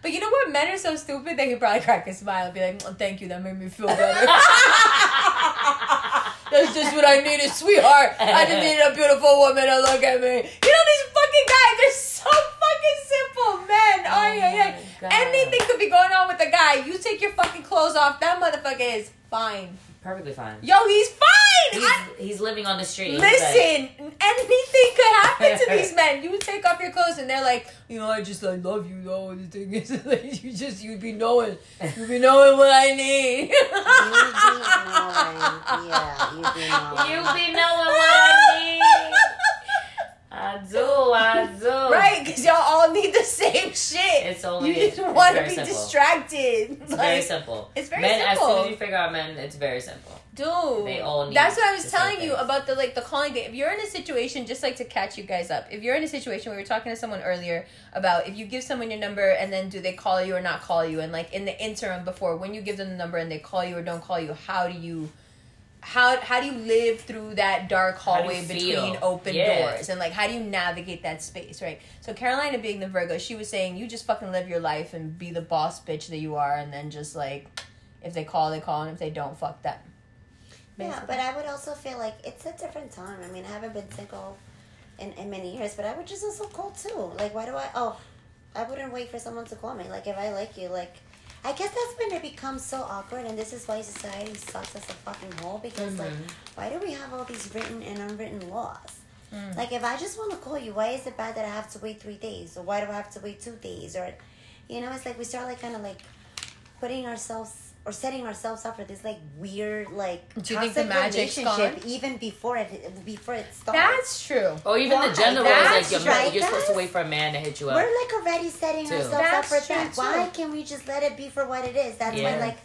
But you know what? Men are so stupid that he'd probably crack a smile and be like, "Oh, thank you, that made me feel better." That's just what I needed, sweetheart. I just needed a beautiful woman to look at me. You know these fucking guys, they're so fucking simple, men. Oh yeah. Anything could be going on with a guy. You take your fucking clothes off, that motherfucker is fine. Perfectly fine. Yo, he's fine. He's living on the street. Listen, anything could happen to these men. You take off your clothes and they're like, you know, I love you though. The thing is, like, you'd be knowing what I need. You'd be knowing what I need. I do. Right, because y'all all need the same shit. It's only, you just want to be simple. Distracted. It's like, very simple. It's very men, simple. As soon as you figure out men, it's very simple. Dude. They all need. That's what I was telling you about the calling thing. If you're in a situation, just like to catch you guys up, if you're in a situation, we were talking to someone earlier about if you give someone your number and then do they call you or not call you, and like in the interim before, when you give them the number and they call you or don't call you, how do you live through that dark hallway between open doors? And, like, how do you navigate that space, right? So Carolina being the Virgo, she was saying, you just fucking live your life and be the boss bitch that you are, and then just, like, if they call, they call, and if they don't, fuck them. Basically. Yeah, but I would also feel like it's a different time. I mean, I haven't been single in many years, but I would just also call, too. Like, why do I wouldn't wait for someone to call me. Like, if I like you, like... I guess that's when it becomes so awkward, and this is why society sucks as a fucking whole, because, like, why do we have all these written and unwritten laws? Mm. Like, if I just want to call you, why is it bad that I have to wait 3 days? Or why do I have to wait 2 days? Or, you know, it's like we start, like, kind of, like, putting ourselves or setting ourselves up for this, like, weird, like, do you think the magic's gone? Even before it starts. That's true. Or even the gender roles, like, you're supposed to wait for a man to hit you up. We're, like, already setting ourselves up for that. Why can't we just let it be for what it is? That's why, like,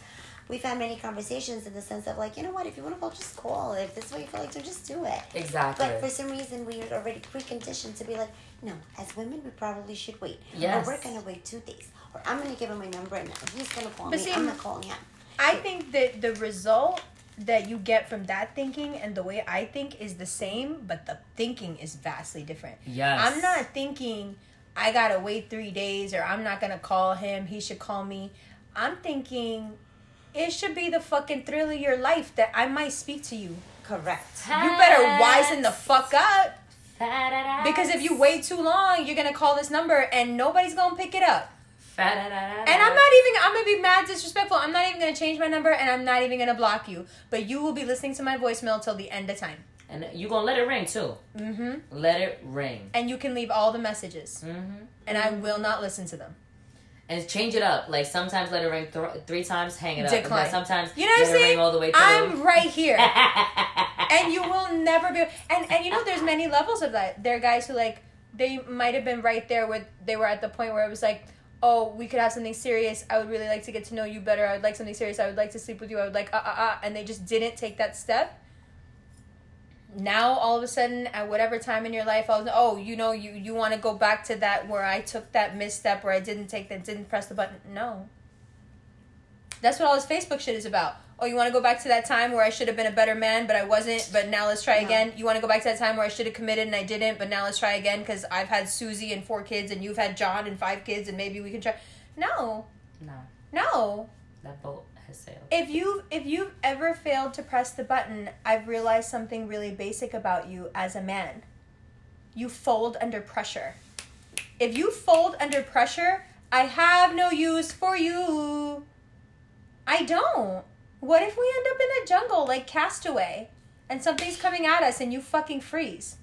we've had many conversations in the sense of, like, you know what, if you want to call, just call. If this is what you feel like, so just do it. Exactly. But for some reason, we are already preconditioned to be like, no, as women, we probably should wait. Yes. Or we're going to wait 2 days. Or I'm going to give him my number and he's going to call me. I'm not calling him. I think that the result that you get from that thinking and the way I think is the same, but the thinking is vastly different. Yes. I'm not thinking I gotta wait 3 days or I'm not gonna call him, he should call me. I'm thinking it should be the fucking thrill of your life that I might speak to you. Correct. You better wisen the fuck up. Because if you wait too long, you're gonna call this number and nobody's gonna pick it up. And I'm going to be mad disrespectful. I'm not even going to change my number, and I'm not even going to block you. But you will be listening to my voicemail till the end of time. And you're going to let it ring, too. Mm-hmm. Let it ring. And you can leave all the messages. Mm-hmm. And I will not listen to them. And change it up. Like, sometimes let it ring three times, hang it up. Decline. Sometimes you know what let it ring all the way through. I'm right here. And you will never be... And you know, there's many levels of that. There are guys who, like, they might have been right there where they were at the point where it was like... oh, we could have something serious. I would really like to get to know you better. I would like something serious. I would like to sleep with you. I would like, and they just didn't take that step. Now, all of a sudden, at whatever time in your life, I was, oh, you know, you want to go back to that where I took that misstep, where I didn't press the button. No. That's what all this Facebook shit is about. Oh, you want to go back to that time where I should have been a better man, but I wasn't, but now let's try again. You want to go back to that time where I should have committed and I didn't, but now let's try again because I've had Susie and 4 kids and you've had John and 5 kids and maybe we can try. No. That boat has sailed. If you've ever failed to press the button, I've realized something really basic about you as a man. You fold under pressure. If you fold under pressure, I have no use for you. I don't. What if we end up in a jungle like Castaway and something's coming at us and you fucking freeze?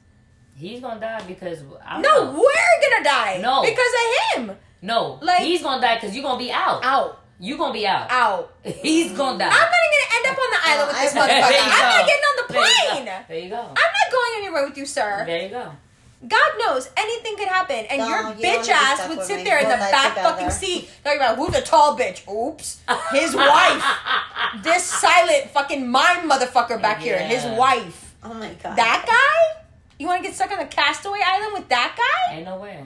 He's gonna die because... we're gonna die! No. Because of him! No. Like, he's gonna die because you're gonna be out. You're gonna be out. He's gonna die. I'm not even gonna end up on the island with this motherfucker. I'm not getting on the plane! There you go. I'm not going anywhere with you, sir. There you go. God knows anything could happen, and your bitch ass would sit there in the back fucking seat talking about who's the tall bitch. Oops, his wife. This silent fucking mime motherfucker back here. His wife. Oh my God. That guy? You want to get stuck on the Castaway Island with that guy? Ain't no way.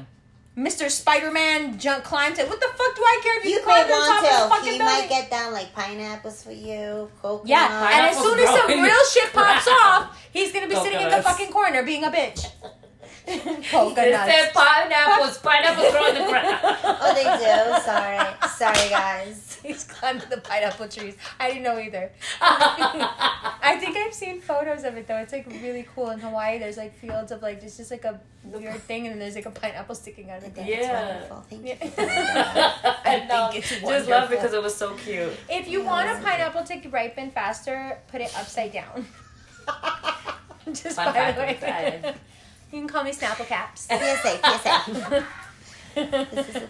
Mr. Spider-Man junk climbed it. What the fuck do I care if you climb on top of the fucking building? He might get down like pineapples for you, coconut. Yeah, and as soon as some real shit pops off, he's going to be sitting in the fucking corner being a bitch. Coconuts. They said pineapples grow on the ground. Oh, they do? Sorry, guys. He's climbed the pineapple trees. I didn't know either. I think I've seen photos of it, though. It's, like, really cool. In Hawaii, there's, like, fields of, like, it's just, like, a weird thing, and then there's, like, a pineapple sticking out of it. Yeah. It's wonderful. Thank you. I think it's wonderful. Just love it because it was so cute. If you want a pineapple to ripen faster, put it upside down. Just by the way. You can call me Snapple Caps. PSA.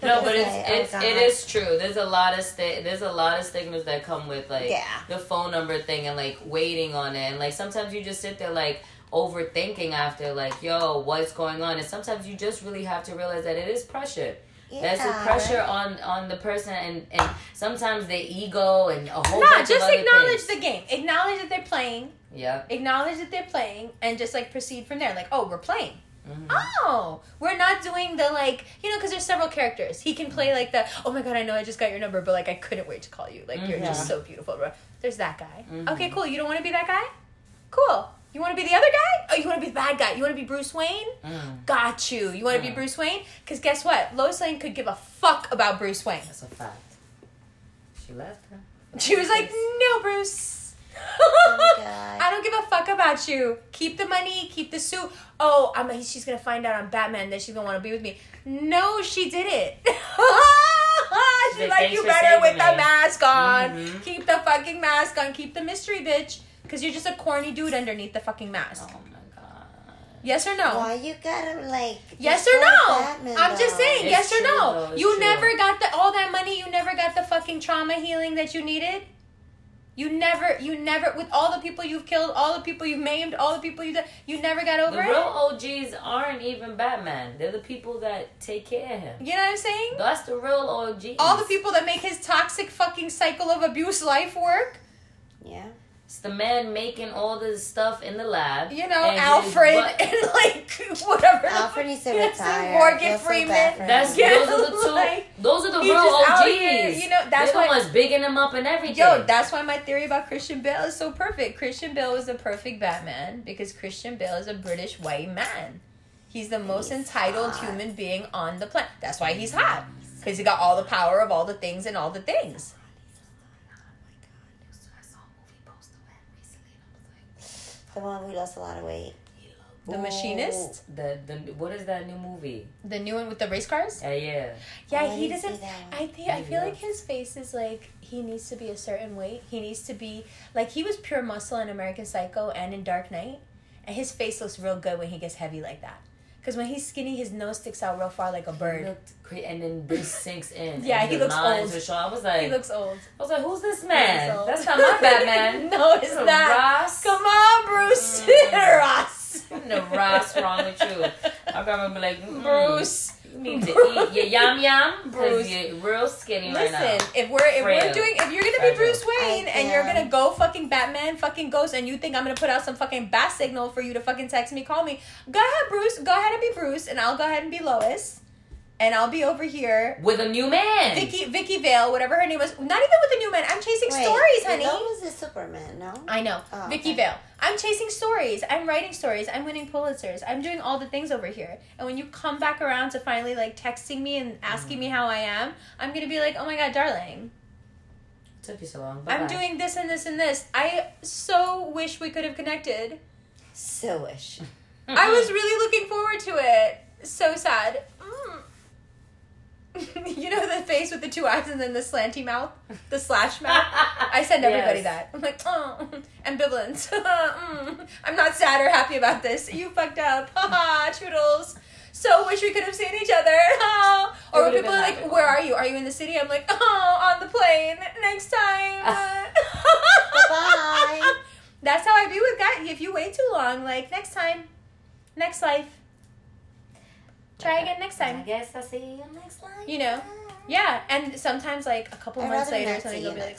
No, but it is true. There's a lot of stigmas that come with the phone number thing and like waiting on it, and like sometimes you just sit there like overthinking after like, yo, what's going on? And sometimes you just really have to realize that it is pressure. Yeah. That's the pressure on the person and sometimes the ego and a whole bunch of other things. No, just acknowledge the game. Acknowledge that they're playing. Yeah. Acknowledge that they're playing and just like proceed from there. Like, oh, we're playing. Mm-hmm. Oh, we're not doing the like, you know, because there's several characters. He can play like the, oh my God, I know I just got your number, but like I couldn't wait to call you. Like, you're just so beautiful, bro. There's that guy. Mm-hmm. Okay, cool. You don't want to be that guy? Cool. You want to be the other guy? Oh, you want to be the bad guy? You want to be Bruce Wayne? Mm. Got you. You want to be Bruce Wayne? Because guess what? Lois Lane could give a fuck about Bruce Wayne. That's a fact. She left him. She was like, no, Bruce. Oh, God. I don't give a fuck about you. Keep the money. Keep the suit. Oh, she's going to find out on Batman that she's going to want to be with me. No, she didn't. She's like, you better with the mask on. Mm-hmm. Keep the fucking mask on. Keep the mystery, bitch. Because you're just a corny dude underneath the fucking mask. Oh, my God. Yes or no? Why you gotta, like... Yes or no? Batman, I'm just saying, yes or no? You never got all that money. You never got the fucking trauma healing that you needed. You never, with all the people you've killed, all the people you've maimed, all the people you never got over it. The real OGs aren't even Batman. They're the people that take care of him. You know what I'm saying? That's the real OGs. All the people that make his toxic fucking cycle of abuse life work. Yeah. It's the man making all this stuff in the lab. You know, Alfred and like whatever. Alfred needs to retire. Morgan Freeman. Those are the real OGs. You know, that's why they're the ones bigging him up and everything. Yo, that's why my theory about Christian Bale is so perfect. Christian Bale was the perfect Batman because Christian Bale is a British white man. He's the most entitled human being on the planet. That's why he's hot. Because he got all the power of all the things and all the things. The one we lost a lot of weight. The Machinist? The what is that new movie? The new one with the race cars? He doesn't... I feel like his face is like, he needs to be a certain weight. He needs to be... Like, he was pure muscle in American Psycho and in Dark Knight. And his face looks real good when he gets heavy like that. Because when he's skinny, his nose sticks out real far like a bird. He looked great, and then this sinks in. He looks old. He looks old. I was like, who's this man? That's not my Batman. No, it's not. Ross. Come on, Bruce. Ross. No, Ross, wrong with you. I remember like, Bruce. You need to eat your yum-yum. Bruce. You're real skinny right now. Listen, if you're going to be Bruce Wayne and you're going to go fucking Batman fucking ghost and you think I'm going to put out some fucking bat signal for you to fucking text me, call me, go ahead, Bruce. Go ahead and be Bruce and I'll go ahead and be Lois. And I'll be over here. With a new man. Vicky Vale, whatever her name was. Not even with a new man. I'm chasing stories, honey. Lois is Superman, no? I know. Oh, Vicky Vale. I'm chasing stories. I'm writing stories. I'm winning Pulitzers. I'm doing all the things over here. And when you come back around to finally, like, texting me and asking me how I am, I'm going to be like, oh, my God, darling. It took you so long. Bye-bye. I'm doing this and this and this. I so wish we could have connected. So wish. I was really looking forward to it. So sad. You know the face with the two eyes and then the slanty mouth? The slash mouth? I send everybody that. I'm like, oh, ambivalence. I'm not sad or happy about this. You fucked up. Haha, toodles. So wish we could have seen each other. Oh. Or when people are like, magical. Where are you? Are you in the city? I'm like, oh, on the plane. Next time. Bye. That's how I be with guys. If you wait too long, like, next time. Next life. Try again next time. I guess I'll see you next time. You know. Yeah, and sometimes, like, a couple months later, something will be like...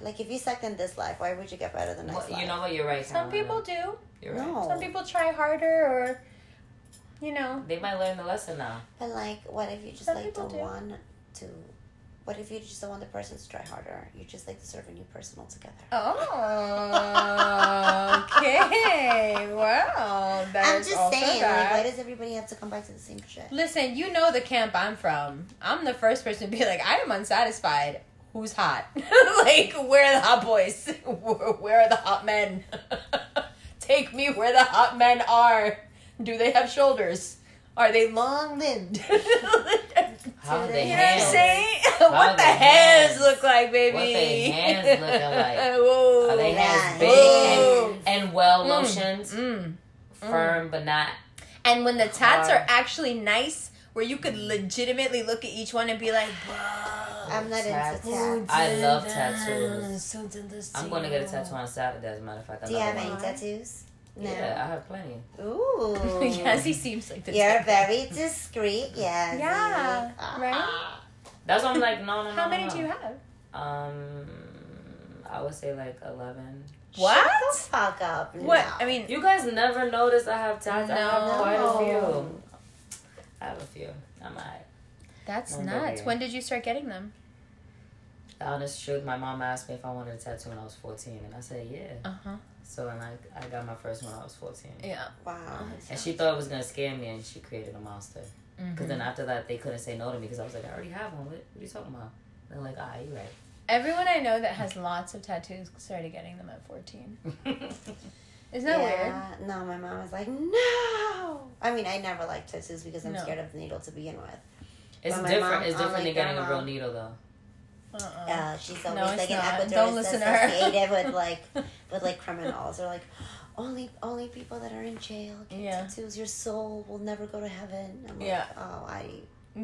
Like, if you sucked in this life, why would you get better the next life? You know what, you're right. Some people do. You're right. No. Some people try harder or, you know... They might learn the lesson now. But, like, what if you just, like, don't want to... What if you just don't want the person to try harder? You just, like, deserve a new person altogether. Oh. Okay. Wow. I'm just saying, like, why does everybody have to come back to the same shit? Listen, you know the camp I'm from. I'm the first person to be like, I am unsatisfied. Who's hot? Like, where are the hot boys? Where are the hot men? Take me where the hot men are. Do they have shoulders? Are they long-limbed? How do they what the hands look like, baby? What they hands looking like? Are they hands big and well lotioned, firm but not? And when the tats are actually nice, where you could legitimately look at each one and be like, bro, I'm not into tattoos. I love tattoos. I'm going to get a tattoo on Saturday, as a matter of fact. Do you have any tattoos? No. Yeah, I have plenty. Ooh. Yes, he seems like the You're very discreet, yes. Yeah. Right? That's why I'm like, no. How many do you have? I would say like 11. What? Shut the fuck up. What? No. I mean, you guys never noticed I have tattoos. No. I have quite a few. I have a few. I'm all right. That's nuts. When did you start getting them? The honest truth, my mom asked me if I wanted a tattoo when I was 14, and I said yeah. So and I got my first one when I was 14. Yeah. Wow. And she thought it was gonna scare me, and she created a monster. Because then after that, they couldn't say no to me because I was like, I already have one. What are you talking about? And they're like, ah, you right. Everyone I know that has lots of tattoos started getting them at 14. Isn't that weird? No, my mom was like, no. I mean, I never liked tattoos because I'm scared of the needle to begin with. It's different. It's different than getting a real needle though. Yeah, she's always like an epidural associated with criminals. They're like, only people that are in jail get tattoos. Your soul will never go to heaven. I'm like, I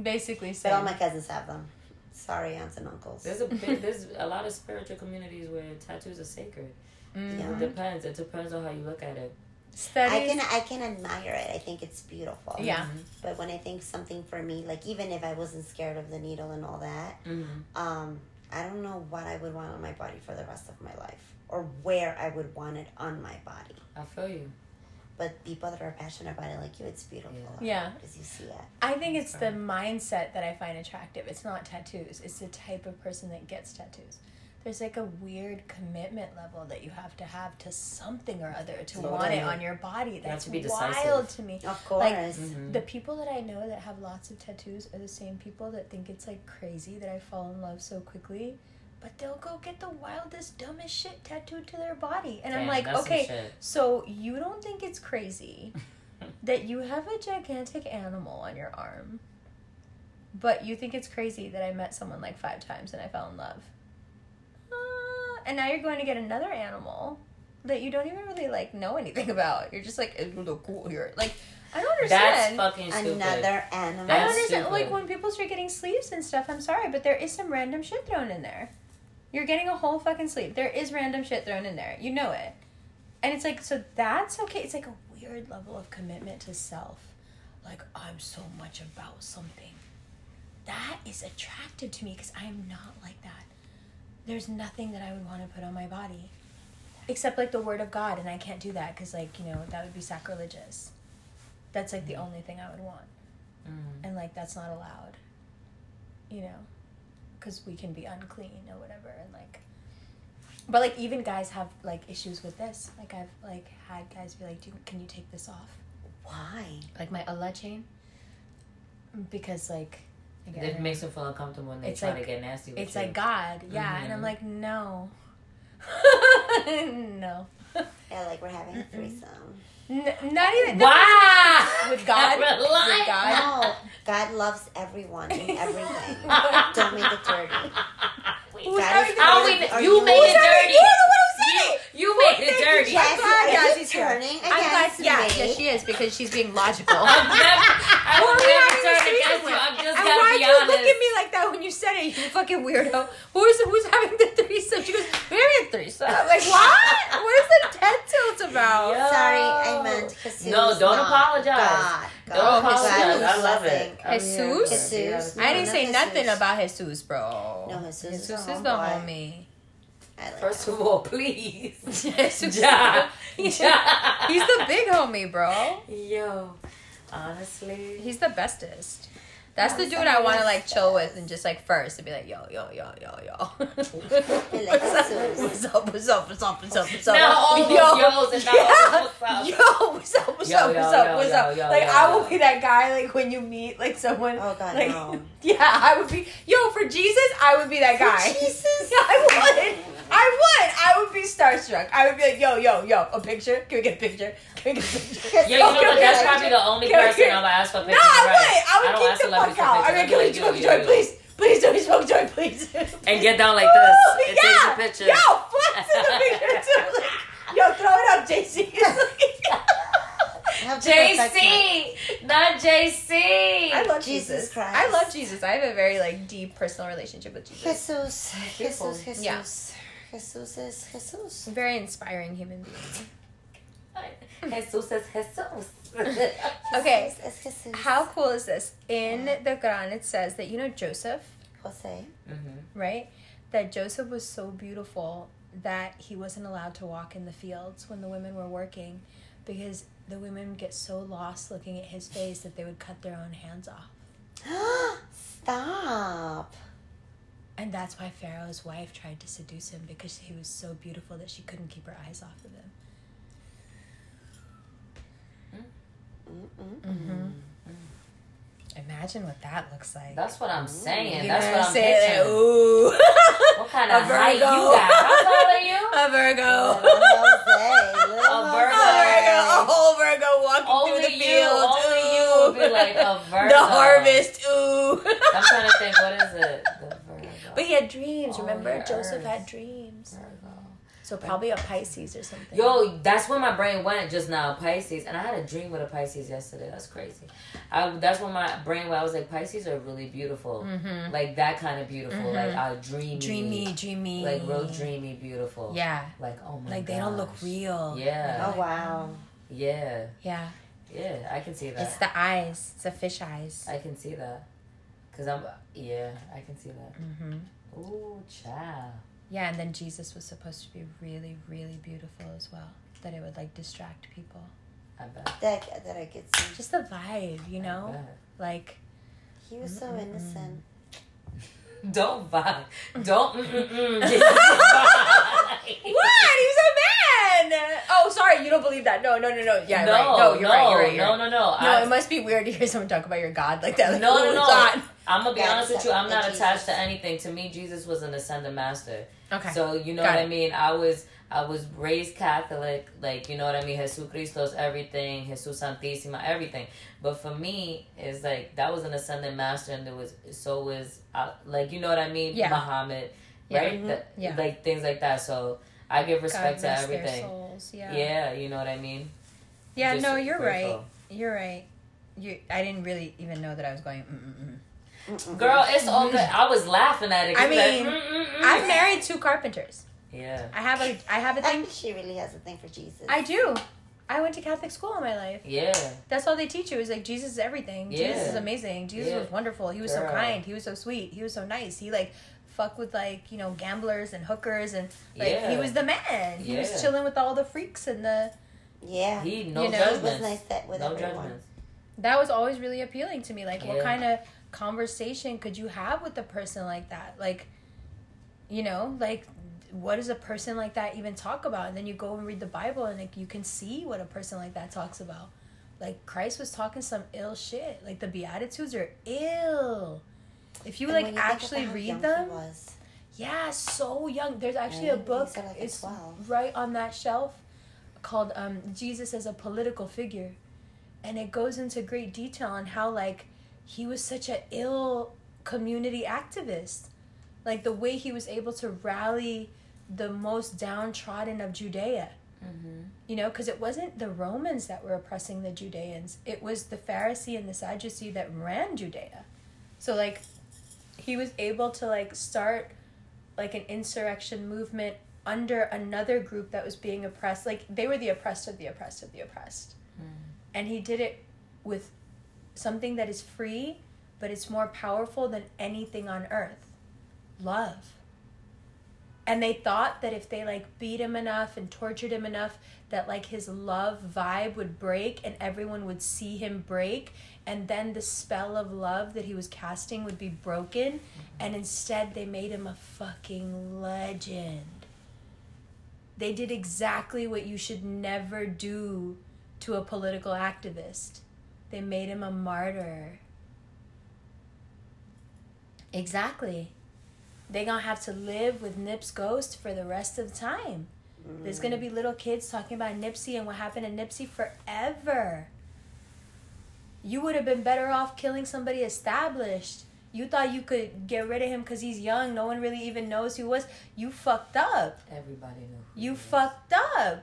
basically said. But all my cousins have them. Sorry, aunts and uncles. There's a lot of spiritual communities where tattoos are sacred. It depends on how you look at it. I can admire it. I think it's beautiful. Yeah. But when I think something for me, like even if I wasn't scared of the needle and all that, I don't know what I would want on my body for the rest of my life or where I would want it on my body. I feel you. But people that are passionate about it like you, it's beautiful. Yeah. Because you see it. I think it's the mindset that I find attractive. It's not tattoos. It's the type of person that gets tattoos. There's like a weird commitment level that you have to something or other to want it on your body. That's to be wild to me. Of course. Like, the people that I know that have lots of tattoos are the same people that think it's like crazy that I fall in love so quickly. But they'll go get the wildest, dumbest shit tattooed to their body. And I'm like, okay, so you don't think it's crazy that you have a gigantic animal on your arm, but you think it's crazy that I met someone like 5 times and I fell in love. And now you're going to get another animal that you don't even really, like, know anything about. You're just like, it's really cool here. Like, I don't understand. That's fucking stupid. Another animal. I don't understand. Stupid. Like, when people start getting sleeves and stuff, I'm sorry, but there is some random shit thrown in there. You're getting a whole fucking sleeve. There is random shit thrown in there. You know it. And it's like, so that's okay. It's like a weird level of commitment to self. Like, I'm so much about something. That is attractive to me because I am not like that. There's nothing that I would want to put on my body except, like, the word of God, and I can't do that because, like, you know, that would be sacrilegious. That's, like, the only thing I would want. And, like, that's not allowed, you know, because we can be unclean or whatever. And, like, but, like, even guys have, like, issues with this. Like, I've, like, had guys be like, can you take this off? Why? Like, my Allah chain? Because, like... It makes them feel uncomfortable when they try to get nasty with you. It's like God, and I'm like, no. No. Yeah, like we're having a threesome. Not even. Wow! With God? With God? No. God loves everyone and everything. Don't make it dirty. You made it dirty. You made it dirty. Yes, I'm glad turning. Yeah, she is because she's being logical. Why'd you look at me like that when you said it, you fucking weirdo? Who's having the threesome? She goes, we're having a threesome. I'm like, what? What is the dead tilt about? Yo. Sorry, I meant Cthulhu's. No, don't apologize. God. God. Oh, Jesus. I love it. Jesus. Jesus. I didn't say nothing about Jesus, bro. No, Jesus is the homie. Like first of all, please. Ja. He's the big homie, bro. Yo, honestly, he's the bestest. That's the dude I want to like chill with and just like first and be like, yo. What's up? Now all those yo's and now all those what's up. Yo, what's up? Like I will be that guy like when you meet like someone. Oh God, like, no. Yeah, I would be. Yo, for Jesus, I would be that guy. For Jesus, I would be starstruck. I would be like, yo, a picture? Can we get a picture? Yeah, you know what? That's probably the only person I'm gonna ask for a picture. No, I would keep the fuck out. I mean, can we smoke joint, please? Please don't smoke joint, please. And get down like this. And take the picture. Yo, flex in the picture too. Like, yo, throw it up, JC. JC, not JC. I love Jesus Christ. I love Jesus. I have a very like deep personal relationship with Jesus. Jesus. Yeah. Jesus is Jesus. Very inspiring human being. Jesus is Jesus. Okay. Jesus. How cool is this? In the Quran it says that you know Joseph? Jose. Mm-hmm. Right? That Joseph was so beautiful that he wasn't allowed to walk in the fields when the women were working because the women get so lost looking at his face that they would cut their own hands off. Stop. And that's why Pharaoh's wife tried to seduce him because he was so beautiful that she couldn't keep her eyes off of him. Mm-hmm. Imagine what that looks like. That's what I'm saying. You're that's what I'm saying. Ooh. What kind of height you got? How tall are you? A Virgo. A Virgo. A whole Virgo walking only through the field. Only you will be like a Virgo. The harvest. Ooh. I'm trying to think. What is it? The Virgo. But he had dreams. Remember, Joseph had dreams. Virgo. So probably a Pisces or something. Yo, that's where my brain went just now, Pisces. And I had a dream with a Pisces yesterday. That's crazy. That's where my brain went. I was like, Pisces are really beautiful. Mm-hmm. Like that kind of beautiful. Mm-hmm. Like dreamy. Like real dreamy beautiful. Yeah. Like, oh my God. Like they don't look real. Yeah. Oh, wow. Yeah. Yeah. Yeah, I can see that. It's the eyes. It's the fish eyes. I can see that. Because I can see that. Mm-hmm. Ooh, child. Yeah, and then Jesus was supposed to be really, really beautiful as well. That it would, like, distract people. I bet. That I get some... Just the vibe, you know? Like... He was so innocent. Don't vibe. Don't What? He was a man! Oh, sorry, you don't believe that. No. Yeah, no, right. No, you're right, No. No, it must be weird to hear someone talk about your God like that. Like, no. God. I'm going to be honest with you. I'm not attached to anything. To me, Jesus was an ascended master. Okay. So, you know what I mean? I was raised Catholic, like, you know what I mean? Jesus Christos, everything. Jesus Santissima, everything. But for me, it's like, that was an ascended master, and so was like, you know what I mean? Yeah. Muhammad, right? Yeah. Mm-hmm. Like, things like that. So, I give respect to everything. Their souls. Yeah, you know what I mean? Yeah, just no, you're grateful. You're right. I didn't really even know that I was going, Girl, it's all good. I was laughing at it. I mean, I've married two carpenters. Yeah. I have a thing. She really has a thing for Jesus. I do. I went to Catholic school all my life. Yeah. That's all they teach you is like Jesus is everything. Yeah. Jesus is amazing. Jesus was wonderful. He was so kind. He was so sweet. He was so nice. He like fucked with like, you know, gamblers and hookers and like he was the man. He was chilling with all the freaks and the He judgments. He was nice with everyone. Judgments. That was always really appealing to me. Like what kind of conversation could you have with a person like that? Like, you know, like what does a person like that even talk about? And then you go and read the Bible and like you can see what a person like that talks about. Like Christ was talking some ill shit. Like the Beatitudes are ill. If you like you actually read them, so young. There's actually a book it's right on that shelf called Jesus as a Political Figure, and it goes into great detail on how like he was such an ill community activist. Like, the way he was able to rally the most downtrodden of Judea. Mm-hmm. You know, because it wasn't the Romans that were oppressing the Judeans. It was the Pharisee and the Sadducee that ran Judea. So, like, he was able to, like, start, like, an insurrection movement under another group that was being oppressed. Like, they were the oppressed of the oppressed of the oppressed. Mm-hmm. And he did it with something that is free, but it's more powerful than anything on earth. Love. And they thought that if they like beat him enough and tortured him enough, that like his love vibe would break and everyone would see him break. And then the spell of love that he was casting would be broken. And instead they made him a fucking legend. They did exactly what you should never do to a political activist. They made him a martyr. Exactly. They're going to have to live with Nip's ghost for the rest of the time. Mm. There's going to be little kids talking about Nipsey and what happened to Nipsey forever. You would have been better off killing somebody established. You thought you could get rid of him because he's young. No one really even knows who he was. You fucked up. Everybody knew. You fucked up.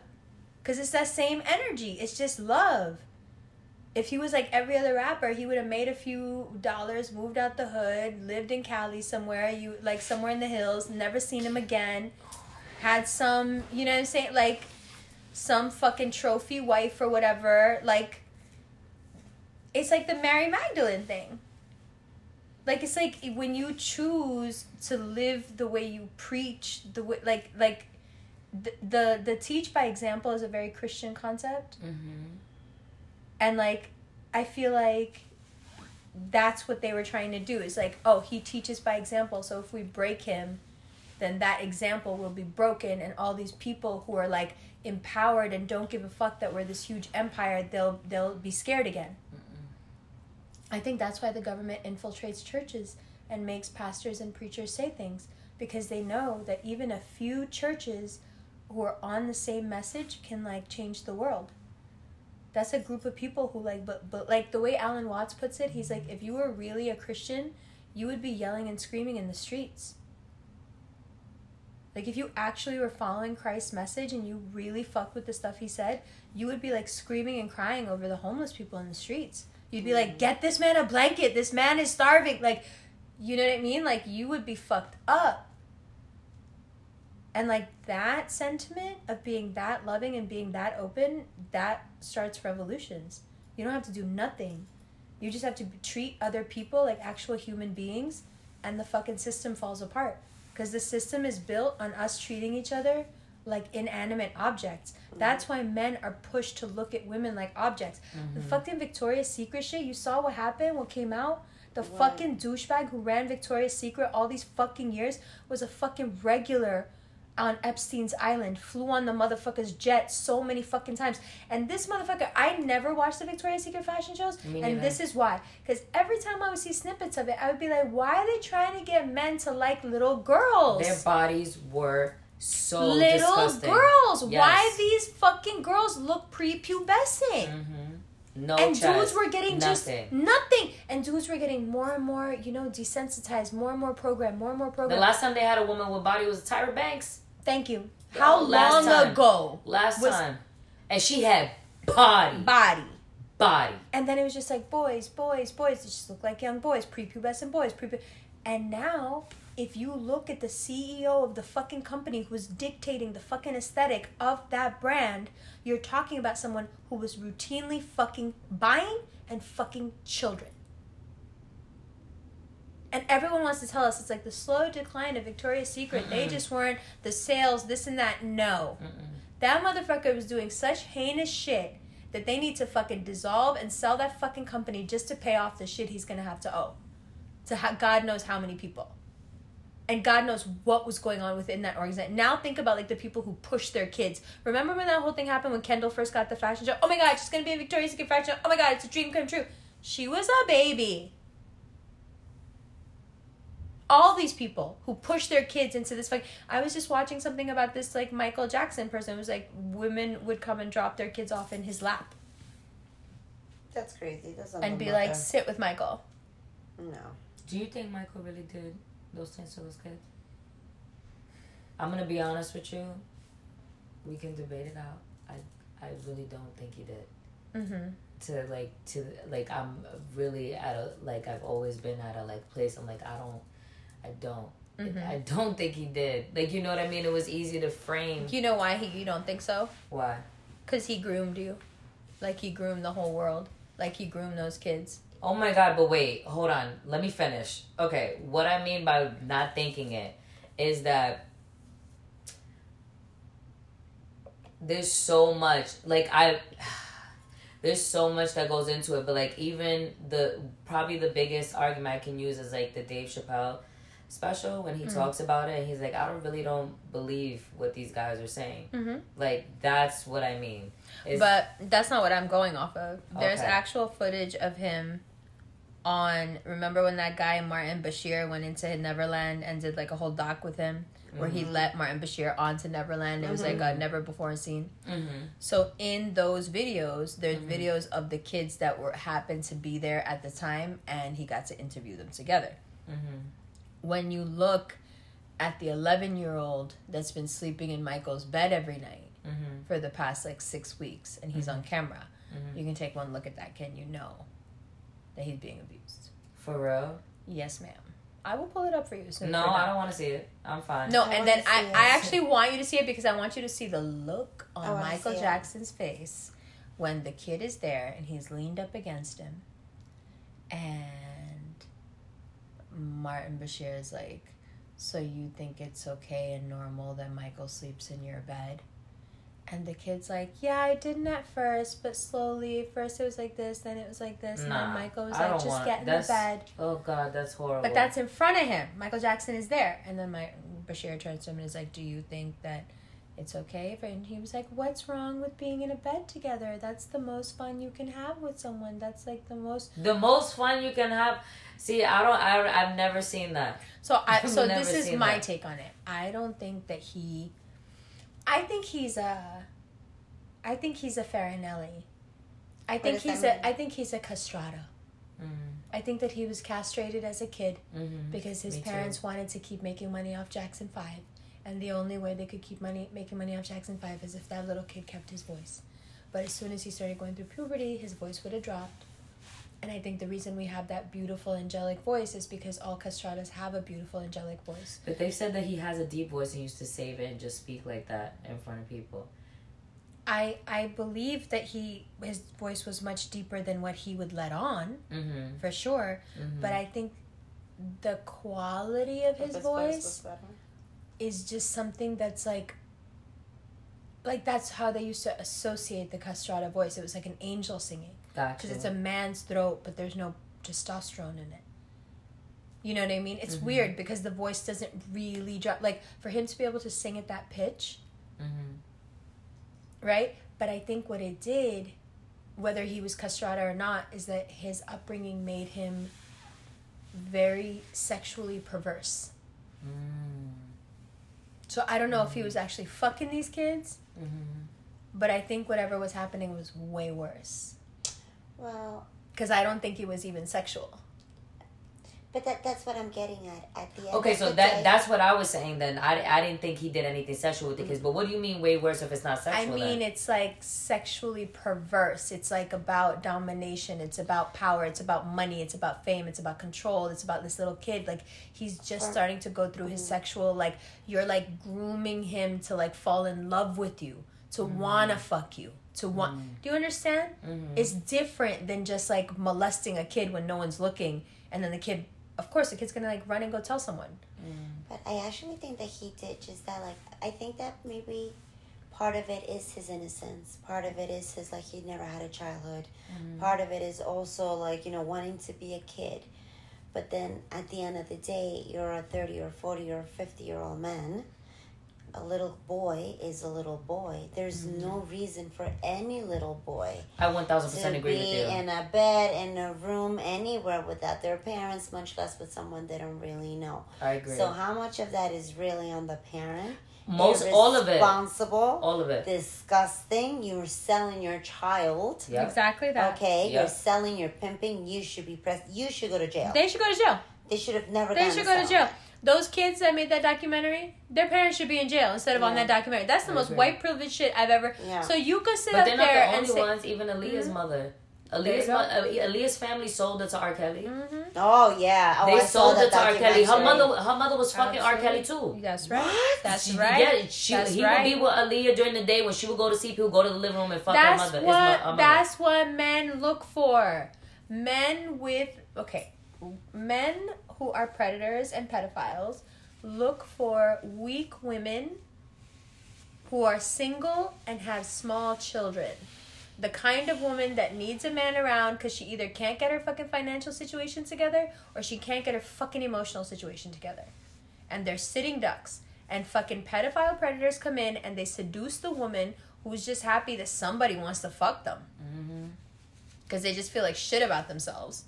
Because it's that same energy. It's just love. If he was like every other rapper, he would have made a few dollars, moved out the hood, lived in Cali somewhere, you like somewhere in the hills, never seen him again, had some, you know what I'm saying, like some fucking trophy wife or whatever. Like, it's like the Mary Magdalene thing. Like, it's like when you choose to live the way you preach, the way, like the teach by example is a very Christian concept. Mm-hmm. And, like, I feel like that's what they were trying to do. It's like, oh, he teaches by example. So if we break him, then that example will be broken. And all these people who are, like, empowered and don't give a fuck that we're this huge empire, they'll be scared again. Mm-mm. I think that's why the government infiltrates churches and makes pastors and preachers say things. Because they know that even a few churches who are on the same message can, like, change the world. That's a group of people who, like, but like, the way Alan Watts puts it, he's like, if you were really a Christian, you would be yelling and screaming in the streets. Like, if you actually were following Christ's message and you really fucked with the stuff he said, you would be, like, screaming and crying over the homeless people in the streets. You'd be like, get this man a blanket. This man is starving. Like, you know what I mean? Like, you would be fucked up. And, like, that sentiment of being that loving and being that open, that starts revolutions. You don't have to do nothing. You just have to treat other people like actual human beings, and the fucking system falls apart. Because the system is built on us treating each other like inanimate objects. That's why men are pushed to look at women like objects. Mm-hmm. The fucking Victoria's Secret shit, you saw what happened, what came out? The fucking douchebag who ran Victoria's Secret all these fucking years was a fucking regular on Epstein's Island, flew on the motherfucker's jet so many fucking times. And this motherfucker, I never watched the Victoria's Secret fashion shows. Me neither. And this is why. Because every time I would see snippets of it, I would be like, why are they trying to get men to like little girls? Their bodies were so little disgusting. Girls. Yes. Why these fucking girls look prepubescent? Mm-hmm. No, and chest, dudes were getting nothing. Just nothing. And dudes were getting more and more, you know, desensitized, more and more programmed, more and more programmed. The last time they had a woman with body was Tyra Banks. Thank you. How long ago? Last time. And she had body. And then it was just like boys. They just look like young boys, prepubescent boys. And now, if you look at the CEO of the fucking company who's dictating the fucking aesthetic of that brand, you're talking about someone who was routinely fucking buying and fucking children. And everyone wants to tell us it's like the slow decline of Victoria's Secret. Mm-mm. They just weren't the sales, this and that. No. Mm-mm. That motherfucker was doing such heinous shit that they need to fucking dissolve and sell that fucking company just to pay off the shit he's going to have to owe. To God knows how many people. And God knows what was going on within that organization. Now think about like the people who push their kids. Remember when that whole thing happened when Kendall first got the fashion show? Oh my God, she's going to be a Victoria's Secret fashion show. Oh my God, it's a dream come true. She was a baby. All these people who push their kids into this, like, I was just watching something about this, like, Michael Jackson person. It was like women would come and drop their kids off in his lap. That's crazy. And be like, sit with Michael. No. Do you think Michael really did those things to those kids? I'm going to be honest with you. We can debate it out. I really don't think he did. Mm-hmm. To like, I'm really at a, like, I've always been at a, like, place. I'm like, I don't. Mm-hmm. I don't think he did. Like, you know what I mean? It was easy to frame. You know why you don't think so? Why? Because he groomed you. Like, he groomed the whole world. Like, he groomed those kids. Oh my God, but wait, hold on. Let me finish. Okay, what I mean by not thinking it is that there's so much, like there's so much that goes into it, but like even probably the biggest argument I can use is like the Dave Chappelle special when he talks about it and he's like, I don't believe what these guys are saying. Like, that's what I mean. But that's not what I'm going off of. There's actual footage of him on, remember when that guy Martin Bashir went into Neverland and did like a whole doc with him where he let Martin Bashir onto Neverland. It was like a never before seen. So in those videos, there's videos of the kids that happened to be there at the time, and he got to interview them together. When you look at the 11-year-old that's been sleeping in Michael's bed every night for the past like 6 weeks, and he's on camera, you can take one look at that kid and you know that he's being abused. For real? Yes, ma'am. I will pull it up for you soon. No, I don't want to see it. I'm fine. No, and then I actually want you to see it because I want you to see the look on Michael Jackson's face when the kid is there and he's leaned up against him, and Martin Bashir is like, so you think it's okay and normal that Michael sleeps in your bed? And the kid's like, yeah, I didn't at first, but slowly. First it was like this, then it was like this. And then Michael was like, just get in the bed. Oh, God, that's horrible. But that's in front of him. Michael Jackson is there. And then Bashir turns to him and is like, do you think that it's okay? And he was like, what's wrong with being in a bed together? That's the most fun you can have with someone. That's like the most... The most fun you can have... See, I've never seen that. So this is my take on it. I don't think that he... I think he's a Farinelli. I think he's a castrato. I think that he was castrated as a kid because his parents wanted to keep making money off Jackson 5, and the only way they could keep making money off Jackson 5 is if that little kid kept his voice. But as soon as he started going through puberty, his voice would have dropped. And I think the reason we have that beautiful angelic voice is because all castratas have a beautiful angelic voice. But they've said that he has a deep voice and used to save it and just speak like that in front of people. I believe that his voice was much deeper than what he would let on, for sure. But I think the quality of his voice is just something that's like that's how they used to associate the castrata voice. It was like an angel singing. Because it's a man's throat, but there's no testosterone in it. You know what I mean? It's weird because the voice doesn't really drop. Like, for him to be able to sing at that pitch, right? But I think what it did, whether he was castrata or not, is that his upbringing made him very sexually perverse. So I don't know if he was actually fucking these kids, but I think whatever was happening was way worse. Well, because I don't think he was even sexual. But that's what I'm getting at the end. Okay, so that's what I was saying then. I didn't think he did anything sexual with the kids. But what do you mean way worse if it's not sexual? I mean, it's like sexually perverse. It's like about domination. It's about power. It's about money. It's about fame. It's about control. It's about this little kid. Like, he's just starting to go through his sexual, like, you're like grooming him to like fall in love with you, to wanna fuck you. Do you understand? It's different than just like molesting a kid when no one's looking, and then the kid's gonna like run and go tell someone. But I actually think that he did just that. Like, I think that maybe part of it is his innocence, part of it is his like he never had a childhood, part of it is also like, you know, wanting to be a kid. But then at the end of the day, you're a 30 or 40 or 50-year-old man. A little boy is a little boy. There's no reason for any little boy. I 1,000% agree with you. To be in a bed, in a room, anywhere without their parents, much less with someone they don't really know. I agree. So how much of that is really on the parent? Most, all of it. Irresponsible. All of it. Disgusting. You're selling your child. Yep. Exactly that. Okay, yep. You're selling, you're pimping. You should be pressed. You should go to jail. They should go to jail. They should have never gone to jail. They should go to jail. Those kids that made that documentary, their parents should be in jail instead of on that documentary. That's the most white privilege shit I've ever... Yeah. So you could sit up there and say... But they're not the only ones, even Aaliyah's mother. Aaliyah's family sold it to R. Kelly. Oh, yeah. Oh, they sold it to R. Kelly. Her mother was fucking R. Kelly, too. That's right. What? That's right. Yeah, he would be with Aaliyah during the day when she would go to sleep. He would go to the living room and fuck her mother. That's what men look for. Men who are predators and pedophiles look for weak women who are single and have small children. The kind of woman that needs a man around because she either can't get her fucking financial situation together or she can't get her fucking emotional situation together. And they're sitting ducks. And fucking pedophile predators come in and they seduce the woman who's just happy that somebody wants to fuck them. Because they just feel like shit about themselves.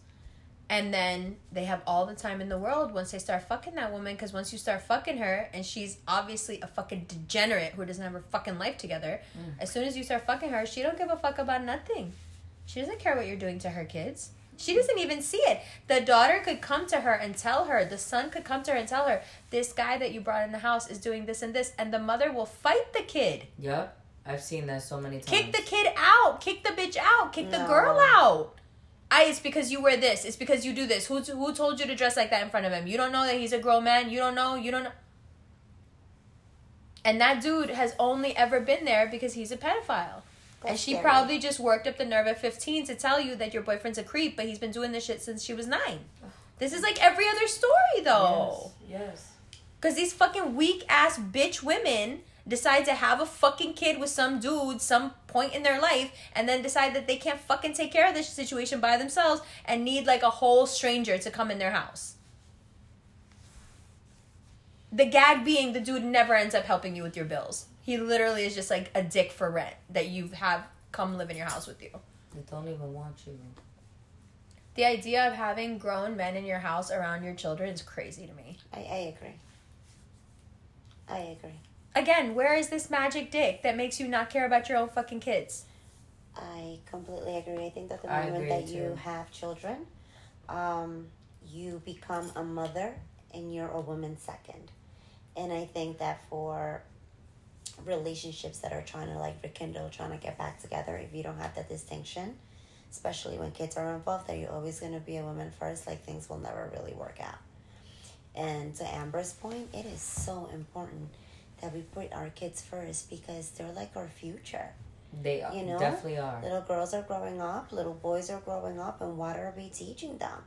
And then they have all the time in the world once they start fucking that woman. Because once you start fucking her, and she's obviously a fucking degenerate who doesn't have her fucking life together. As soon as you start fucking her, she don't give a fuck about nothing. She doesn't care what you're doing to her kids. She doesn't even see it. The daughter could come to her and tell her. The son could come to her and tell her, this guy that you brought in the house is doing this and this. And the mother will fight the kid. Yep. I've seen that so many times. Kick the kid out. Kick the bitch out. Kick the girl out. It's because you wear this. It's because you do this. Who told you to dress like that in front of him? You don't know that he's a grown man. You don't know. And that dude has only ever been there because he's a pedophile. That's and she scary. Probably just worked up the nerve at 15 to tell you that your boyfriend's a creep, but he's been doing this shit since she was 9. This is like every other story, though. Yes. Because these fucking weak-ass bitch women decide to have a fucking kid with some dude some point in their life and then decide that they can't fucking take care of this situation by themselves and need like a whole stranger to come in their house. The gag being the dude never ends up helping you with your bills. He literally is just like a dick for rent that you have come live in your house with you. They don't even want you. The idea of having grown men in your house around your children is crazy to me. I agree. Again, where is this magic dick that makes you not care about your own fucking kids? I completely agree. I think that the moment that you have children, you become a mother and you're a woman second. And I think that for relationships that are trying to like rekindle, trying to get back together, if you don't have that distinction, especially when kids are involved, that you're always going to be a woman first, like things will never really work out. And to Amber's point, it is so important that we put our kids first because they're like our future. They are, definitely are. Little girls are growing up, little boys are growing up, and what are we teaching them?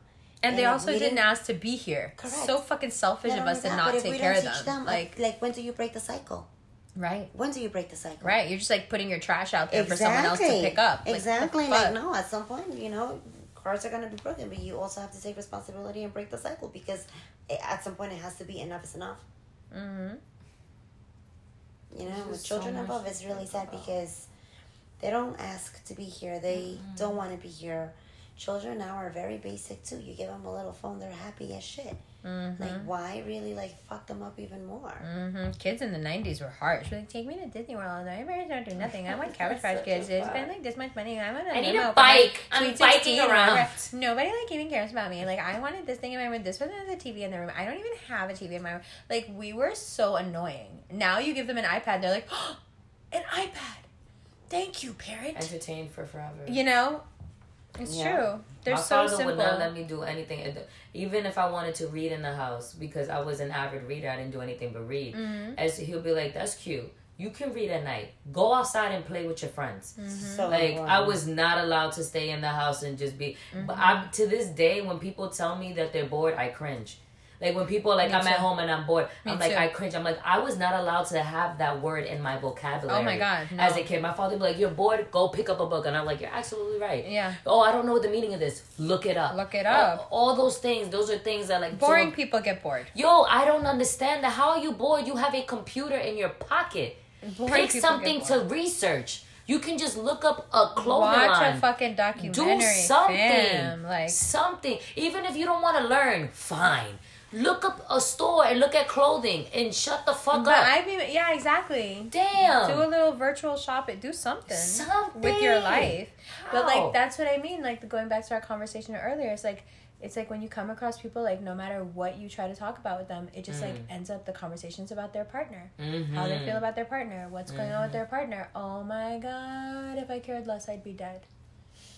And they also didn't ask to be here. Correct. So fucking selfish of us to not take care of them. Like when do you break the cycle? Right. When do you break the cycle? Right. You're just like putting your trash out there for someone else to pick up. Exactly. Like no, at some point, cars are going to be broken, but you also have to take responsibility and break the cycle because at some point it has to be enough is enough. Mm-hmm. With children above, it's really sad because they don't ask to be here. They don't want to be here. Children now are very basic, too. You give them a little phone, they're happy as shit. Mm-hmm. Like, why really, fuck them up even more? Mm-hmm. Kids in the 90s were harsh. Like, take me to Disney World. My parents don't do nothing. I want Cabbage Patch Kids. They spend, this much money. I need a bike. I'm biking around. Nobody, even cares about me. I wanted this thing in my room. This wasn't the TV in the room. I don't even have a TV in my room. We were so annoying. Now you give them an iPad. They're like, oh, an iPad. Thank you, parent. Entertained for forever. It's true. They're so simple. My father would not let me do anything. Even if I wanted to read in the house, because I was an avid reader, I didn't do anything but read. Mm-hmm. As he'll be like, that's cute. You can read at night. Go outside and play with your friends. Mm-hmm. So I was not allowed to stay in the house and just be. Mm-hmm. But to this day, when people tell me that they're bored, I cringe. When people are like, I'm at home and I'm bored. I'm like, I cringe. I'm like, I was not allowed to have that word in my vocabulary. Oh, my God. No. As a kid, my father would be like, you're bored? Go pick up a book. And I'm like, you're absolutely right. Yeah. Oh, I don't know what the meaning of this. Look it up. All those things. Those are things that boring people get bored. Yo, I don't understand that. How are you bored? You have a computer in your pocket. Pick something to research. You can just look up a clothing line. Watch a fucking documentary. Do something. Fam, something. Even if you don't want to learn, fine. Look up a store and look at clothing and shut the fuck up. Yeah, exactly. Damn. Do a little virtual shop and do something with your life. How? But that's what I mean. Going back to our conversation earlier, it's when you come across people, no matter what you try to talk about with them, it just ends up the conversations about their partner, mm-hmm. how they feel about their partner, what's going on with their partner. Oh my God, if I cared less, I'd be dead.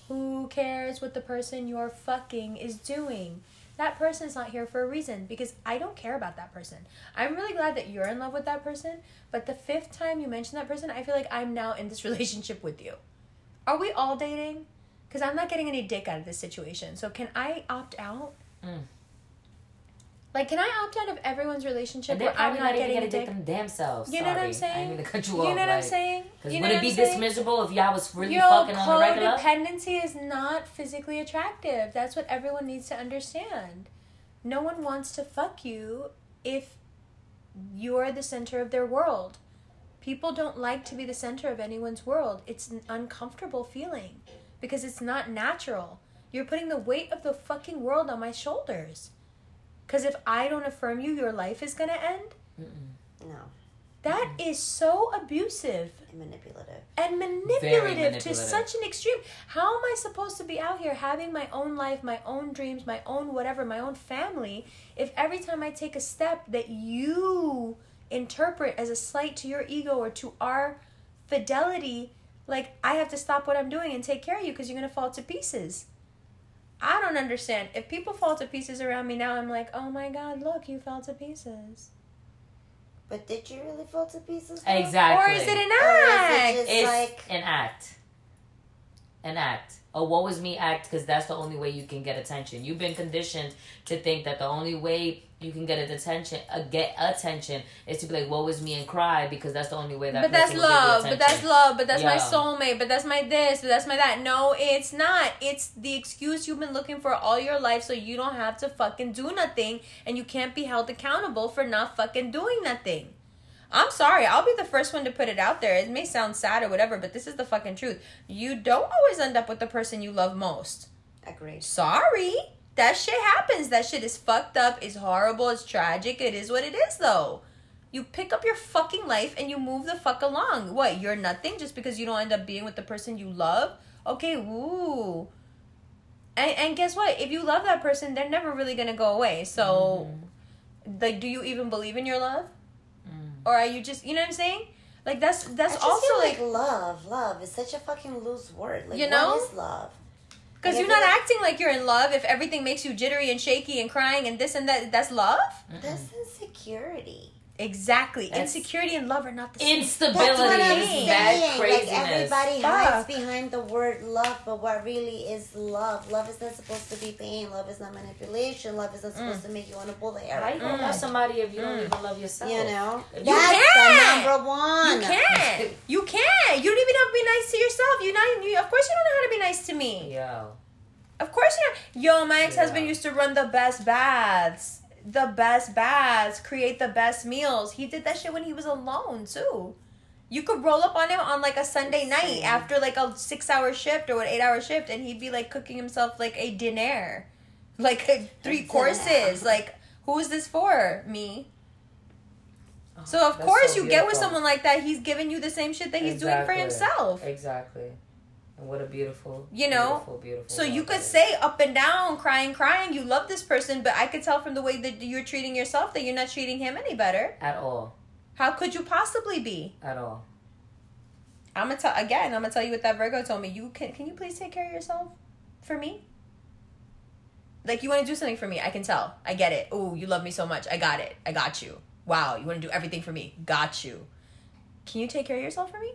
Who cares what the person you're fucking is doing? That person's not here for a reason because I don't care about that person. I'm really glad that you're in love with that person, but the 5th time you mention that person, I feel like I'm now in this relationship with you. Are we all dating? Because I'm not getting any dick out of this situation. So can I opt out? Mm. Like, can I opt out of everyone's relationship where I'm not getting a dick? Them damn selves. You know what I'm saying? I mean to cut you off. You know what I'm saying? Because would it be this miserable if y'all was really fucking on the regular? Codependency is not physically attractive. That's what everyone needs to understand. No one wants to fuck you if you're the center of their world. People don't like to be the center of anyone's world. It's an uncomfortable feeling because it's not natural. You're putting the weight of the fucking world on my shoulders. Because if I don't affirm you, your life is going to end? Mm-mm. No. That is so abusive. And manipulative. To such an extreme. How am I supposed to be out here having my own life, my own dreams, my own whatever, my own family, if every time I take a step that you interpret as a slight to your ego or to our fidelity, like, I have to stop what I'm doing and take care of you because you're going to fall to pieces. I don't understand. If people fall to pieces around me now, I'm like, oh my God, look, you fell to pieces. But did you really fall to pieces? Though? Exactly. Or is it an act? It's an act. A woe is me act, because that's the only way you can get attention. You've been conditioned to think that the only way you can get attention is to be like, woe is me and cry, because that's the only way that. But that's love. But that's love. But that's my soulmate. But that's my this. But that's my that. No, it's not. It's the excuse you've been looking for all your life, so you don't have to fucking do nothing, and you can't be held accountable for not fucking doing nothing. I'm sorry. I'll be the first one to put it out there. It may sound sad or whatever, but this is the fucking truth. You don't always end up with the person you love most. Agreed. Sorry. That shit happens. That shit is fucked up. It's horrible. It's tragic. It is what it is, though. You pick up your fucking life and you move the fuck along. What? You're nothing just because you don't end up being with the person you love? Okay, woo. And guess what? If you love that person, they're never really going to go away. So, like, do you even believe in your love? Or are you just, you know what I'm saying? Like, that's I just also feel like love is such a fucking loose word. Like, you know? What is love? Because you're not acting like you're in love if everything makes you jittery and shaky and crying and this and that. That's love? Mm-mm. That's insecurity. Exactly. That's insecurity and love are not the same. Instability is bad craziness. Like, everybody hides behind the word love, but what really is love? Love is not supposed to be pain. Love is not manipulation. Love is not supposed to make you want to pull the hair. How you gonna love somebody if you don't even love yourself? You know? That's the number one. You can't. You don't even know how to be nice to yourself. Of course you don't know how to be nice to me. Yeah. Of course you don't. Yo, my ex-husband used to run the best baths, create the best meals. He did that shit when he was alone too. You could roll up on him on like a Sunday night after like a 6-hour shift or an 8-hour shift, and he'd be like cooking himself like a dinner, like three courses. Like, who is this for? Me. So of course you get with someone like that. He's giving you the same shit that he's doing for himself. Exactly. What a beautiful, beautiful. So you could say up and down, crying, you love this person, but I could tell from the way that you're treating yourself that you're not treating him any better. At all. How could you possibly be? At all. I'm going to tell you what that Virgo told me. Can you please take care of yourself for me? Like, you want to do something for me. I can tell. I get it. Oh, you love me so much. I got it. I got you. Wow. You want to do everything for me. Got you. Can you take care of yourself for me?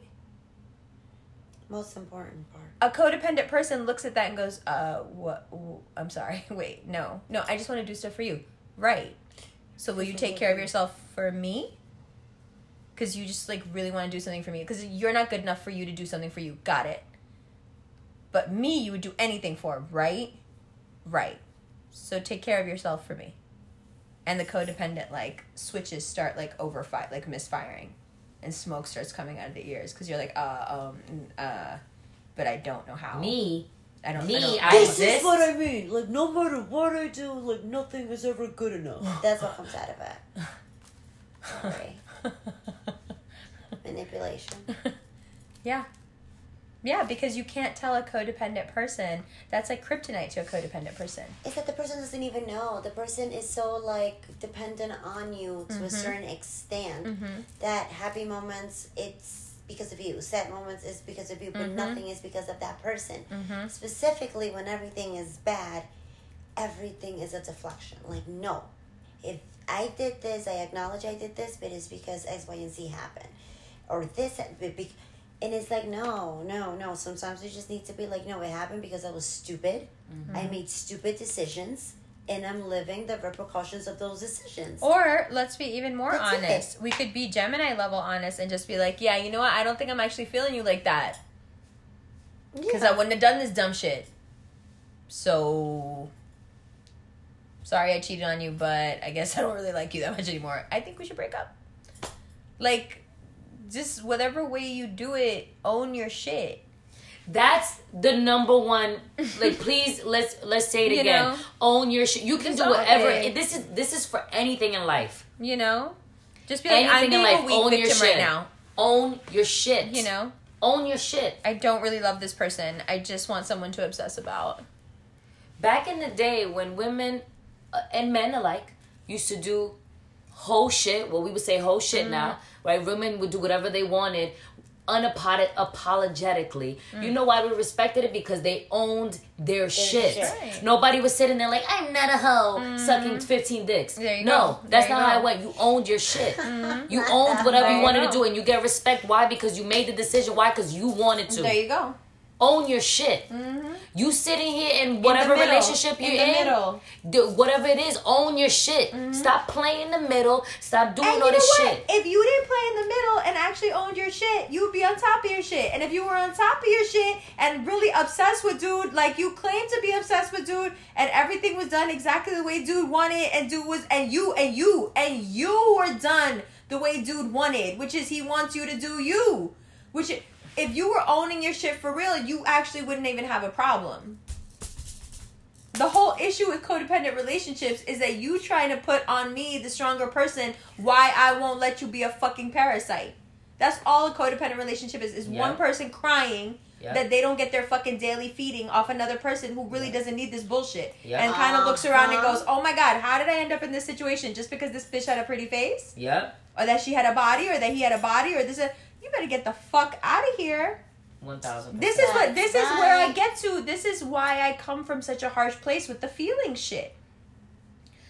Most important part. A codependent person looks at that and goes, what? I'm sorry. Wait, no. I just want to do stuff for you, right? So will you take care of yourself for me? Because you just like really want to do something for me. Because you're not good enough for you to do something for you. Got it. But me, you would do anything for, right? Right. So take care of yourself for me. And the codependent like switches start like misfiring. And smoke starts coming out of the ears because you're like, but I don't know how. I exist. This is what I mean. Like, no matter what I do, like, nothing is ever good enough. That's what comes out of it. Sorry. Manipulation. Yeah. Yeah, because you can't tell a codependent person. That's like kryptonite to a codependent person. It's that the person doesn't even know. The person is so, like, dependent on you to a certain extent that happy moments, it's because of you. Sad moments, it's because of you. But nothing is because of that person. Mm-hmm. Specifically, when everything is bad, everything is a deflection. Like, no. If I did this, I acknowledge I did this, but it's because X, Y, and Z happened. Or this... And it's like, no. Sometimes we just need to be like, no, it happened because I was stupid. Mm-hmm. I made stupid decisions. And I'm living the repercussions of those decisions. Or let's be even more honest. We could be Gemini level honest and just be like, yeah, you know what? I don't think I'm actually feeling you like that. Because I wouldn't have done this dumb shit. So, sorry I cheated on you, but I guess I don't really like you that much anymore. I think we should break up. Like, just whatever way you do it, own your shit. That's the number one. Like, please, let's say it again. Know? Own your shit. You can do whatever. This is for anything in life. You know, just be like, anything I'm being in life. Own your shit right now. Own your shit. You know, own your shit. I don't really love this person. I just want someone to obsess about. Back in the day, when women and men alike used to do whole shit, well, we would say whole shit now, right? Women would do whatever they wanted. Unapologetically. You know why we respected it? Because they owned their shit. Right. Nobody was sitting there like, I'm not a hoe, sucking 15 dicks. That's not how it went. You owned your shit. You owned whatever you wanted to do, and you get respect. Why? Because you made the decision. Why? Because you wanted to. There you go. Own your shit. You sitting here in whatever relationship you're in, whatever it is, own your shit. Stop playing in the middle. Stop doing all this shit. If you didn't play in the middle and actually owned your shit, you'd be on top of your shit. And if you were on top of your shit and really obsessed with dude, like you claimed to be obsessed with dude, and everything was done exactly the way dude wanted, and dude was, and you were done the way dude wanted, which is he wants you to do you, which. If you were owning your shit for real, you actually wouldn't even have a problem. The whole issue with codependent relationships is that you trying to put on me, the stronger person, why I won't let you be a fucking parasite. That's all a codependent relationship is one person crying that they don't get their fucking daily feeding off another person who really doesn't need this bullshit. Yep. And kind of looks around and goes, oh my God, how did I end up in this situation? Just because this bitch had a pretty face? Yep. Or that she had a body, or that he had a body, or this... You better get the fuck out of here. 1,000%. This is where I get to. This is why I come from such a harsh place with the feeling shit.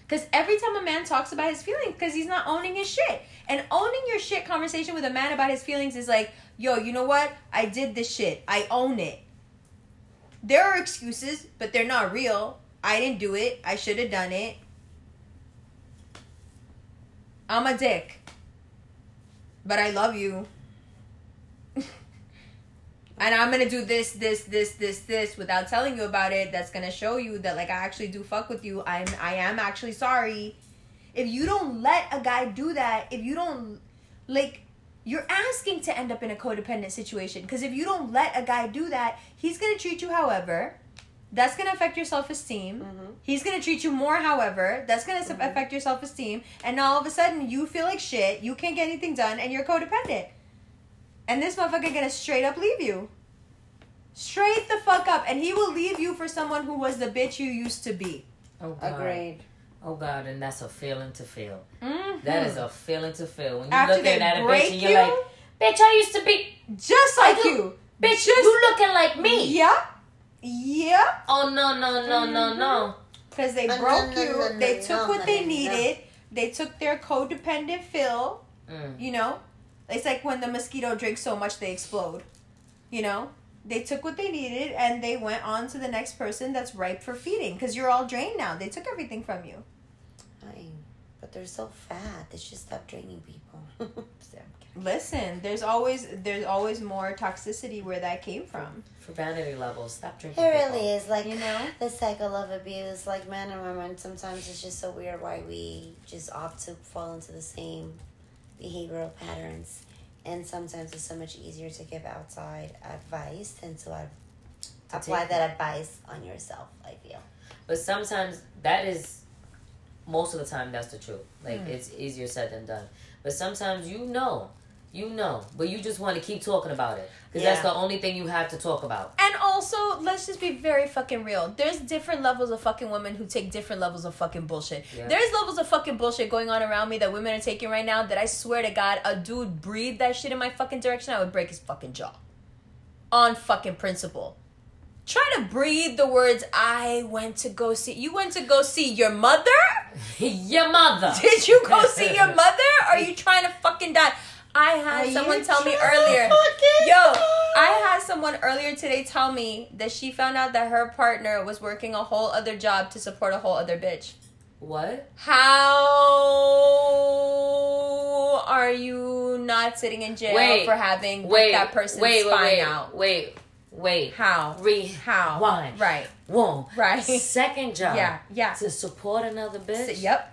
Because every time a man talks about his feelings, because he's not owning his shit. And owning your shit conversation with a man about his feelings is like, yo, you know what? I did this shit. I own it. There are excuses, but they're not real. I didn't do it. I should have done it. I'm a dick. But I love you. And I'm going to do this without telling you about it. That's going to show you that, like, I actually do fuck with you. I am actually sorry. If you don't let a guy do that, if you don't, like, you're asking to end up in a codependent situation. Because if you don't let a guy do that, he's going to treat you however. That's going to affect your self-esteem. Mm-hmm. He's going to treat you more however. That's going to affect your self-esteem. And now all of a sudden, you feel like shit. You can't get anything done. And you're codependent. And this motherfucker gonna straight up leave you. Straight the fuck up. And he will leave you for someone who was the bitch you used to be. Oh, God. Agreed. Oh, God. And that's a feeling to feel. Mm-hmm. That is a feeling to feel. When you look at a bitch and you're like, bitch, I used to be just like you. Bitch, you looking like me. Yeah. Yeah. Oh, no. Because they broke you. They took what they needed. They took their codependent fill. You know? It's like when the mosquito drinks so much they explode. You know? They took what they needed and they went on to the next person that's ripe for feeding. Because you're all drained now. They took everything from you. But they're so fat. They should stop draining people. Listen, there's always more toxicity where that came from. For vanity levels, stop drinking people. It really is. Like, you know, the cycle of abuse. Like, men and women, sometimes it's just so weird why we just opt to fall into the same... behavioral patterns, and sometimes it's so much easier to give outside advice than to apply that advice on yourself, I feel. But sometimes most of the time that's the truth. Like, it's easier said than done. But sometimes you know, but you just want to keep talking about it because that's the only thing you have to talk about. And also, let's just be very fucking real. There's different levels of fucking women who take different levels of fucking bullshit. Yeah. There's levels of fucking bullshit going on around me that women are taking right now that I swear to God, a dude breathed that shit in my fucking direction, I would break his fucking jaw. On fucking principle. Try to breathe the words, I went to go see... You went to go see your mother? Your mother. Did you go see your mother? Or are you trying to fucking die? I had someone tell me earlier, yo, someone earlier today tell me that she found out that her partner was working a whole other job to support a whole other bitch. What? How are you not sitting in jail for having that person's spine out? How? How? One. Right. One. Right. Second job. Yeah. Yeah. To support another bitch? Yep.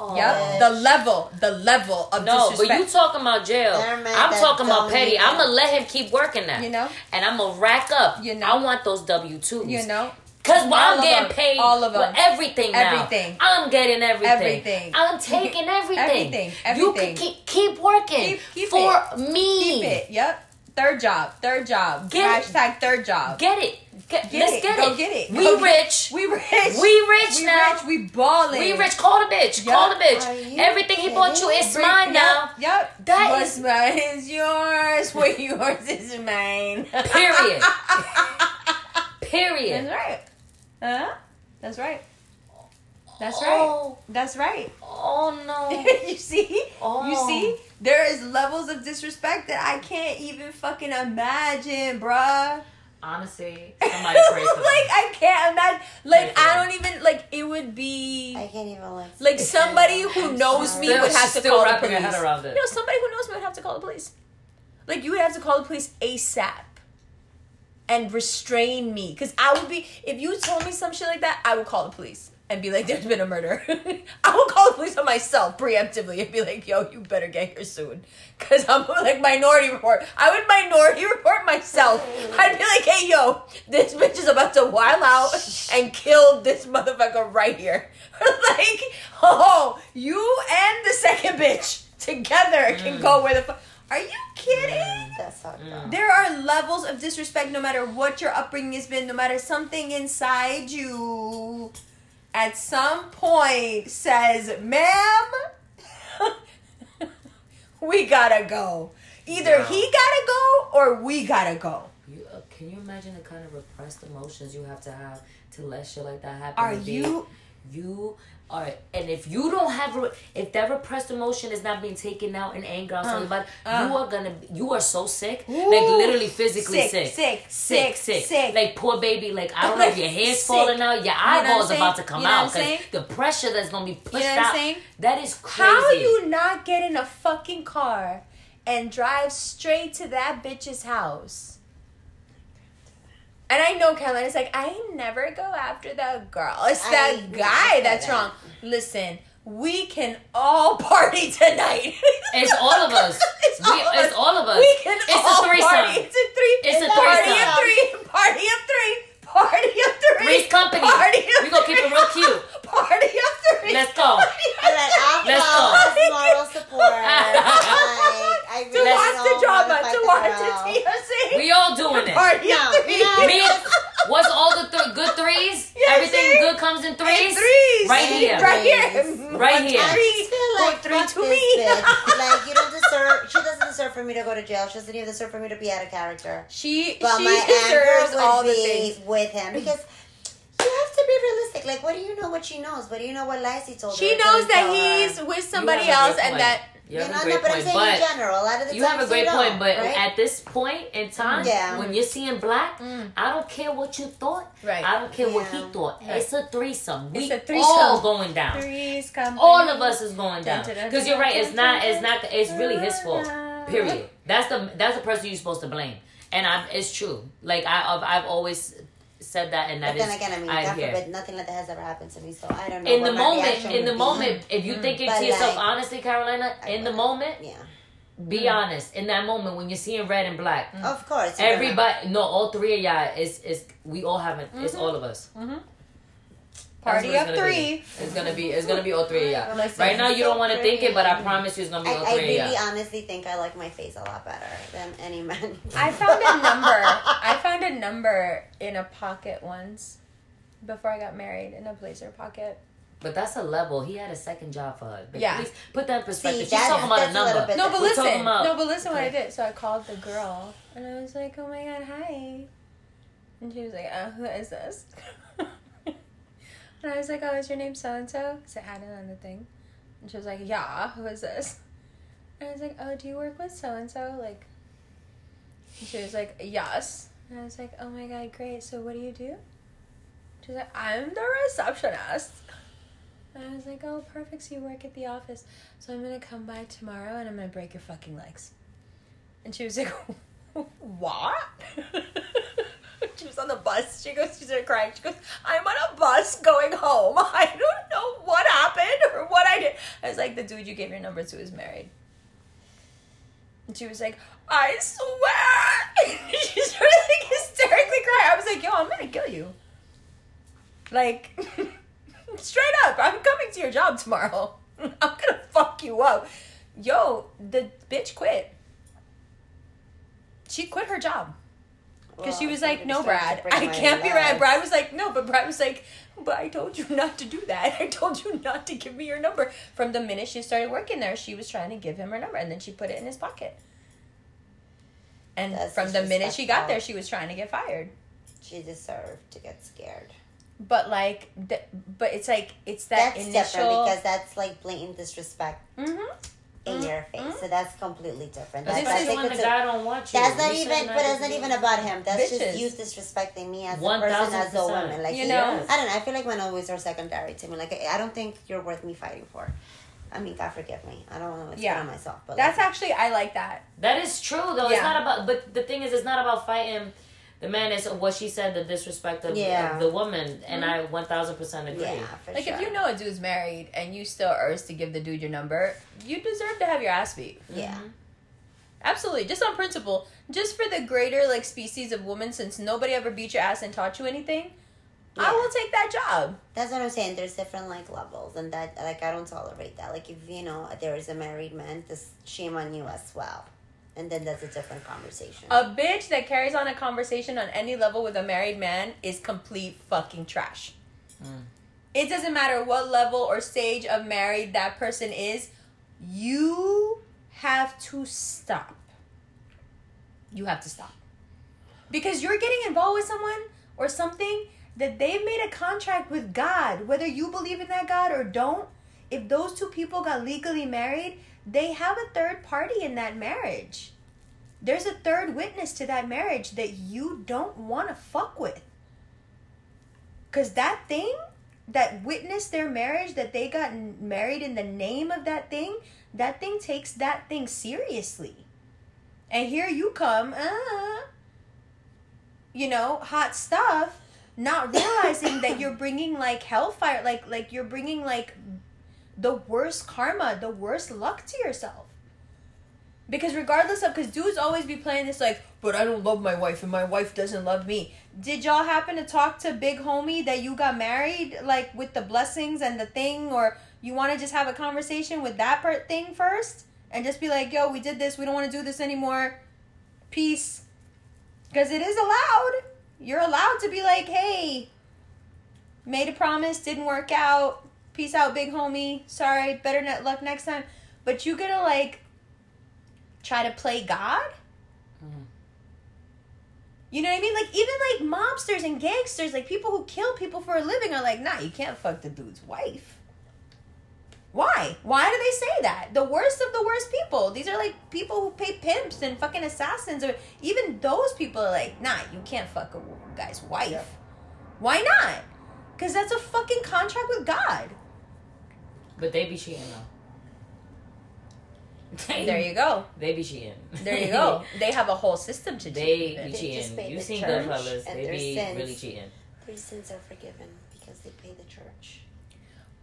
Oh, yep. The level. The level of disrespect. No, but you talking about jail. I'm talking about petty. I'm going to let him keep working that. You know? And I'm going to rack up. You know? I want those W-2s. You know? Because I'm getting paid for everything now. Everything. I'm getting everything. Everything. I'm taking everything. Everything. Everything. You can keep working for me. Keep it. Yep. Third job. Third job. Get it. Hashtag third job. Get it. Let's get it. Go get it. We rich. We rich. We rich now. We rich. We balling. We rich. Call the bitch. Call the bitch. Everything he bought you is mine now. Yep. That is mine. Is yours. What yours is mine. Period. Period. That's right. Huh? That's right. That's right. Oh. That's right. Oh no. You see? Oh. You see? There is levels of disrespect that I can't even fucking imagine, bruh. Honestly, somebody pray for them. Like I can't imagine. Like I don't even like. It would be. I can't even like somebody who knows me would have to call the police. No, somebody who knows me would have to call the police. Like you would have to call the police ASAP. And restrain me, cause I would be. If you told me some shit like that, I would call the police and be like, "There's been a murder." I would call the police on myself preemptively and be like, "Yo, you better get here soon," cause I'm like Minority Report. I would Minority Report myself. I'd be like, "Hey, yo, this bitch is about to wild out and kill this motherfucker right here." Like, oh, you and the second bitch together can go where the fuck. Are you kidding? That's fucked up. There are levels of disrespect no matter what your upbringing has been, no matter something inside you at some point says, ma'am, we gotta go. Either he gotta go or we gotta go. Can you imagine the kind of repressed emotions you have to let shit like that happen? Are you... You are, and if you don't have, if that repressed emotion is not being taken out in anger on somebody, you are so sick, like literally physically sick. Like poor baby, like I don't know if your hair's falling out, your eyeballs about to come out, because the pressure that's gonna be pushed out. That is crazy. How are you not get in a fucking car and drive straight to that bitch's house? And I know Carolina's like, I never go after that girl. It's that guy that's wrong. Listen, we can all party tonight. It's all of us. It's all of us. We can all party. It's a threesome. Party of three. Three's company. We're going to keep it real cute. Party of three. Let's go. Let's go. Moral support. To watch the drama. To watch the TLC. We all doing it. Party of three. Me, what's all the good threes? Yeah, everything good comes in threes. Right here. Right here. I just feel like three to me. Like you don't deserve. She doesn't deserve for me to go to jail. She doesn't even deserve for me to be out of character. But my anger would be with him because. You have to be realistic. Like, what do you know what she knows? What do you know what lies he told her? She knows that he's with somebody else and that... You have a great point, but in general, a lot of the you have a great point, but at this point in time, when you're seeing black, I don't care what you thought. Right. I don't care what he thought. Right. It's a threesome. It's all going down. All of us is going down. Because you're right. It's really his fault. Period. That's the person you're supposed to blame, and it's true. Like I've always said that, and that but then again, I mean, God forbid, nothing like that has ever happened to me, so I don't know. In the moment, if you're thinking to yourself, honestly, Carolina, be honest. In that moment, when you're seeing red and black, of course, everybody, all three of y'all is we all have it. It's all of us. Mm-hmm. Party of three. It's gonna be all three of y'all. Right now, you don't want to think it, but I promise you, it's gonna be all three of y'all. I really, honestly think I like my face a lot better than any man. I found a number in a pocket once, before I got married, in a blazer pocket. But that's a level. He had a second job for her. But please put that in perspective. She's talking about a number. No, but listen. What I did. So I called the girl, and I was like, "Oh my god, hi," and she was like, "Who is this?" And I was like, oh, is your name so-and-so? Because I had it on the thing. And she was like, yeah, who is this? And I was like, oh, do you work with so-and-so? Like, And she was like, yes. And I was like, oh my God, great. So what do you do? She's like, I'm the receptionist. And I was like, oh, perfect. So you work at the office. So I'm going to come by tomorrow and I'm going to break your fucking legs. And she was like, what? She was on the bus. She goes, she started crying. She goes, I'm on a bus going home. I don't know what happened or what I did. I was like, the dude you gave your number to is married. And she was like, I swear. She started like hysterically crying. I was like, yo, I'm going to kill you. Like, straight up, I'm coming to your job tomorrow. I'm going to fuck you up. Yo, the bitch quit. She quit her job. Because she was like, no, Brad, I can't be right. Brad was like, no, but Brad was like, but I told you not to do that. I told you not to give me your number. From the minute she started working there, she was trying to give him her number. And then she put it in his pocket. And from the minute she got there, she was trying to get fired. She deserved to get scared. But, like, but it's like, it's that initial... That's different because that's, like, blatant disrespect. Mm-hmm. In your face, mm-hmm. So that's completely different. That's this is when the guy don't want you. That's not even, but that's not even about him. That's bitches. Just you disrespecting me as 1, a person, as a woman. Like, you know, I don't know. I feel like men always are secondary to me. Like, I don't think you're worth me fighting for. I mean, God forgive me. I don't want to expect on myself. But that's like, actually, I like that. That is true, though. Yeah. It's not about. But the thing is, it's not about fighting. The man is what she said. The disrespect of the woman, and mm-hmm. I 1,000% agree. Yeah, for like sure. If you know a dude's married and you still urge to give the dude your number, you deserve to have your ass beat. Yeah, mm-hmm. Absolutely. Just on principle, just for the greater like species of woman, since nobody ever beat your ass and taught you anything, yeah. I will take that job. That's what I'm saying. There's different like levels, and that like I don't tolerate that. Like if you know there is a married man, this shame on you as well. And then that's a different conversation. A bitch that carries on a conversation on any level with a married man is complete fucking trash. Mm. It doesn't matter what level or stage of married that person is. You have to stop. You have to stop. Because you're getting involved with someone or something that they've made a contract with God. Whether you believe in that God or don't, if those two people got legally married... They have a third party in that marriage. There's a third witness to that marriage that you don't want to fuck with. Because that thing that witnessed their marriage, that they got married in the name of that thing takes that thing seriously. And here you come, you know, hot stuff, not realizing that you're bringing like hellfire, like you're bringing like... the worst karma, the worst luck to yourself. Because regardless of, because dudes always be playing this like, but I don't love my wife and my wife doesn't love me. Did y'all happen to talk to big homie that you got married, like with the blessings and the thing, or you want to just have a conversation with that thing first and just be like, yo, we did this. We don't want to do this anymore. Peace. Because it is allowed. You're allowed to be like, hey, made a promise, didn't work out. Peace out, big homie. Sorry, better luck next time. But you gonna, like, try to play God? Mm-hmm. You know what I mean? Like, even, like, mobsters and gangsters, like, people who kill people for a living are like, nah, you can't fuck the dude's wife. Why? Why do they say that? The worst of the worst people. These are, like, people who pay pimps and fucking assassins. Or even those people are like, nah, you can't fuck a guy's wife. Yeah. Why not? Because that's a fucking contract with God. But they be cheating, though. There you go. They be cheating. There you go. They have a whole system to cheat. They be cheating. You seen them, fellas. They be really cheating. Their sins are forgiven because they pay the church.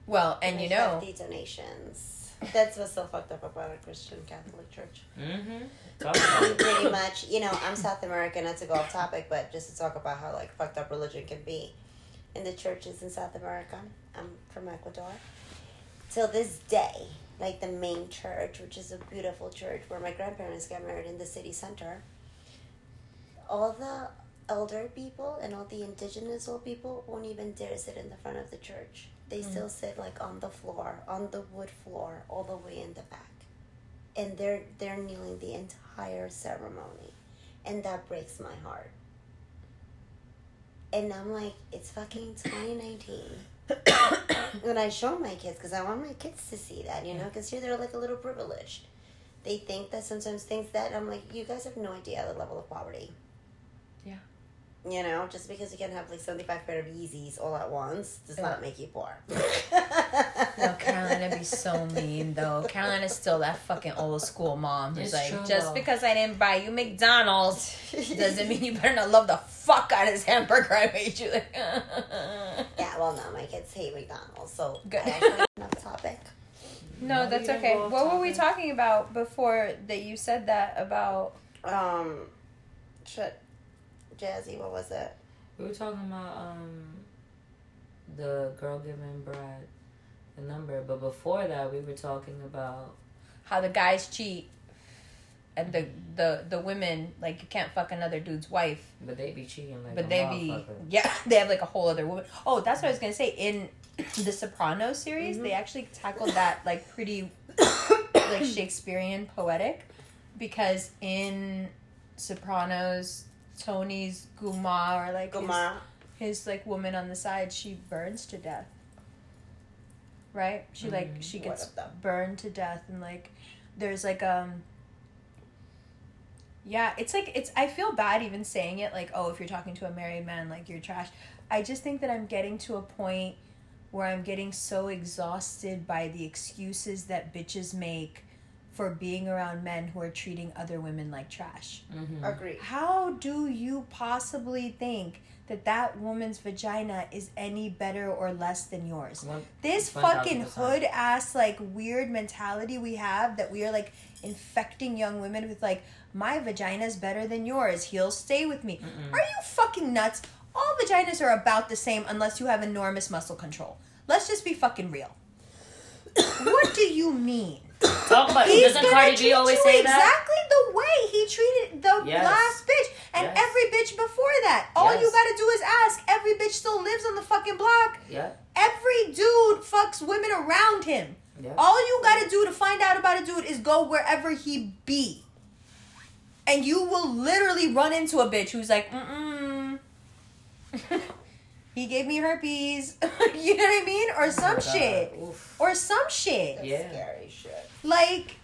Well, and you know. They donations. That's what's so fucked up about our Christian Catholic church. Mm-hmm. Talk about it. Pretty much. You know, I'm South American. Not to go off topic, but just to talk about how, like, fucked up religion can be. In the churches in South America. I'm from Ecuador. Till this day, like the main church, which is a beautiful church where my grandparents got married in the city center, all the elder people and all the indigenous old people won't even dare sit in the front of the church. They still sit like on the floor, on the wood floor, all the way in the back. And they're kneeling the entire ceremony. And that breaks my heart. And I'm like, it's fucking 2019. When I show my kids, because I want my kids to see that, you know, because here they're like a little privileged. they think that sometimes things that I'm like, you guys have no idea the level of poverty. Yeah. You know, just because you can have like 75 pair of Yeezys all at once does not make you poor. No, Carolina be so mean though. Carolina's still that fucking old school mom who's like, true. Just because I didn't buy you McDonald's doesn't mean you better not love the fuck out of this hamburger I made you. Like, yeah, well, no, my kids hate McDonald's, so good. Enough topic. No, that's okay. What topic. Were we talking about before that? You said that about shit. Jazzy, what was it? We were talking about the girl giving Brad the number, but before that, we were talking about how the guys cheat and the women, like, you can't fuck another dude's wife. But they be cheating like but a motherfucker. Yeah, they have like a whole other woman. Oh, that's what I was gonna say. In the Sopranos series, they actually tackled that like pretty like Shakespearean poetic, because in Sopranos, Tony's Guma, or like his like woman on the side, she burns to death, right? She like she gets burned to death, and like there's like yeah, it's like it's I feel bad even saying it, like, oh, if you're talking to a married man, like, you're trash. I just think that I'm getting to a point where I'm getting so exhausted by the excuses that bitches make for being around men who are treating other women like trash. Agreed. How do you possibly think that that woman's vagina is any better or less than yours? This fucking hood-ass, like, weird mentality we have that we are, like, infecting young women with, like, my vagina's better than yours. He'll stay with me. Are you fucking nuts? All vaginas are about the same unless you have enormous muscle control. Let's just be fucking real. What do you mean? Talk about it. Doesn't Cardi B always say that? Exactly the way he treated the last bitch and every bitch before that. All you gotta do is ask. Every bitch still lives on the fucking block. Yeah. Every dude fucks women around him. Yeah. All you gotta do to find out about a dude is go wherever he be. And you will literally run into a bitch who's like, he gave me herpes. You know what I mean? Or some shit. Oof. Or some shit. That's scary shit. Like,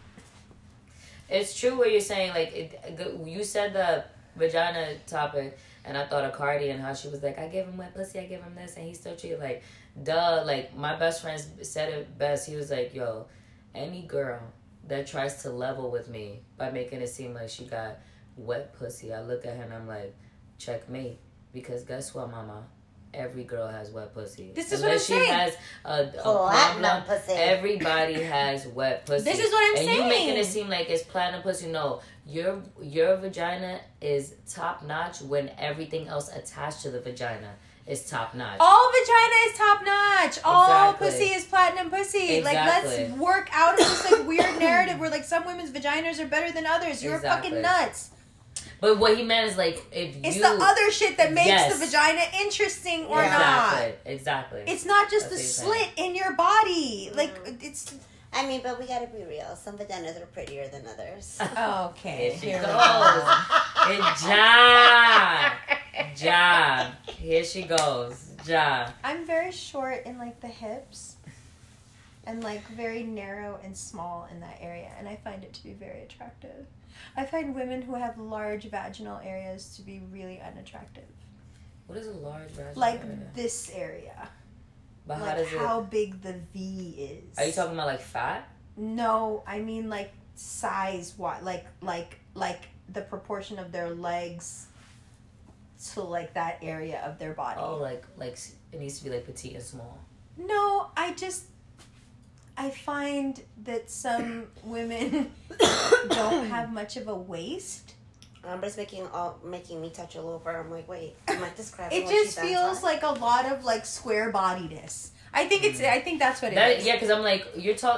it's true what you're saying. Like, you said the vagina topic, and I thought of Cardi and how she was like, I give him wet pussy, I give him this, and he still treated like, duh. Like, my best friend said it best. He was like, yo, any girl that tries to level with me by making it seem like she got wet pussy, I look at her and I'm like, checkmate. Because guess what, mama? Every girl has wet pussy. This is unless what I'm saying. Unless she has a platinum pussy. Everybody has wet pussy. This is what I'm saying. And you making it seem like it's platinum pussy. No, your vagina is top notch when everything else attached to the vagina is top notch. All vagina is top notch. All pussy is platinum pussy. Exactly. Like, let's work out of this like weird narrative where like some women's vaginas are better than others. You're fucking nuts. But what he meant is, like, if you... It's the other shit that makes the vagina interesting or not. Exactly. It's not just the slit in your body. Like, it's... I mean, but we gotta be real. Some vaginas are prettier than others. Okay. Here she goes. Good job. Here she goes. Job. I'm very short in, like, the hips. And, like, very narrow and small in that area. And I find it to be very attractive. I find women who have large vaginal areas to be really unattractive. What is a large vaginal area? Like this area. But like how big the V is. Are you talking about like fat? No, I mean like size. Like the proportion of their legs to like that area of their body. Oh, like it needs to be like petite and small. No, I find that some women don't have much of a waist. Amber's making me touch all over. I'm like, wait, am I describing? It just feels like a lot of like square bodiness. I think it's. I think that's what it is. Yeah, because I'm like,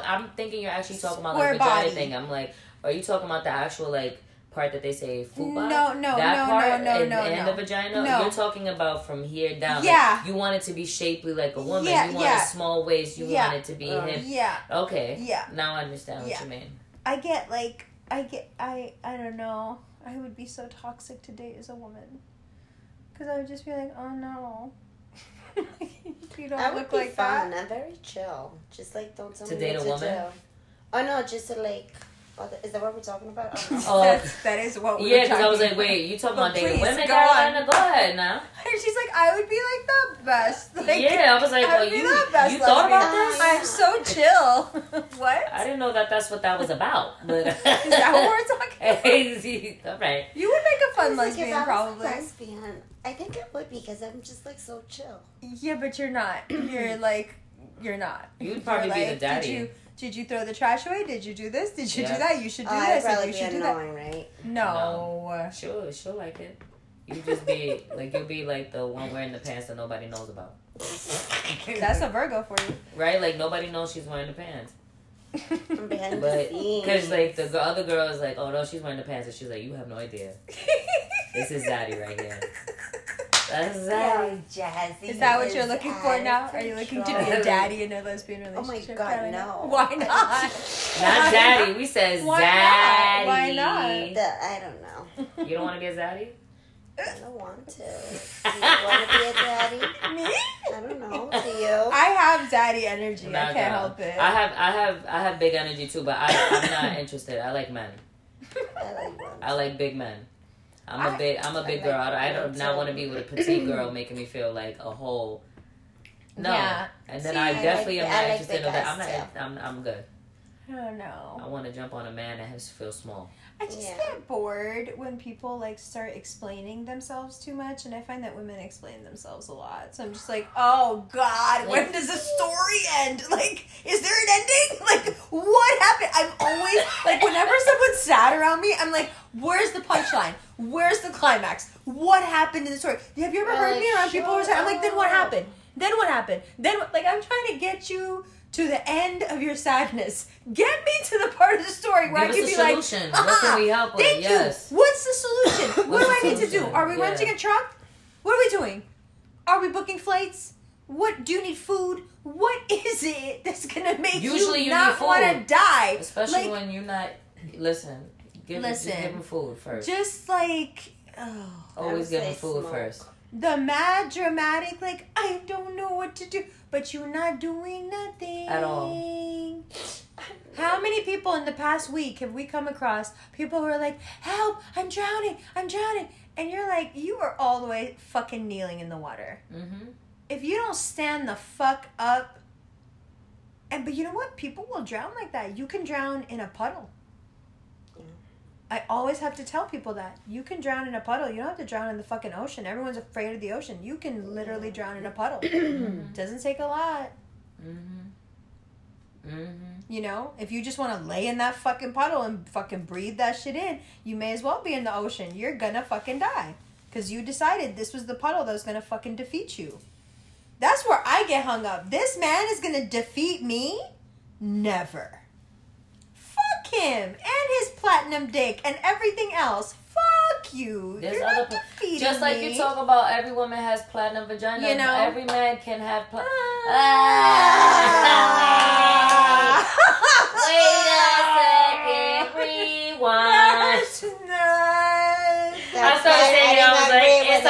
I'm thinking you're actually talking about like vagina thing. I'm like, are you talking about the actual like part that they say fupa? No, the vagina. No. You're talking about from here down. Yeah. Like, you want it to be shapely like a woman. Yeah, you want a small waist. You want it to be hip. Yeah. Okay. Yeah. Now I understand what you mean. I don't know. I would be so toxic to date as a woman. Because I would just be like, oh no. You don't look like that. I'm very chill. Just like don't tell me to date a woman? Oh no, just to like... Is that what we're talking about? That is what we're talking about. Yeah, because I was like, wait, you talking about dating women, Carolina? Go ahead now. And she's like, I would be like the best. Like, yeah, I was like, well, you thought about this? I'm so chill. What? I didn't know that that's what that was about. But is that what we're talking about? All right. You would make a fun lesbian, probably. I think it would be because I'm just like so chill. Yeah, but you're not. You're not. You'd probably be the daddy. Did you throw the trash away? Did you do this? Did you do that? You should do this. I'd probably be annoying, right? No. She'll like it. You just be like, you'll be like the one wearing the pants that nobody knows about. That's a Virgo for you, right? Like nobody knows she's wearing the pants. Because like the other girl is like, oh no, she's wearing the pants, and she's like, you have no idea. This is Zaddy right here. Jazzy. Is that what you're looking for now? Are you looking to be a daddy in a lesbian relationship? Oh my God, Carolina? No. Why not? Not daddy. We said zaddy. Why not? I don't know. You don't want to be a zaddy? I don't want to. Do you want to be a daddy? Me? I don't know. Do you? I have daddy energy. No, I can't help it. I have big energy too, but I'm not interested. I like men. I like big men. I'm a big girl. I don't want to be with a petite girl making me feel like a whole. No, yeah. And then I'm not interested in that. I'm good. I don't know. I want to jump on a man that feels small. I just get bored when people like start explaining themselves too much, and I find that women explain themselves a lot. So I'm just like, oh God, when does the story end? Like, is there an ending? Like, what happened? I'm always like, whenever someone's sad around me, I'm like, where's the punchline? Where's the climax? What happened in the story? Have you ever heard me around people who are sad? I'm like, then what happened? Then what happened? Then like, I'm trying to get you to the end of your sadness. Get me to the part of the story where I can be like, what can we help with? Thank you. What's the solution? What do I need to do? Are we renting a truck? What are we doing? Are we booking flights? What do you need? Food? What is it that's gonna make you not want to die? Especially like, when you're not. Give them food first. Just like always give them food first. The mad dramatic, like, I don't know what to do, but you're not doing nothing at all. How many people in the past week have we come across people who are like, help, I'm drowning, and you're like, you are all the way fucking kneeling in the water. Mm-hmm. If you don't stand the fuck up, but you know what? People will drown like that. You can drown in a puddle. I always have to tell people that. You can drown in a puddle. You don't have to drown in the fucking ocean. Everyone's afraid of the ocean. You can literally drown in a puddle. Doesn't take a lot. Mm-hmm. Mm-hmm. You know, if you just want to lay in that fucking puddle and fucking breathe that shit in, you may as well be in the ocean. You're gonna fucking die. Because you decided this was the puddle that was gonna fucking defeat you. That's where I get hung up. This man is gonna defeat me? Never. Him and his platinum dick and everything else. Fuck you. You're not defeating me. Just like you talk about every woman has platinum vagina. You know, every man can have platinum. Wait a second. Rewind. I started saying it. I was like, it's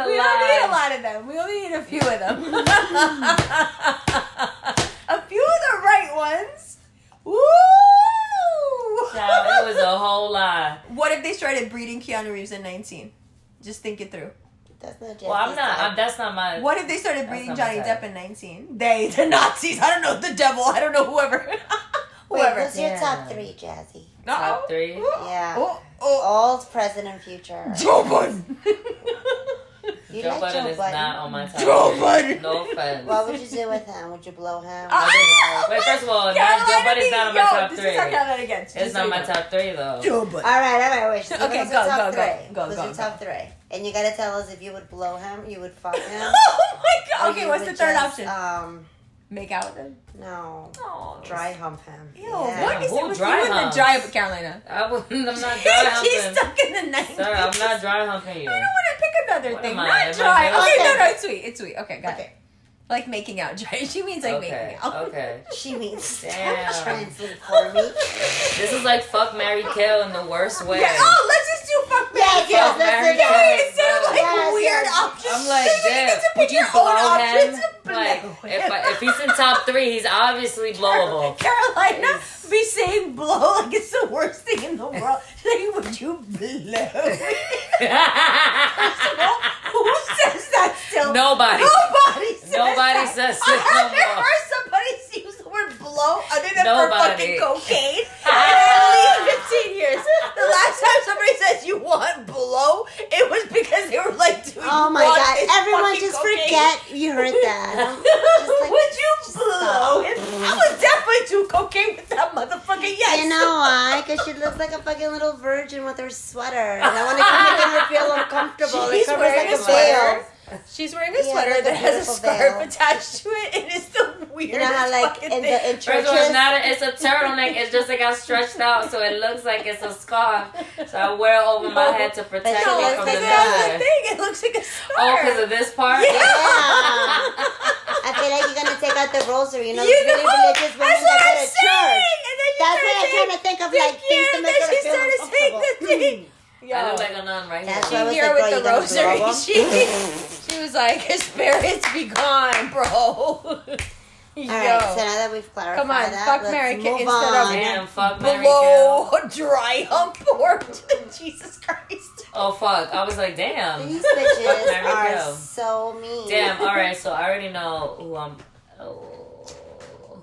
a lie. We don't need a lot of them. We only need a few of them. A few of the right ones. Woo! It was a whole lie. What if they started breeding Keanu Reeves at 19? Just think it through. That's not Jazzy's. Well, that's not my. What if they started breeding Johnny Depp at 19? The Nazis. I don't know. The devil. I don't know. Whoever. Wait, what's your top three, Jazzy? Top three? Yeah. Old, present, and future. Joe Budden. Joe Budden is not on my top. Joe Budden! No offense. What would you do with him? Would you blow him? Wait, first of all, Joe Budden's not on my top three. It's not my top three, though. Joe Budden. All right. Wait, okay, go. What's your top three? And you gotta tell us if you would blow him, you would fuck him. Oh my God. Okay, what's the third option? Make out with him? No. Oh, dry hump him. Ew, yeah. What is it with you and the dry hump, Carolina? I'm not dry humping. She's stuck in the 90s. Sir, I'm not dry humping you. I don't want to pick another thing. Not dry. Okay, no, it's sweet. Okay, got it. Like making out. Dry. She means like making out. Okay. She means damn. Translate for me. This is like fuck, marry, kill in the worst way. Yeah, let's just do fuck, marry, kill. Let's do it. Instead of like weird options. I'm like, damn. Would you blow him? like, if he's in top three, he's obviously blowable. Carolina be saying blow like it's the worst thing in the world. Like, would you blow? First of all, who says that still? Nobody says that. I have never heard somebody use the word blow other than for fucking cocaine. At least 15 years. The last time somebody says you want blow, it was because they were like, dude, oh my God, everyone just cocaine. Forget you heard that. Like, would you blow? I was definitely too cocaine with that motherfucker, yes. You know why? Because she looks like a fucking little virgin with her sweater. And I want to keep making her feel uncomfortable. She's wearing like a sweater. She's wearing a sweater that has a scarf attached to it, and it's the weirdest fucking in the churches. It's a turtleneck. It's just like I stretched out, so it looks like it's a scarf. So I wear it over my head to protect it from the weather. It looks like a scarf. Oh, because of this part? Yeah. I feel like you're going to take out the rosary. You know, you really religious women that go to church. That's what I'm trying to think of, like, things to make her feel uncomfortable. Yo, I look like a nun right now. She here with the rosary. She was like, his spirits be gone, bro. All right, so now that we've clarified that, fuck Mary Kay instead of below dry hump or Jesus Christ. Oh, fuck. I was like, damn. These bitches are so mean. Damn, all right, so I already know who I'm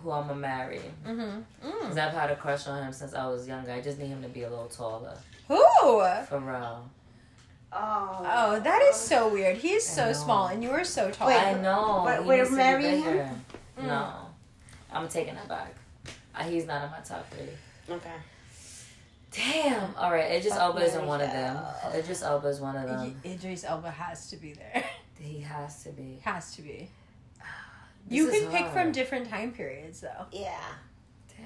going to marry. Because I've had a crush on him since I was younger. I just need him to be a little taller. Who? Pharrell. Oh, that is so weird. He is so small, and you are so tall. Wait, I know. But we're marrying him? No. I'm taking it back. He's not in my top three. Okay. Damn. All right, Idris Elba isn't one of them. Idris Elba is one of them. Idris Elba has to be there. He has to be. Has to be. You can pick from different time periods, though. Yeah. Damn.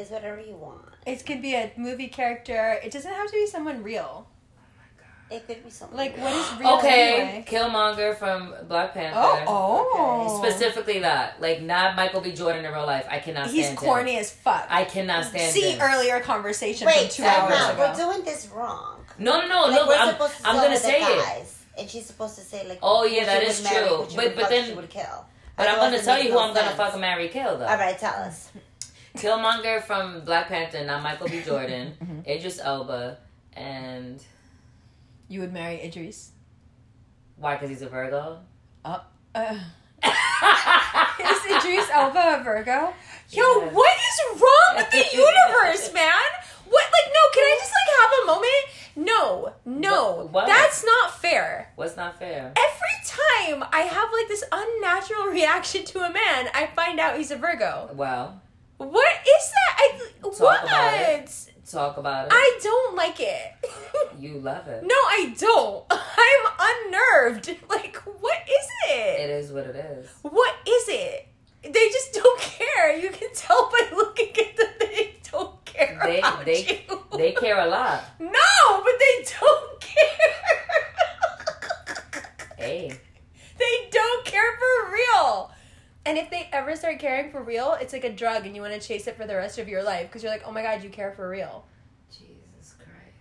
It's whatever you want. It could be a movie character. It doesn't have to be someone real. Oh my God. It could be someone like real. What is real? Okay, anyway? Killmonger from Black Panther. Okay. Specifically that. Like, not Michael B. Jordan in real life. I cannot stand him. He's corny as fuck. I cannot stand him. See earlier conversation from 2 hours ago. We're doing this wrong. No. Like, look, I'm going to say it. And she's supposed to say, like, oh yeah, that is true. But then she would kill. But I'm going to tell you who I'm going to fuck, marry, kill, though. All right, tell us. Killmonger from Black Panther, not Michael B. Jordan, Idris Elba, and... You would marry Idris? Why? Because he's a Virgo? Is Idris Elba a Virgo? Yo, yes. What is wrong with the universe, man? What? Like, no, can I just, like, have a moment? No. What? That's not fair. What's not fair? Every time I have, like, this unnatural reaction to a man, I find out he's a Virgo. Wow. What is that? Talk about it. I don't like it. You love it. No, I don't. I'm unnerved. Like, what is it? It is what it is. What is it? They just don't care. You can tell by looking at them that they don't care about you. They care a lot. No, but they don't care. Hey. They don't care for real. And if they ever start caring for real, it's like a drug and you want to chase it for the rest of your life because you're like, oh my God, you care for real. Jesus Christ.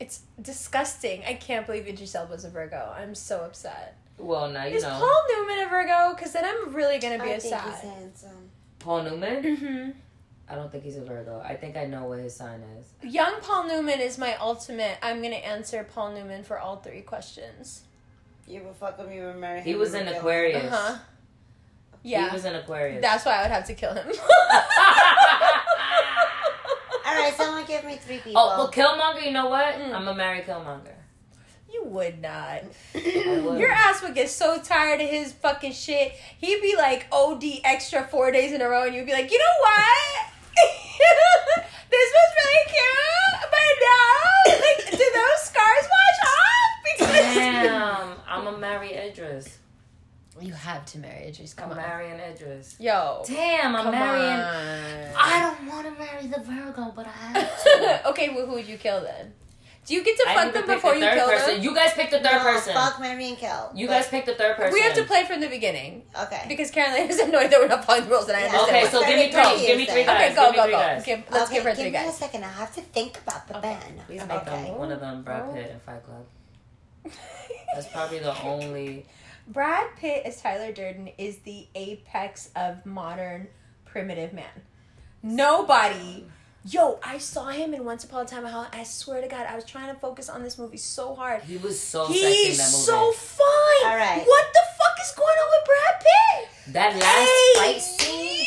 It's disgusting. I can't believe Idris Elba's a Virgo. I'm so upset. Well, now you know. Is Paul Newman a Virgo? Because then I'm really going to be upset. I think he's handsome. Paul Newman? I don't think he's a Virgo. I think I know what his sign is. Young Paul Newman is my ultimate. I'm going to answer Paul Newman for all three questions. You will fuck him, you will marry him. He was in Aquarius. Yeah. He was an Aquarius. That's why I would have to kill him. Alright, someone give me three people. Oh, well, Killmonger, you know what? I'm gonna marry Killmonger. You would not. I would. Your ass would get so tired of his fucking shit. He'd be like, OD extra 4 days in a row, and you'd be like, you know what? This was really cute, but no. Like, do those scars wash off? Because damn, I'm gonna marry Idris. You have to marry Idris. I'm marrying Idris. Yo. Damn, I'm marrying. On. I don't want to marry the Virgo, but I have to. Okay, well, who would you kill then? Do you get to fuck them before you kill them? You guys pick the third person. Fuck, marry, and kill. You guys pick the third person. We have to play from the beginning. Okay. Because Caroline is annoyed that we're not following the rules, and I understand. Okay, so give me three guys. Okay, go. Give her three guys. Give me a second. I have to think about the band. Please make them one of them Brad Pitt and Fight Club. That's probably the only... Brad Pitt as Tyler Durden is the apex of modern primitive man. Nobody. Yo, I saw him in Once Upon a Time in Hollywood. I swear to God, I was trying to focus on this movie so hard. He was so sexy in that movie. He's so fine. All right. What the fuck is going on with Brad Pitt? That last fight scene. Yo,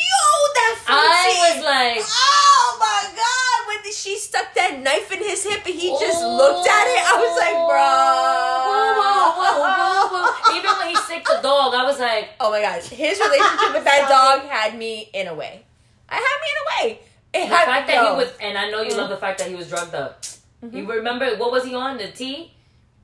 that fight scene. I was like, oh my God, when she stuck that knife in his hip and he just looked at it, I was like, bro. Even when he sicked the dog, I was like, oh my gosh, his relationship with that dog had me in a way. And I know you love the fact that he was drugged up. Mm-hmm. You remember, what was he on? The tea?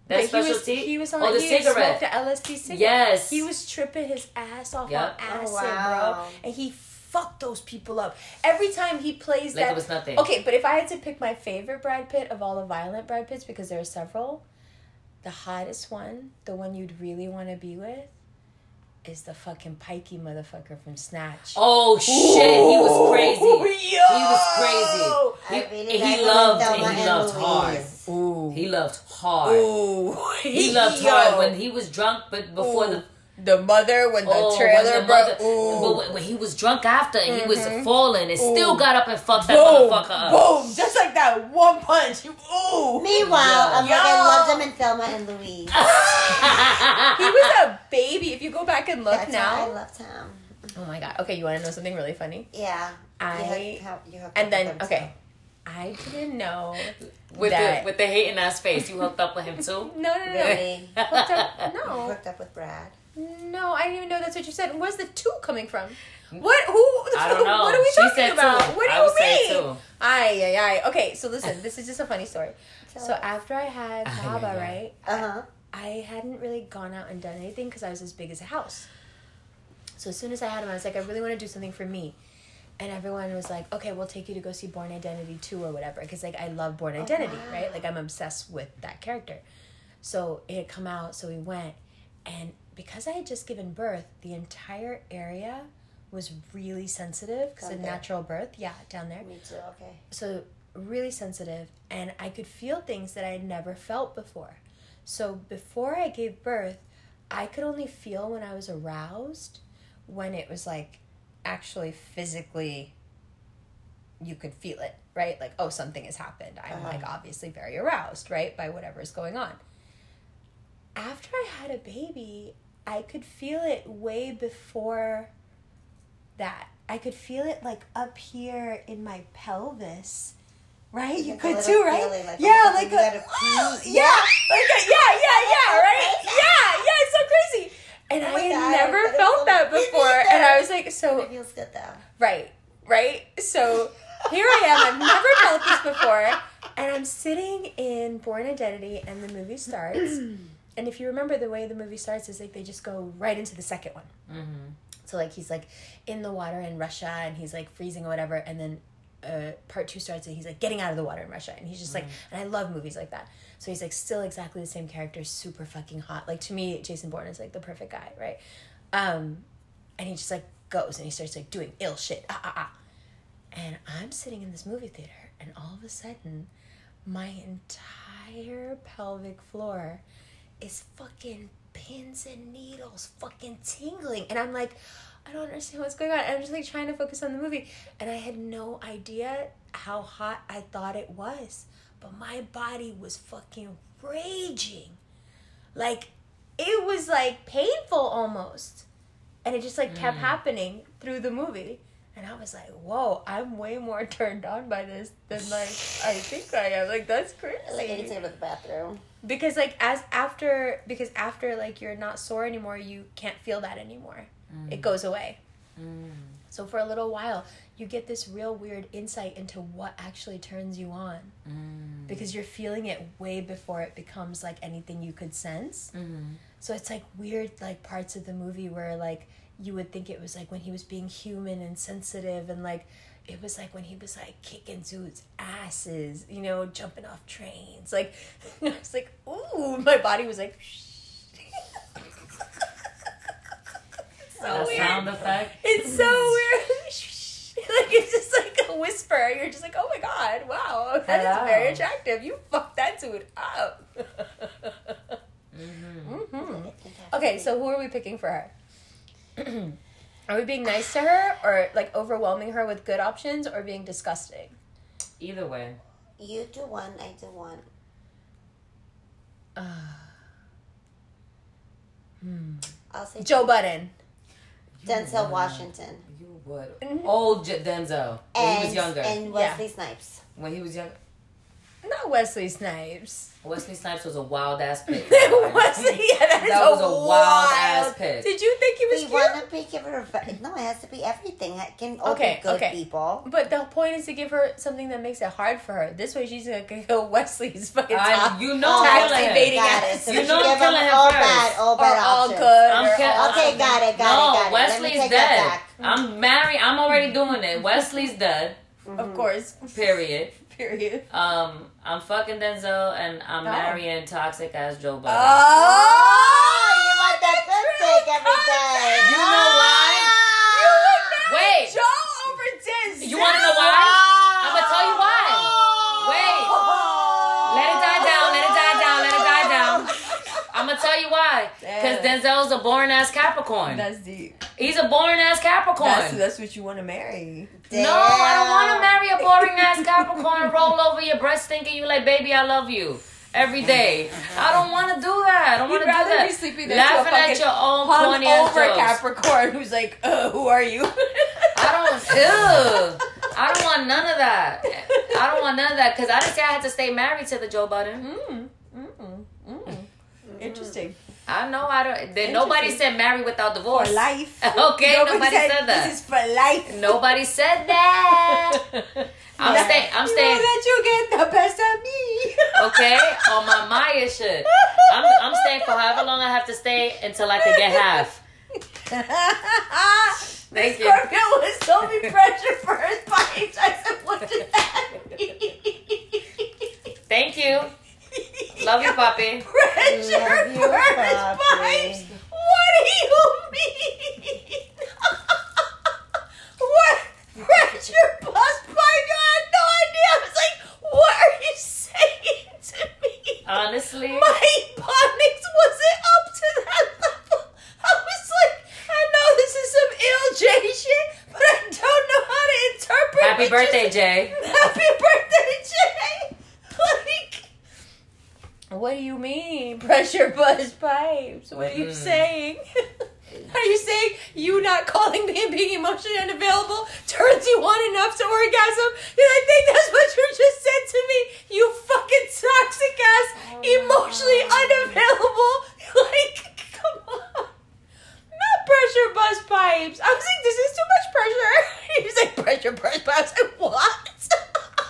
That special tea? He was on the cigarette. The LSD cigarette. Yes. He was tripping his ass off on acid, bro. And he fucked those people up. Every time he plays like that. Like it was nothing. Okay, but if I had to pick my favorite Brad Pitt of all the violent Brad Pitts, because there are several, the hottest one, the one you'd really want to be with, is the fucking pikey motherfucker from Snatch. Oh shit, he was crazy. He loved hard. Ooh. He loved hard. Ooh. He loved hard when he was drunk, but before but when he was drunk after and he was falling and still got up and fucked that motherfucker up. Boom! Just like that, one punch. Ooh. Meanwhile, I loved him in Thelma and Louise. He was a baby. If you go back and look now, I loved him. Oh my God. Okay, you want to know something really funny? Yeah. I didn't know with the hate in ass face. You hooked up with him too? No. Really? You hooked up with Brad. No, I didn't even know that's what you said. Where's the two coming from? What? Who? I don't know. What are we talking about? Two. What do you mean? Aye. Okay, so listen. This is just a funny story. So after I had Baba, right? Uh-huh. I hadn't really gone out and done anything because I was as big as a house. So as soon as I had him, I was like, I really want to do something for me. And everyone was like, okay, we'll take you to go see Born Identity 2 or whatever. Because like I love Born Identity, right? Like I'm obsessed with that character. So it had come out, so we went. And because I had just given birth, the entire area was really sensitive because of natural birth. Yeah, down there. Me too, okay. So really sensitive. And I could feel things that I had never felt before. So before I gave birth, I could only feel when I was aroused, when it was like actually physically you could feel it, right? Like, oh, something has happened. I'm like obviously very aroused, right? By whatever's going on. After I had a baby, I could feel it way before that. I could feel it like up here in my pelvis, right? Like you could too, right? Feeling, like right? Yeah, it's so crazy. And I had never felt that before. And I was like, so. It feels good though. Right. So here I am. I've never felt this before. And I'm sitting in Born Identity and the movie starts. And if you remember, the way the movie starts is like they just go right into the second one. Mm-hmm. So like he's like in the water in Russia and he's like freezing or whatever. And then part two starts and he's like getting out of the water in Russia. And he's just like, and I love movies like that. So he's like still exactly the same character, super fucking hot. Like to me, Jason Bourne is like the perfect guy, right? And he just like goes and he starts like doing ill shit. And I'm sitting in this movie theater and all of a sudden my entire pelvic floor is fucking pins and needles fucking tingling. And I'm like, I don't understand what's going on. And I'm just like trying to focus on the movie. And I had no idea how hot I thought it was. But my body was fucking raging. Like, it was like painful almost. And it just like kept happening through the movie. And I was like, whoa, I'm way more turned on by this than like I think I am. Like, that's crazy. Like, I need to go to the bathroom. Because like after like you're not sore anymore, you can't feel that anymore. It goes away. So for a little while, you get this real weird insight into what actually turns you on. Because you're feeling it way before it becomes like anything you could sense. So it's like weird like parts of the movie where like you would think it was like when he was being human and sensitive and like it was like when he was like kicking dudes' asses, you know, jumping off trains. Like, I was like, ooh, my body was like, shh. So weird. Sound effect. It's so weird. Like, it's just like a whisper. You're just like, oh my God, wow, that is very attractive. You fucked that dude up. Mm-hmm. Mm-hmm. Okay, Okay, so who are we picking for her? Are we being nice to her or, like, overwhelming her with good options or being disgusting? Either way. You do one, I do one. I'll say Joe Budden. Denzel Washington. You would. Mm-hmm. Old Denzel. When he was younger. And Wesley Snipes. When he was younger. Not Wesley Snipes. Wesley Snipes was a wild ass pick. That was a wild ass pick. Did you think he was cute? No, it has to be everything. It can all be good people. But the point is to give her something that makes it hard for her. This way she's gonna kill Wesley's fucking top. You know, tax evading ass. So you know, I'm killing him all first. All bad, all good. Wesley's dead. I'm married. I'm already doing it. Wesley's dead. Of course. Period. I'm fucking Denzel and I'm marrying toxic ass Joe Budden. Oh, you want that good take every day. You know why? You would marry Joe over Denzel. You want to know why? I'm gonna tell you why. Wait. Let it die down. I'm gonna tell you why. Because Denzel's a born ass Capricorn. That's deep. He's a born ass Capricorn. That's what you want to marry. Damn. No, I don't want to marry a boring ass Capricorn. Roll over your breast thinking you like, baby, I love you every day. I don't want to do that. I don't want to do that. You'd rather be sleeping next to a fucking hungover Capricorn who's like, who are you? I don't want none of that. I don't want none of that because I didn't say I had to stay married to the Joe Budden. Interesting. I know I don't. Then nobody said marry without divorce. For life. Okay, nobody said that. This is for life. Nobody said that. I'm staying. Know that you get the best of me. Okay, on my Maya shit. I'm staying for however long I have to stay until I can get half. Thank you. Scorpio was so much pressure for his body. I said, what did that mean? Thank you. Love you, Poppy. Pressure burns pipes. What do you mean? What? Pressure burst pipes? I had no idea. I was like, what are you saying to me? Honestly. My phonics wasn't up to that level. I was like, I know this is some ill Jay shit, but I don't know how to interpret it. Happy birthday, Jay. Happy birthday, Jay. What do you mean? Pressure bust pipes. What are you saying? Are you saying you not calling me and being emotionally unavailable turns you on enough to orgasm? I think that's what you just said to me. You fucking toxic ass, emotionally unavailable. Like, come on. Not pressure bust pipes. I was like, this is too much pressure. He was like, pressure bust pipes. I was like, what?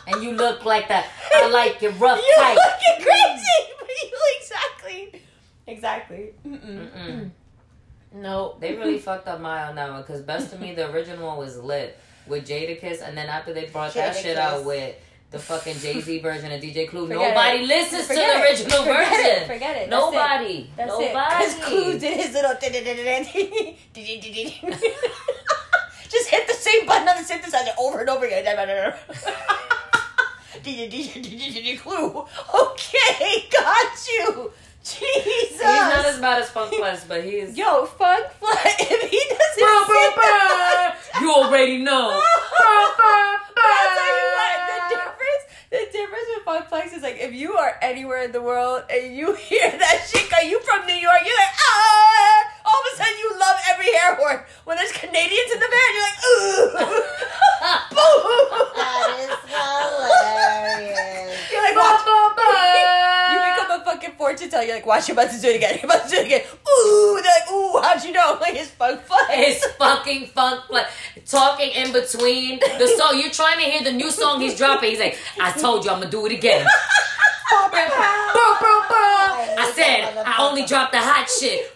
And you look like that. I like your rough type. You're fucking crazy. But you exactly. Mm-mm. No, they really fucked up Maya on that one. Because Best of Me, the original one was lit with Jadakiss, and then after they brought that shit out with the fucking Jay-Z version of DJ Clue, nobody listens to the original version. Forget it. Nobody. That's it. Because Clue did his little. Just hit the same button on the synthesizer over and over again. Clue. Okay, got you. Jesus. He's not as bad as Funk Flex, but he is. Yo, Funk Flex. If he doesn't you already know. The difference with Funk Flex is like, if you are anywhere in the world and you hear that shit, cause you from New York, you're like, all of a sudden you love every hair horn. When there's Canadians in the band, you're like, boom. That is hilarious. You're like, watch. You become a fucking fortune teller. You're like, watch, you're about to do it again. You're about to do it again. They're like, how'd you know? Like, it's Funk Flex. It's fucking Funk Flex. Talking in between the song. You're trying to hear the new song he's dropping. He's like, I told you I'm going to do it again. I said, I only dropped the hot shit.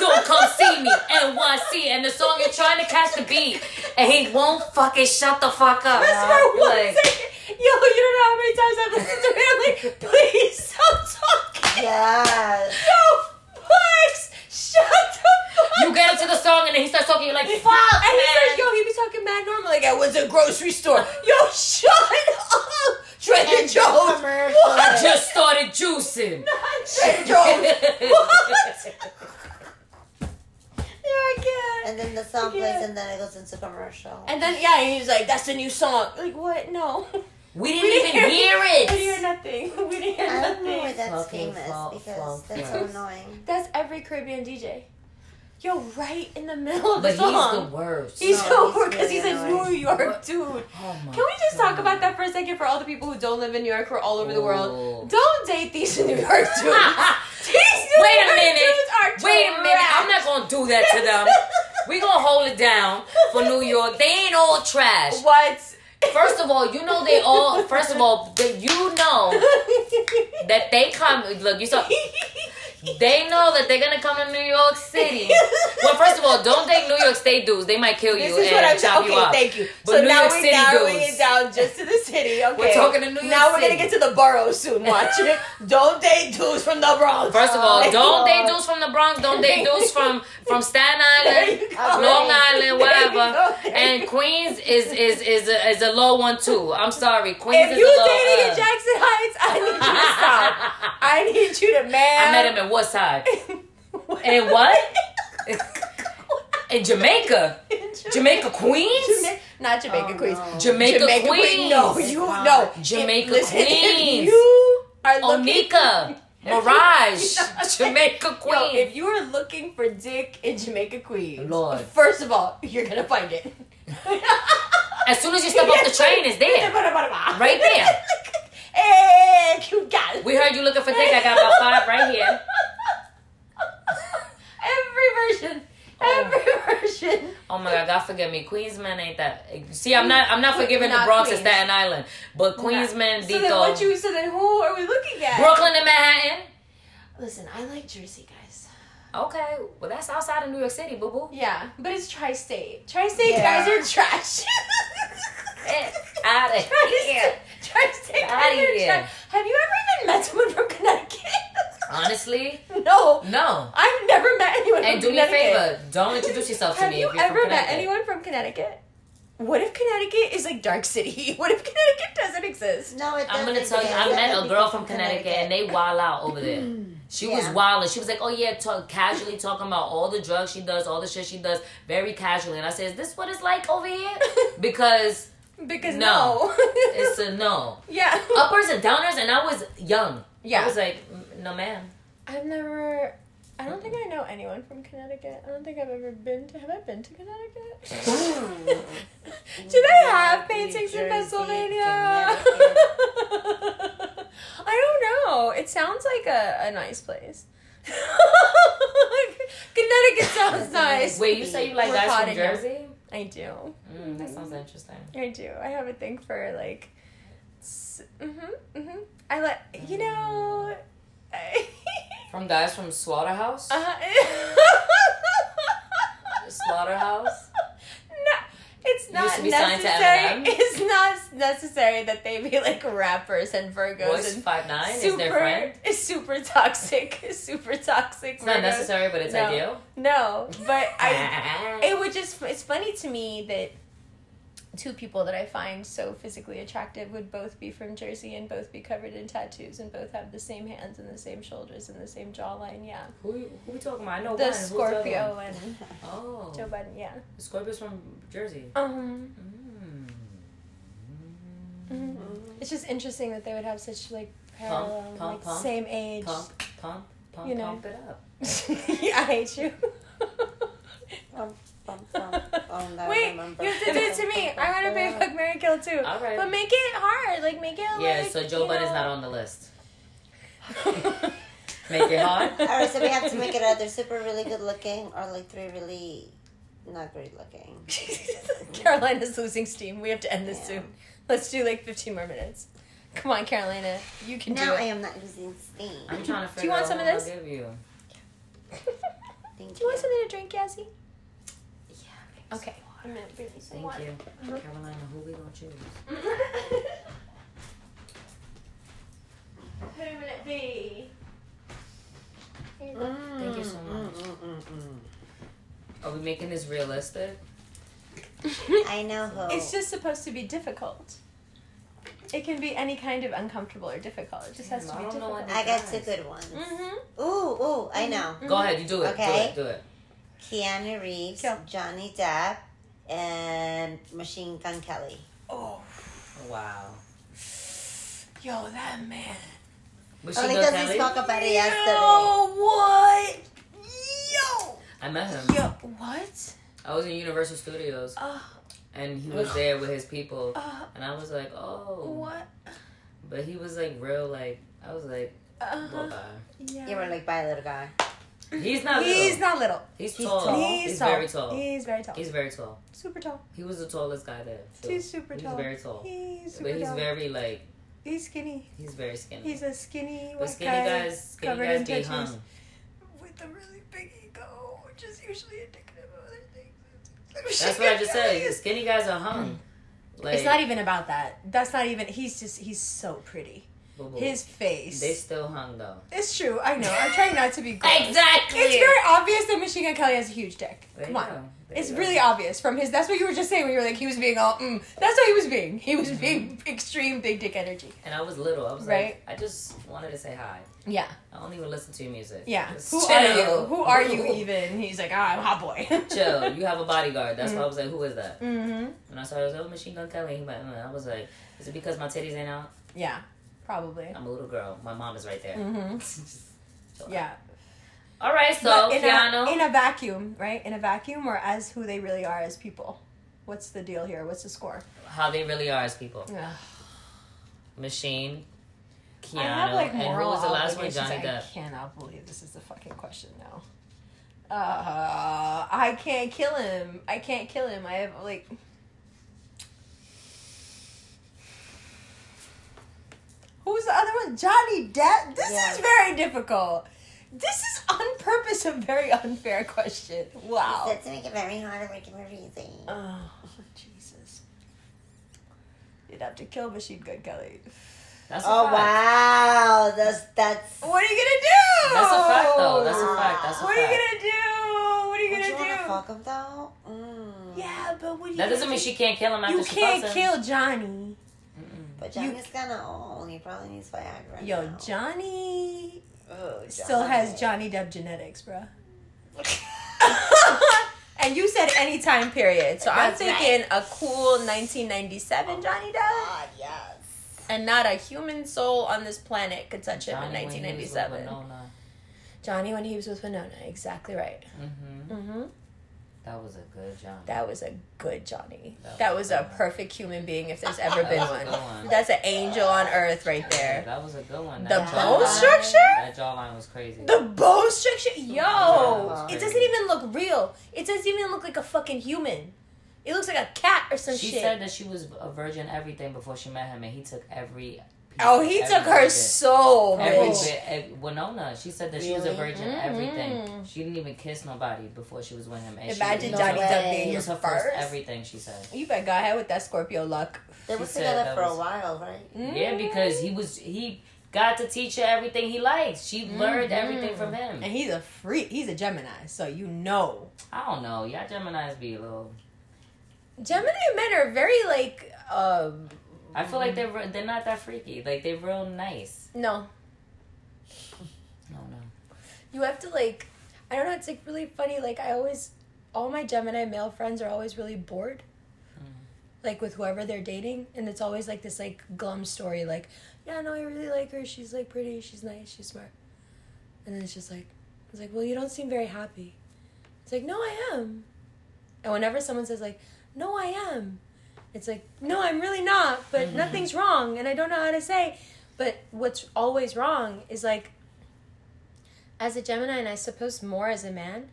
Don't come see me, NYC. And the song, you're trying to catch the beat. And he won't fucking shut the fuck up. That's for one second. Yo, you don't know how many times I've listened to him. Like, please stop talking. Yes. Yo, Flex, shut the fuck up. You get into the song and then he starts talking. You're like, fuck, and man. He's like, yo, he be talking mad normal. Like, I was at a grocery store. Yo, shut up. Drinking Jones. I just started juicing. Shit jokes. What? They're like, and then the song plays, and then it goes into commercial. And then, yeah, he's like, that's the new song. Like, what? No. We didn't even hear it. We didn't hear nothing. I don't know why that's famous, because that's so annoying. That's every Caribbean DJ. Yo, right in the middle of the song. But he's the worst. He's really annoying. New York dude. Oh my God. Can we just talk about that for a second for all the people who don't live in New York, who are all over the world? Don't date these New York dudes. Wait a minute. I'm not going to do that to them. We're going to hold it down for New York. They ain't all trash. What? First of all, you know that they come. Look, you saw. They know that they're gonna come to New York City. Well, first of all, don't take New York State dudes. They might kill you and chop you up. Thank you. But so now we're narrowing it down just to the city. Okay, we're talking to New York City. Now we're gonna get to the boroughs soon. Watch it. Don't date dudes from the Bronx. First of all, don't date dudes from the Bronx. Don't date dudes from Staten Island, Long Island, whatever. And Queens is a low one too. I'm sorry, Queens is a low one. If you dating in Jackson Heights, I need you to stop. I need you to man. I met him in what side? And what? In Jamaica. Jamaica Queens? Not Jamaica Queens. No, you no. Jamaica listen, Queens. You are looking Onika. Mirage. Jamaica Queens. Yo, if you are looking for dick in Jamaica Queens, Lord, first of all, you're gonna find it. As soon as you step off the train, it's there. Right there. Hey, cute guy. We heard you looking for dick. I got about 5 right here. Every version. Oh my God, forgive me. Queens men ain't that. See, I'm not forgiving the Bronx and Staten Island, but Queens men. So then who are we looking at? Brooklyn and Manhattan. Listen, I like Jersey guys. Okay, well that's outside of New York City, boo boo. Yeah, but it's tri-state. Guys are trash. Out of here. Have you ever even met someone from Connecticut? Honestly? No. I've never met anyone from Connecticut. And do me a favor. Don't introduce yourself to me if you're from Connecticut. Have you ever met anyone from Connecticut? What if Connecticut is like Dark City? What if Connecticut doesn't exist? No, it doesn't. I'm going to tell you, I met a girl from Connecticut and they wild out over there. She was wild and she was like, oh yeah, casually talking about all the drugs she does, all the shit she does, very casually. And I said, is this what it's like over here? Because no. It's a no. Yeah. Uppers and downers, and I was young. Yeah. I was like, no ma'am. I don't think I know anyone from Connecticut. I don't think I've ever been to... Have I been to Connecticut? Do they have paintings in Pennsylvania? I don't know. It sounds like a nice place. Connecticut sounds nice. Wait, you say you like guys from Jersey? I do. That sounds interesting. I do. I have a thing for like... I like... You know... From guys from Slaughterhouse? Slaughterhouse? No, it's not necessary. It's not necessary that they be like rappers and Virgos. Voice and 5'9" is their friend. It's super toxic. It's Virgos. Not necessary, but it's ideal. No, but it's funny to me that two people that I find so physically attractive would both be from Jersey and both be covered in tattoos and both have the same hands and the same shoulders and the same jawline. Yeah. Who we talking about? I know the one. Scorpio and Joe Budden. Yeah. The Scorpio's from Jersey. It's just interesting that they would have such like parallel, same age. Pump, you know. Pump it up. I hate you. Wait, you have to do it to me. I want to pay Fuck, Marry, Kill too. All right. But make it hard. Like, make it like, so Joe Budden's not on the list. Make it hard? All right, so we have to make it either super really good looking or like 3 really not great looking. Carolina's losing steam. We have to end this soon. Let's do like 15 more minutes. Come on, Carolina. You can do it. No, I am not losing steam. I'm trying to figure out what I'll give you. Do you want something to drink, Yazzie? Okay. I'm gonna bring you some water. Thank you. Carolina, who we gonna choose? Who will it be? Thank you so much. Are we making this realistic? I know who. It's just supposed to be difficult. It can be any kind of uncomfortable or difficult. It just has to be difficult. I got two good ones. Mm-hmm. Ooh, I know. Mm-hmm. Go ahead, you do it. Okay. Do it. Keanu Reeves, Johnny Depp, and Machine Gun Kelly. Oh. Wow. Yo, that man. Machine Gun Kelly? We spoke about it yesterday. Oh, what? Yo! I met him. Yo, what? I was in Universal Studios. And he was there with his people. And I was like, oh. What? But he was like real, like, I was like, well, bye. Yeah. You were like, bye, little guy. He's not little. He's tall. He's very tall. Super tall. He was the tallest guy there. So he's super tall. He's very tall. Very like. He's skinny. He's very skinny. He's a skinny white guy. Skinny guys get hung. With a really big ego, which is usually indicative of other things. That's what I just said. Skinny guys are hung. Like, it's not even about that. That's not even. He's so pretty. Boo-boo. His face. They still hung though. It's true. I know. I'm trying not to be gross. Exactly. It's very obvious that Machine Gun Kelly has a huge dick. Come on. It's really obvious from his. That's what you were just saying when you were like he was being all. That's how he was being. He was being extreme big dick energy. And I was little. I was like, I just wanted to say hi. Yeah. I don't even listen to your music. Yeah. Who are you even? He's like, I'm hot boy. Chill. You have a bodyguard. That's why I was like, who is that? Mm-hmm. And I started, I was like, oh, Machine Gun Kelly. He went, I was like, is it because my titties ain't out? Yeah. Probably. I'm a little girl. My mom is right there. Mm-hmm. Yeah. All right, so Keanu. In a vacuum, right? In a vacuum or as who they really are as people? What's the deal here? What's the score? How they really are as people. Yeah. Machine, Keanu, and who was the last one? Johnny Depp. I cannot believe this is the fucking question now. I can't kill him. I have, like... Who's the other one? Johnny Depp? This is very difficult. This is on purpose a very unfair question. Wow. That's to make it very hard and make it very easy. Oh, Jesus. You'd have to kill Machine Gun Kelly. That's a fact. Wow. That's... What are you going to do? That's a fact, though. What are you going to do? Fuck him, though? Yeah, but what do you... That doesn't mean she can't kill him after she fucks him. You can't kill Johnny. But Johnny's kind of old. He probably needs Viagra. Yo, now. Johnny still has Johnny Depp genetics, bruh. And you said any time period. So I'm thinking a cool 1997 Johnny Depp. God, yes. And not a human soul on this planet could touch him in 1997. Johnny when he was with Winona. Exactly right. Mm-hmm. Mm-hmm. That was a good Johnny. That was a perfect human being if there's ever been one. That's an angel on earth right there. That was a good one. That jawline was crazy. The bone structure? Yo! It doesn't even look real. It doesn't even look like a fucking human. It looks like a cat or some shit. She said that she was a virgin everything before she met him and he took every... Oh, he took her soul, bitch. Winona, she said that she was a virgin, everything. She didn't even kiss nobody before she was with him. And imagine Johnny Depp being his first everything, she said. You better go ahead with that Scorpio luck. They were together for a while, right? Mm. Yeah, because he got to teach her everything he likes. She learned everything from him. And he's a freak. He's a Gemini, so you know. I don't know. Y'all Geminis be a little... Gemini men are very, like... I feel like they're not that freaky. Like, they're real nice. No. You have to, like... I don't know. It's, like, really funny. Like, I always... All my Gemini male friends are always really bored. Mm. Like, with whoever they're dating. And it's always, like, this, like, glum story. Like, yeah, no, I really like her. She's, like, pretty. She's nice. She's smart. And then it's just, like... It's like, well, you don't seem very happy. It's like, no, I am. And whenever someone says, like, no, I am... It's like, no, I'm really not, but nothing's wrong, and I don't know how to say. But what's always wrong is, like, as a Gemini, and I suppose more as a man,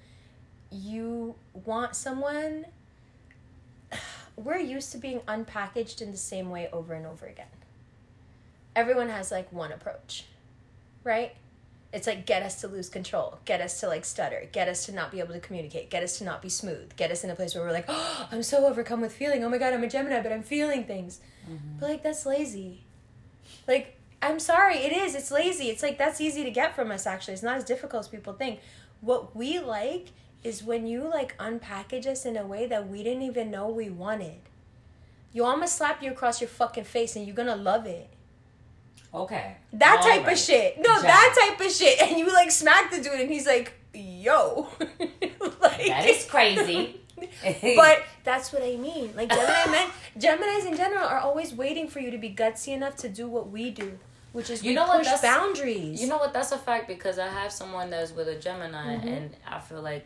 you want someone... We're used to being unpackaged in the same way over and over again. Everyone has, like, one approach, right? It's like, get us to lose control, get us to, like, stutter, get us to not be able to communicate, get us to not be smooth, get us in a place where we're like, oh, I'm so overcome with feeling. Oh, my God, I'm a Gemini, but I'm feeling things. Mm-hmm. But, like, that's lazy. Like, I'm sorry, it is. It's lazy. It's, like, that's easy to get from us, actually. It's not as difficult as people think. What we like is when you, like, unpackage us in a way that we didn't even know we wanted. yo, I'm gonna slap you across your fucking face and you're gonna love it. Okay. That all type right. of shit. No, exactly. That type of shit. And you like smack the dude and he's like, yo. Like, that is crazy. But that's what I mean. Like Gemini men, Geminis in general are always waiting for you to be gutsy enough to do what we do, which is push boundaries. You know what? That's a fact, because I have someone that's with a Gemini, mm-hmm. and I feel like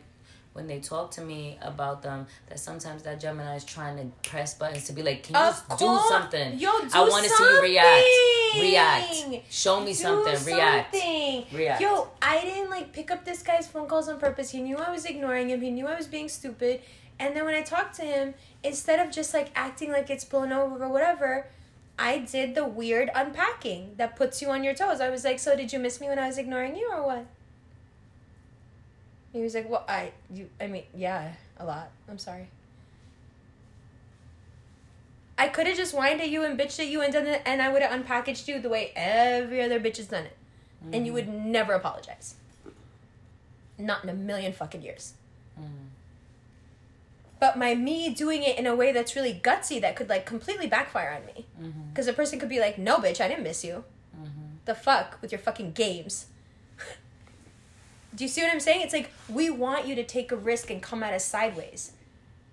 when they talk to me about them, that sometimes that Gemini is trying to press buttons to be like, can you do something? Yo, do I want to see you react. Show me something. React. Yo, I didn't like pick up this guy's phone calls on purpose. He knew I was ignoring him. He knew I was being stupid. And then when I talked to him, instead of just like acting like it's blown over or whatever, I did the weird unpacking that puts you on your toes. I was like, so did you miss me when I was ignoring you or what? He was like, well, yeah, a lot. I'm sorry. I could have just whined at you and bitched at you and done it, and I would have unpackaged you the way every other bitch has done it. Mm. And you would never apologize. Not in a million fucking years. Mm. But my me doing it in a way that's really gutsy that could, like, completely backfire on me. Because mm-hmm. a person could be like, no, bitch, I didn't miss you. Mm-hmm. The fuck with your fucking games. Do you see what I'm saying? It's like, we want you to take a risk and come at us sideways.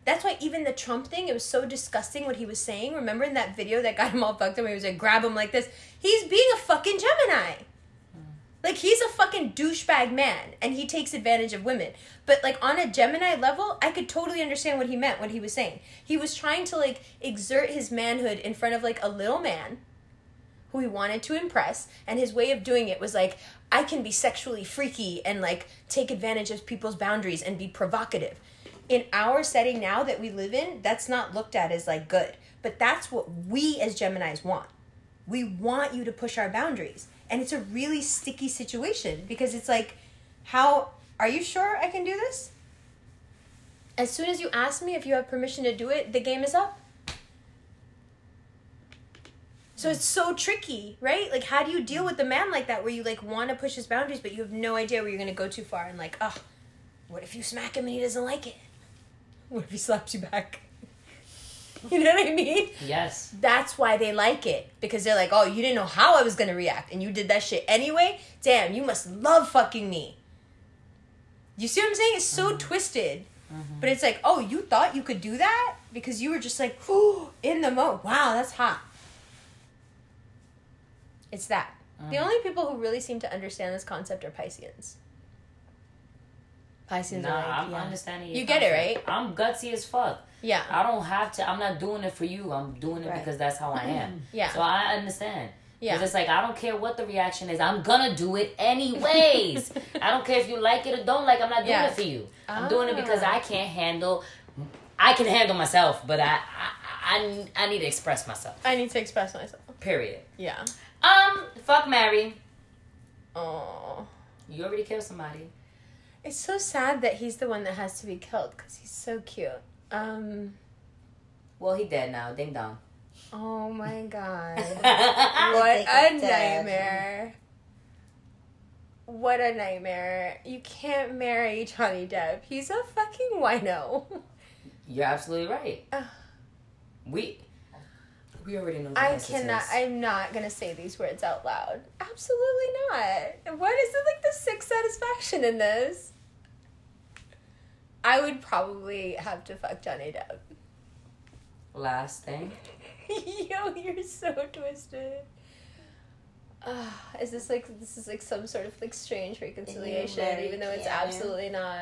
That's why even the Trump thing, it was so disgusting what he was saying. Remember in that video that got him all fucked up where he was like, grab him like this? He's being a fucking Gemini. Like, he's a fucking douchebag man, and he takes advantage of women. But, like, on a Gemini level, I could totally understand what he meant, what he was saying. He was trying to, like, exert his manhood in front of, like, a little man who he wanted to impress, and his way of doing it was, like, I can be sexually freaky and, like, take advantage of people's boundaries and be provocative. In our setting now that we live in, that's not looked at as, like, good. But that's what we as Geminis want. We want you to push our boundaries. And it's a really sticky situation because it's like, how are you sure I can do this? As soon as you ask me if you have permission to do it, the game is up. So it's so tricky, right? Like, how do you deal with a man like that where you like want to push his boundaries, but you have no idea where you're going to go too far? And like, oh, what if you smack him and he doesn't like it? What if he slaps you back? You know what I mean? Yes. That's why they like it. Because they're like, oh, you didn't know how I was going to react. And you did that shit anyway? Damn, you must love fucking me. You see what I'm saying? It's so mm-hmm. twisted. Mm-hmm. But it's like, oh, you thought you could do that? Because you were just like, ooh, in the moment. Wow, that's hot. It's that. Mm-hmm. The only people who really seem to understand this concept are Pisceans. I'm understanding your concept. Get it, right? I'm gutsy as fuck. Yeah. I don't have to. I'm not doing it for you. I'm doing it because that's how I am. Yeah. So I understand. Yeah. Because it's like, I don't care what the reaction is. I'm going to do it anyways. I don't care if you like it or don't like it. I'm not doing it for you. I'm doing it because I can handle myself, but I need to express myself. Period. Yeah. Fuck, marry. Oh. You already killed somebody. It's so sad that he's the one that has to be killed because he's so cute. Well, he dead now. Ding dong. Oh my god! What a nightmare! You can't marry Johnny Depp. He's a fucking wino. You're absolutely right. We already know. I'm not gonna say these words out loud. Absolutely not. What is it like the sixth satisfaction in this? I would probably have to fuck Johnny Depp. Last thing. Yo, you're so twisted. Is this like some sort of like strange reconciliation, even though it's absolutely not?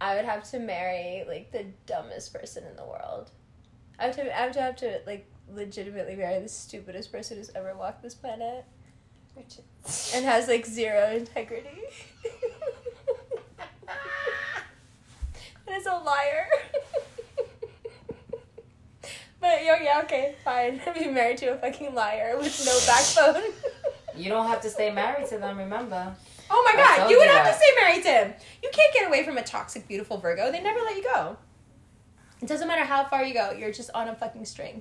I would have to marry like the dumbest person in the world. I would have to like legitimately marry the stupidest person who's ever walked this planet, and has like zero integrity. Is a liar. But okay, fine. I'll be married to a fucking liar with no backbone. You don't have to stay married to them, remember? Oh my god, you would have to stay married to him. You can't get away from a toxic, beautiful Virgo. They never let you go. It doesn't matter how far you go, you're just on a fucking string.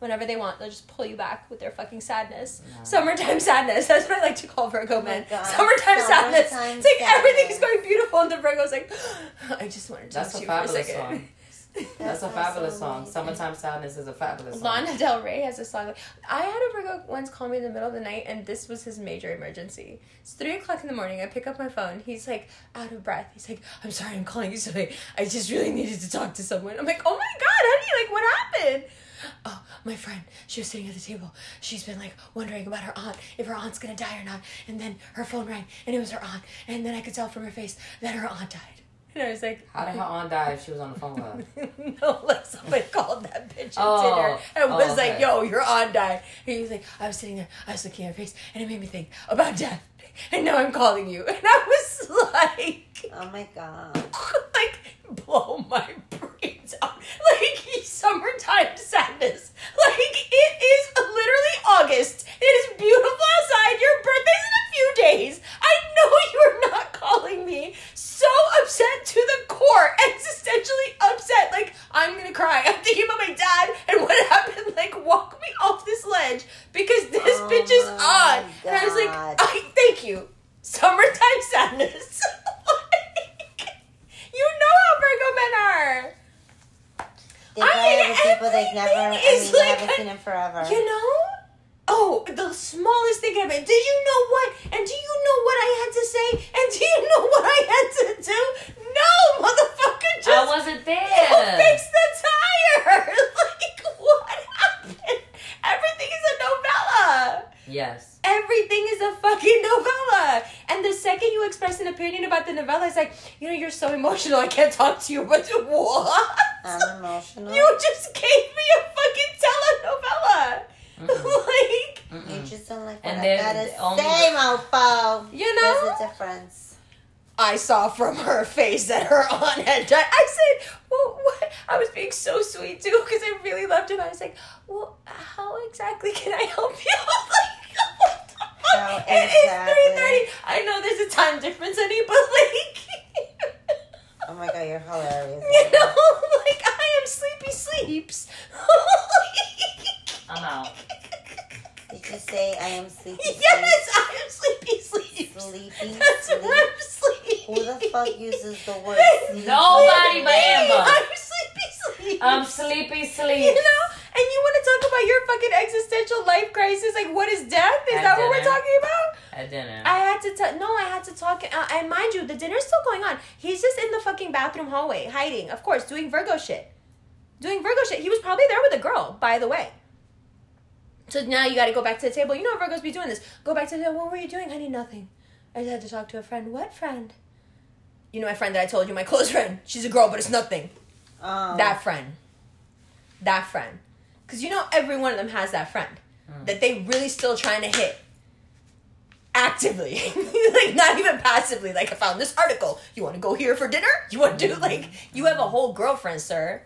Whenever they want, they'll just pull you back with their fucking sadness. No. Summertime sadness. That's what I like to call Virgo men. Summertime sadness. It's like everything's going beautiful, and the Virgo's like, I just wanted to talk to you for a second. That's a fabulous song. Summertime Sadness is a fabulous song. Lana Del Rey has a song. I had a Virgo once call me in the middle of the night, and this was his major emergency. It's 3 o'clock in the morning. I pick up my phone. He's like out of breath. He's like, I'm sorry, I'm calling you so late. I just really needed to talk to someone. I'm like, oh my God, honey, like what happened? Oh, my friend, she was sitting at the table. She's been like wondering about her aunt, if her aunt's gonna die or not. And then her phone rang and it was her aunt. And then I could tell from her face that her aunt died. And I was like, how did her aunt die if she was on the phone with her? No, like somebody called that bitch at dinner and was like, yo, your aunt died. And he was like, I was sitting there, I was looking at her face, and it made me think about death. And now I'm calling you. And I was like, oh my God. Like, blow my brains out. Like, Summertime Sadness. Like, it is literally August. It is beautiful outside. Your birthday's in a few days. I know you are not calling me. So upset to the core. Existentially upset. Like, I'm gonna cry. I'm thinking about my dad and what happened. Like, walk me off this ledge because this bitch is on. God. And I was like, thank you. Summertime Sadness. Like, you know how Virgo men are. They're the people they've never, they haven't seen in forever. You know? Oh, the smallest thing can happen. Did you know what? And do you know what I had to say? And do you know what I had to do? No, motherfucker, just... I wasn't there. You fixed the tire. Like, what happened? Everything is a novella. Yes. Everything is a fucking novella. And the second you express an opinion about the novella, it's like, you know, you're so emotional, I can't talk to you, but what? I'm emotional. You just gave me a fucking telenovela. Like, you just don't like what I gotta say, mofo. You know? There's a difference. I saw from her face that her aunt had died. I said, well, what? I was being so sweet, too, because I really loved him. I was like, well, how exactly can I help you? Like, what the fuck? Exactly. It is 3:30. I know there's a time difference, honey, but like... Oh my God, you're hilarious. You know? Like, I am sleepy sleeps. I'm out. Did you say I am sleepy sleeps? Yes, I am sleepy sleeps. Sleepy. That's sleep. Where I'm sleepy. Who the fuck uses the word sleep? Nobody but Amber. I'm sleepy sleeps. I'm sleepy sleeps. You know? And you want to talk about your fucking existential life crisis? Like, what is death? Is that what we're talking about? At dinner. I had to talk. And mind you, the dinner's still going on. He's just in the fucking bathroom hallway, hiding, of course, doing Virgo shit. He was probably there with a girl, by the way. So now you got to go back to the table. You know Virgos be doing this. Go back to the table. What were you doing? I did nothing. I just had to talk to a friend. What friend? You know my friend that I told you, my close friend. She's a girl, but it's nothing. Oh. That friend. Because you know every one of them has that friend that they really still trying to hit. Actively, like not even passively, like I found this article. You want to go here for dinner? You want to do like, you have a whole girlfriend, sir.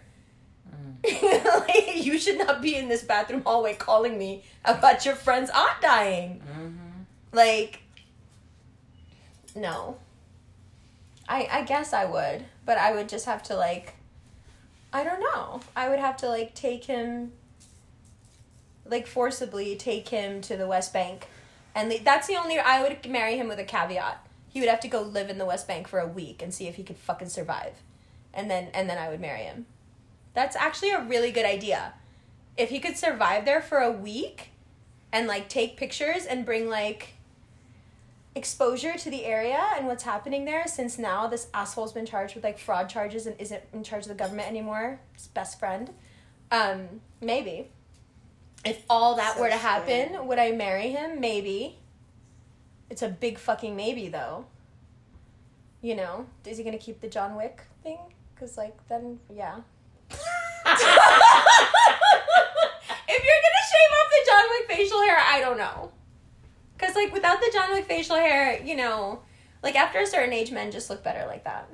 Like, you should not be in this bathroom hallway calling me about your friend's aunt dying. Like, no. I guess I would, but I would just have to like, I don't know. I would have to like take him, like forcibly take him to the West Bank. And that's the only... I would marry him with a caveat. He would have to go live in the West Bank for a week and see if he could fucking survive. And then I would marry him. That's actually a really good idea. If he could survive there for a week and, like, take pictures and bring, like, exposure to the area and what's happening there, since now this asshole's been charged with, like, fraud charges and isn't in charge of the government anymore. His best friend. Maybe. If all that were to happen, would I marry him? Maybe. It's a big fucking maybe, though. You know? Is he going to keep the John Wick thing? Because, like, then, yeah. If you're going to shave off the John Wick facial hair, I don't know. Because, like, without the John Wick facial hair, you know, like, after a certain age, men just look better like that.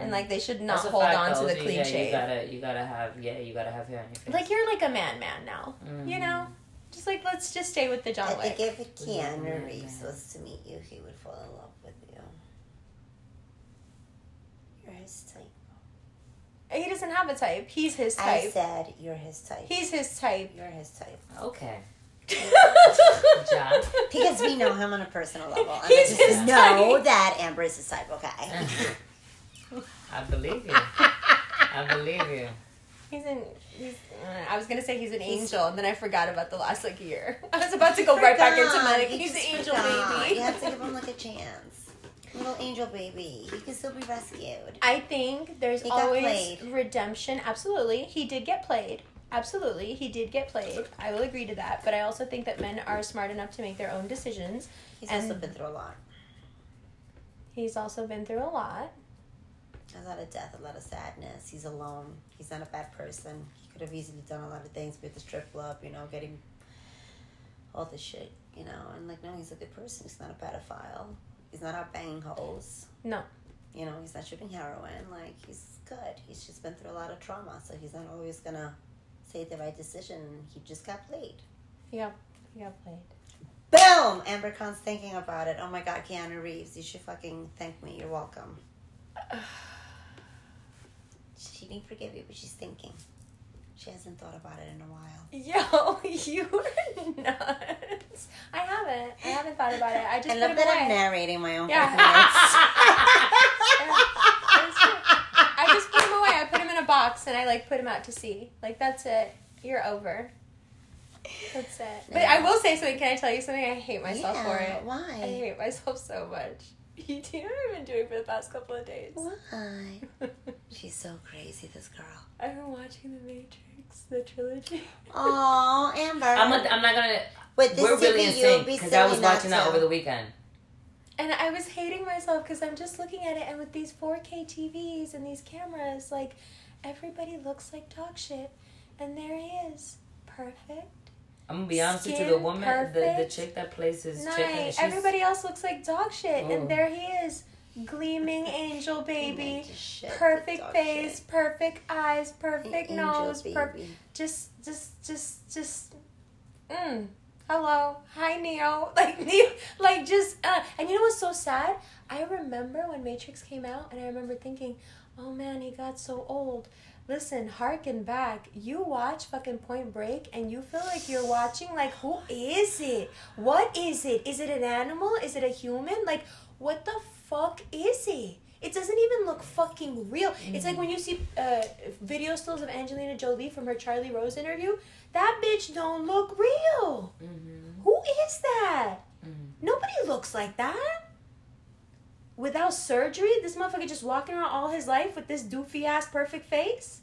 And, like, they should not hold on to the clean shave. You gotta have hair on your face. Like, you're like a man now, you know? Just, like, let's just stay with the John Wick. I think if Keanu Reeves was to meet you, he would fall in love with you. You're his type. He doesn't have a type. He's his type. I said you're his type. He's his type. You're his type. Okay. John. Because we know him on a personal level. And he's his type. Know that Amber is his type, okay? I believe you. I was going to say he's an angel, and then I forgot about the last, like, year. I was about to go right back into my, like, he's an angel baby. You have to give him, like, a chance. Little angel baby. He can still be rescued. I think there's always redemption. Absolutely. He did get played. Absolutely. He did get played. I will agree to that. But I also think that men are smart enough to make their own decisions. He's also been through a lot. He's also been through a lot. A lot of death, a lot of sadness. He's alone. He's not a bad person. He could have easily done a lot of things with the strip club, you know, getting all this shit, you know. And, like, no, he's a good person. He's not a pedophile. He's not out banging holes. No. You know, he's not shipping heroin. Like, he's good. He's just been through a lot of trauma, so he's not always going to say the right decision. He just got played. Yeah, he got played. Boom! Amber Khan's thinking about it. Oh, my God, Keanu Reeves. You should fucking thank me. You're welcome. She didn't forgive you, but she's thinking. She hasn't thought about it in a while. Yo, you are nuts. I haven't thought about it. I just love that I'm narrating my own fucking words. I just put him away. I put him in a box and I, like, put him out to sea. Like, that's it. You're over. That's it. No. But I will say something. Can I tell you something? I hate myself for it. Why? I hate myself so much. Do you know what I've been doing for the past couple of days? Why? She's so crazy, this girl. I've been watching The Matrix, the trilogy. Oh, Amber. I'm not going to... We're really in sync because I was watching that over the weekend. And I was hating myself because I'm just looking at it, and with these 4K TVs and these cameras, like, everybody looks like dog shit. And there he is. Perfect. I'm gonna be honest with you, the woman, the chick that plays his chick. Everybody else looks like dog shit, and there he is, gleaming angel baby, perfect face, perfect eyes, perfect nose, just. Hello, hi Neo, and you know what's so sad? I remember when Matrix came out, and I remember thinking, oh man, he got so old. Listen, harken back. You watch fucking Point Break and you feel like you're watching, like, who is it? What is it? Is it an animal? Is it a human? Like, what the fuck is it? It doesn't even look fucking real. Mm-hmm. It's like when you see video stills of Angelina Jolie from her Charlie Rose interview. That bitch don't look real. Mm-hmm. Who is that? Mm-hmm. Nobody looks like that. Without surgery, this motherfucker just walking around all his life with this doofy ass perfect face.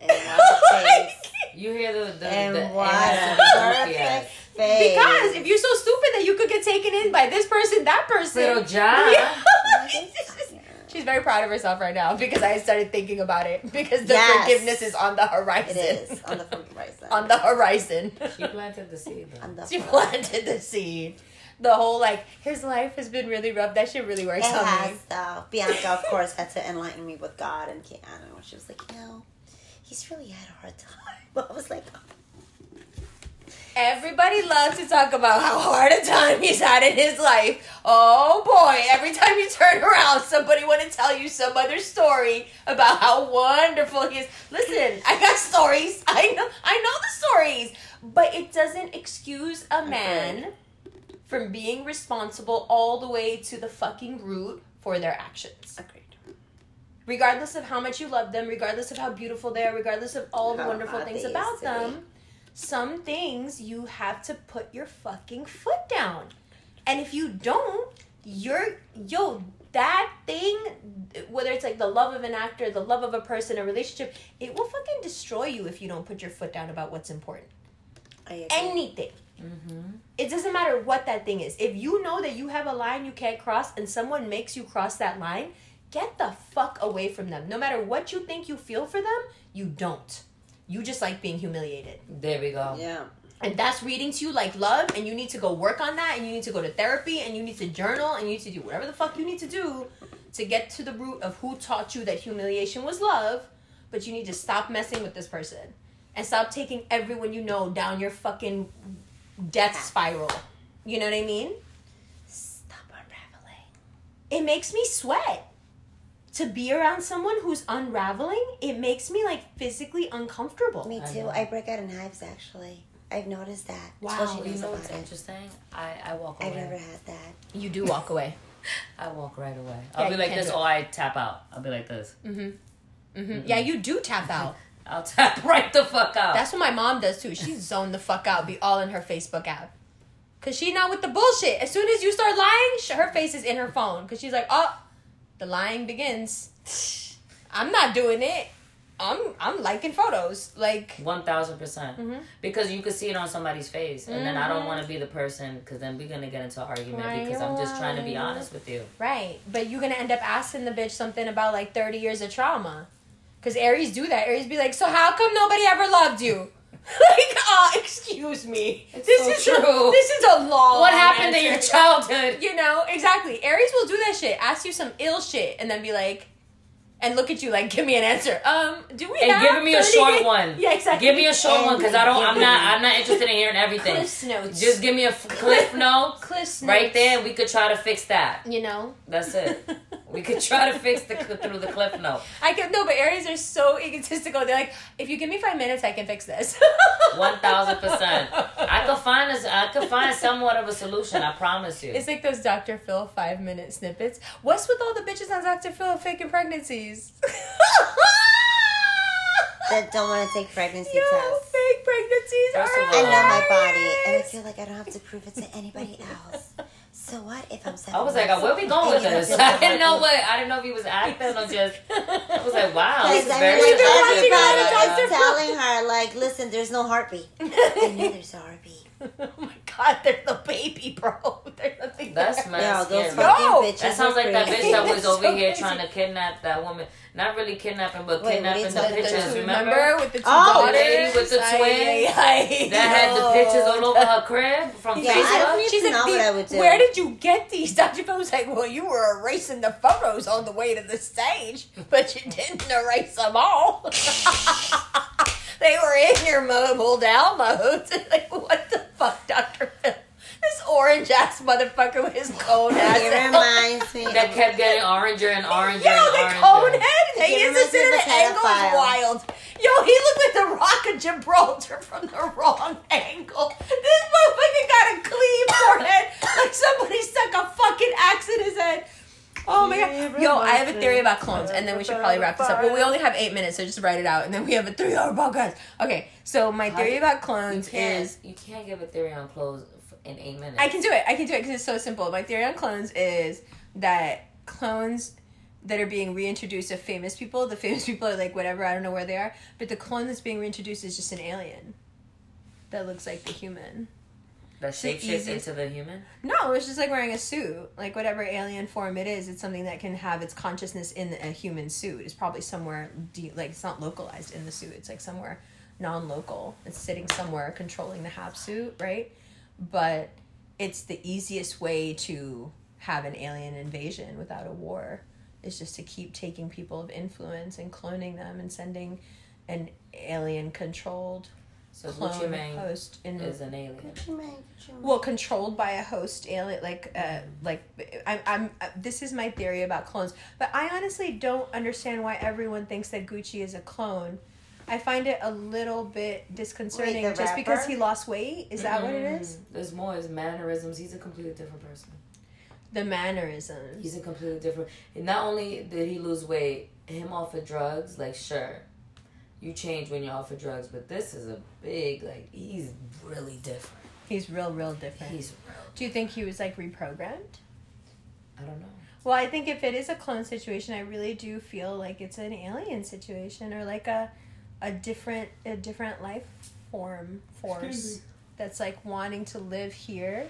And face. You hear the and the perfect face. Because if you're so stupid that you could get taken in by this person, that person. Little job. Yeah. She's very proud of herself right now because I started thinking about it because the forgiveness is on the horizon. It is on the horizon. On the horizon. She planted the seed. The whole, like, his life has been really rough. That shit really works on me. It has, though. Bianca, of course, had to enlighten me with God and Keanu. And she was like, you know, he's really had a hard time. But I was like, oh. Everybody loves to talk about how hard a time he's had in his life. Oh, boy. Every time you turn around, somebody want to tell you some other story about how wonderful he is. Listen, I got stories. I know the stories. But it doesn't excuse a man from being responsible all the way to the fucking root for their actions. Agreed. Regardless of how much you love them, regardless of how beautiful they are, regardless of all the wonderful things about them, some things you have to put your fucking foot down. And if you don't, that thing, whether it's like the love of an actor, the love of a person, a relationship, it will fucking destroy you if you don't put your foot down about what's important. I agree. Anything. Mm-hmm. It doesn't matter what that thing is. If you know that you have a line you can't cross and someone makes you cross that line, get the fuck away from them. No matter what you think you feel for them, you don't. You just like being humiliated. There we go. Yeah. And that's reading to you like love, and you need to go work on that, and you need to go to therapy, and you need to journal, and you need to do whatever the fuck you need to do to get to the root of who taught you that humiliation was love, but you need to stop messing with this person and stop taking everyone you know down your fucking death spiral. You know what I mean? Stop unraveling. It makes me sweat. To be around someone who's unraveling, it makes me, like, physically uncomfortable. Me too. I break out in hives, actually. I've noticed that. Wow. You know what's interesting? I walk away. I've never had that. You do walk away. I walk right away. I'll be like this or I tap out. I'll be like this. Mm-hmm. Mm-hmm. Yeah, you do tap out. I'll tap right the fuck out. That's what my mom does too. She's zoned the fuck out. Be all in her Facebook app. Because she not with the bullshit. As soon as you start lying, her face is in her phone. Because she's like, oh, the lying begins. I'm not doing it. I'm liking photos. Like 1,000%. Mm-hmm. Because you could see it on somebody's face. And then I don't want to be the person. Because then we're going to get into an argument. Right, because I'm just trying to be honest with you. Right. But you're going to end up asking the bitch something about like 30 years of trauma. Because Aries do that. Aries be like, so how come nobody ever loved you? Like, excuse me. This is a long What happened to your childhood? You know, exactly. Aries will do that shit. Ask you some ill shit and then be like, and look at you like, give me an answer. Do we? And have give me a short one. Yeah, exactly. Give me a short one because I'm not interested in hearing everything. Cliff notes. Just give me a cliff note. Cliff notes. Right there, we could try to fix that. You know. That's it. We could try to fix the through the cliff note. But Aries are so egotistical. They're like, if you give me 5 minutes, I can fix this. 1,000%. I could find somewhat of a solution. I promise you. It's like those Dr. Phil 5-minute snippets. What's with all the bitches on Dr. Phil faking pregnancies? That don't want to take pregnancy tests. Fake pregnancies are I know my body, and I feel like I don't have to prove it to anybody else. So what if I'm 7 months? I was like, oh, where we going with this? I didn't know if he was acting or just. I was like, wow, this is very impressive. Telling her, like, listen, there's no heartbeat. I know there's a heartbeat. Oh my God, they're the baby, bro. They're nothing. That's messed up. No, that sounds like that bitch that was over here trying to kidnap that woman. Not really kidnapping, but kidnapping the pictures. Remember with the two daughters, with the twins that had the pictures all over her crib from Facebook. She's like, where did you get these? Dr. Phil was like, well, you were erasing the photos on the way to the stage, but you didn't erase them all. They were in your mobile down modes. Like, what the fuck, Dr. Phil? This orange-ass motherfucker with his cone ass. It reminds me. That kept getting oranger and oranger and oranger. The cone head. He used to sit at an angle. It's wild. Yo, he looked like the Rock of Gibraltar from the wrong angle. This motherfucker got a clean forehead like somebody stuck a fucking axe in his head. Oh my God. Yo, I have a theory about clones, and then we should probably wrap this up. Well, we only have 8 minutes, so just write it out, and then we have a 3-hour podcast. Okay, so my theory about clones is... You can't give a theory on clones in 8 minutes. I can do it, because it's so simple. My theory on clones is that clones that are being reintroduced of famous people, the famous people are like, whatever, I don't know where they are, but the clone that's being reintroduced is just an alien that looks like the human. That shapeshifts into the human? No, it's just like wearing a suit. Like, whatever alien form it is, it's something that can have its consciousness in a human suit. It's probably somewhere, it's not localized in the suit. It's like somewhere non-local. It's sitting somewhere controlling the hab suit, right? But it's the easiest way to have an alien invasion without a war. It's just to keep taking people of influence and cloning them and sending an alien-controlled... So Gucci Mane is an alien. Gucci Mane. Well, controlled by a host alien. This is my theory about clones. But I honestly don't understand why everyone thinks that Gucci is a clone. I find it a little bit disconcerting. Wait, just because he lost weight? Is that what it is? There's more. His mannerisms. He's a completely different person. The mannerisms. He's a completely different... And not only did he lose weight, him off of drugs, like, sure... You change when you're off of drugs, but this is a big, like, he's really different. He's real different. Do you think he was, like, reprogrammed? I don't know. Well, I think if it is a clone situation, I really do feel like it's an alien situation or, like, a different life force that's, like, wanting to live here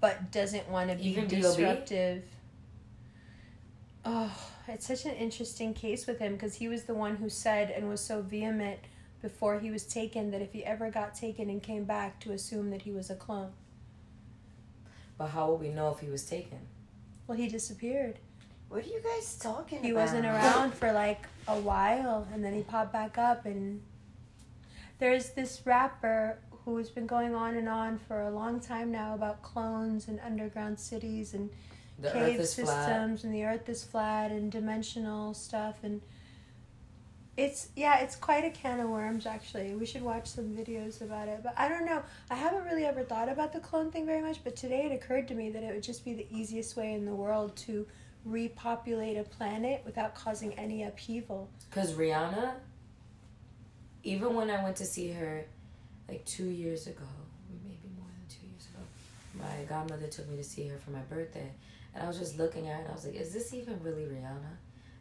but doesn't want to be disruptive. Oh, it's such an interesting case with him because he was the one who said and was so vehement before he was taken that if he ever got taken and came back to assume that he was a clone. But how would we know if he was taken? Well, he disappeared. What are you guys talking about? He wasn't around for like a while and then he popped back up and there's this rapper who has been going on for a long time now about clones and underground cities and the cave systems flat. And the earth is flat and dimensional stuff and it's quite a can of worms actually. We should watch some videos about it, but I don't know. I haven't really ever thought about the clone thing very much, but today it occurred to me that it would just be the easiest way in the world to repopulate a planet without causing any upheaval. Because Rihanna even when I went to see her like 2 years ago, maybe more than 2 years ago, my godmother took me to see her for my birthday, and I was just looking at her and I was like, is this even really Rihanna?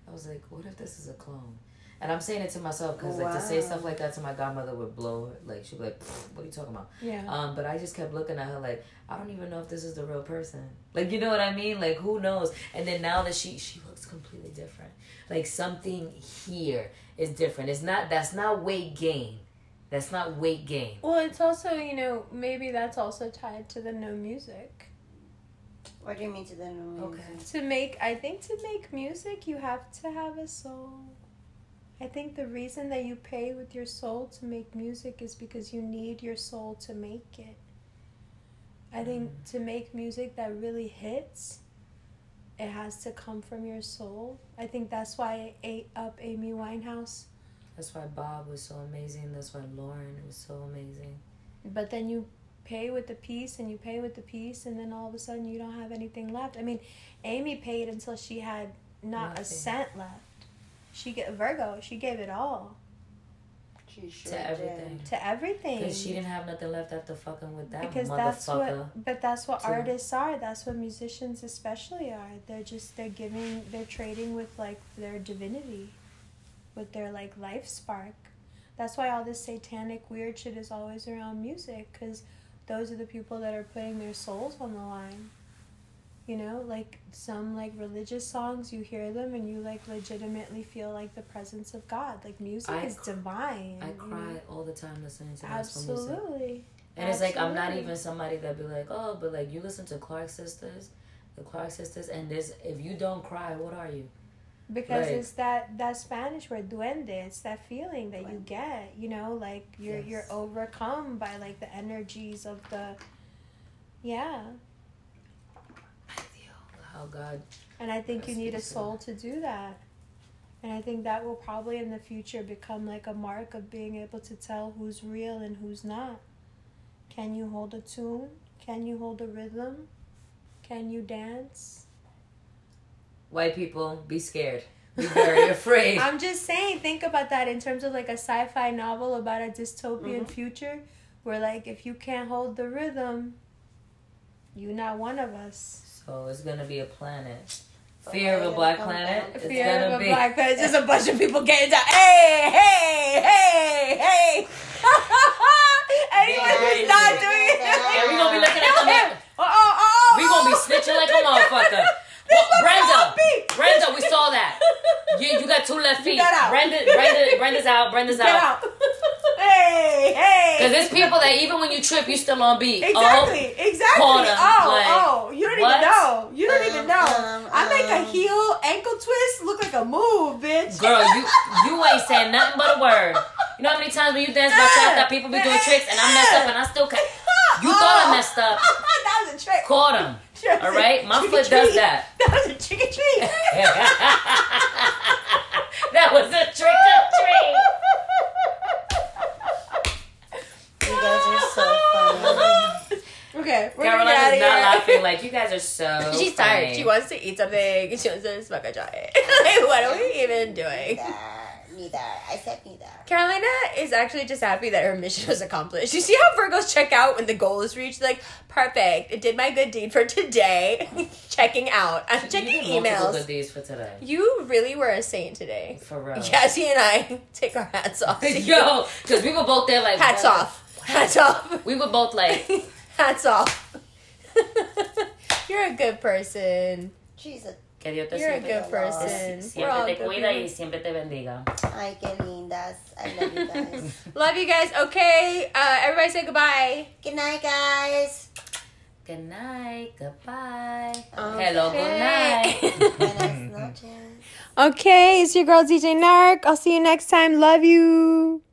I was like, what if this is a clone? And I'm saying it to myself because like, to say stuff like that to my godmother would blow her. Like, she'd be like, what are you talking about? Yeah. But I just kept looking at her like, I don't even know if this is the real person. Like, you know what I mean? Like, who knows? And then now that she looks completely different. Like, something here is different. It's not, that's not weight gain. That's not weight gain. Well, it's also, you know, maybe that's also tied to the no music. What do you mean to the no music? Okay. I think to make music, you have to have a soul. I think the reason that you pay with your soul to make music is because you need your soul to make it. I think to make music that really hits, it has to come from your soul. I think that's why I ate up Amy Winehouse. That's why Bob was so amazing. That's why Lauren was so amazing. But then you pay with the piece and you pay with the piece, and then all of a sudden you don't have anything left. I mean, Amy paid until she had not a cent left. She gave it all. She sure to everything. Did. To everything. Because she didn't have nothing left after fucking with that because motherfucker. That's what artists are. That's what musicians especially are. They're trading with like their divinity, with their like life spark. That's why all this satanic weird shit is always around music, because those are the people that are putting their souls on the line. You know, like some like religious songs, you hear them and you like legitimately feel like the presence of God. Like music is divine. I cry all the time listening to gospel music. Absolutely. And it's like, I'm not even somebody that'd be like, oh, but like you listen to the Clark Sisters, and this, if you don't cry, what are you? Because it's that Spanish word duende. It's that feeling that you get. You know, like you're overcome by like the energies of the, yeah. Oh, God. And I think you need a soul to do that. And I think that will probably in the future become like a mark of being able to tell who's real and who's not. Can you hold a tune? Can you hold a rhythm? Can you dance? White people, be scared. Be very afraid. I'm just saying, think about that in terms of like a sci-fi novel about a dystopian future where like if you can't hold the rhythm, you're not one of us. Oh, it's going to be a planet. Fear of a black planet. It's just a bunch of people getting down. Hey, hey, hey, hey. Anyone who's not doing it. Yeah, we're going to be looking at them. Oh. We're going to be snitching like a motherfucker. Brenda, we saw that. You got two left feet. Brenda's out. Hey. Because there's people that even when you trip, you still on beat. Exactly. You don't even know. I make a heel ankle twist look like a move, bitch. Girl, you ain't saying nothing but a word. You know how many times when you dance bachata, people be doing tricks and I messed up and I still can't. You thought I messed up. That was a trick. Caught him. All right, my foot does that. That was a trick or treat. That was a trick or treat. You guys are so funny. Okay, Carolina's not laughing. Like, you guys are so. She's tired. She wants to eat something. She wants to smoke a joint. Like, what are we even doing? Neither. I said neither. Carolina is actually just happy that her mission was accomplished. You see how Virgos check out when the goal is reached? Like, perfect. It did my good deed for today. Checking out. I'm checking emails. Good deeds for today. You really were a saint today. For real. Yazzie and I take our hats off. Yo, because we were both there like. Hats off. We were both like. Hats off. You're a good person. Jesus. You're a good person. Siempre te cuida y siempre te bendiga. Ay, qué lindas. I love you guys. Love you guys. Okay. Everybody say goodbye. Good night, guys. Good night. Goodbye. Okay. Hello, good night. Buenas noches. Okay, it's your girl DJ Narc. I'll see you next time. Love you.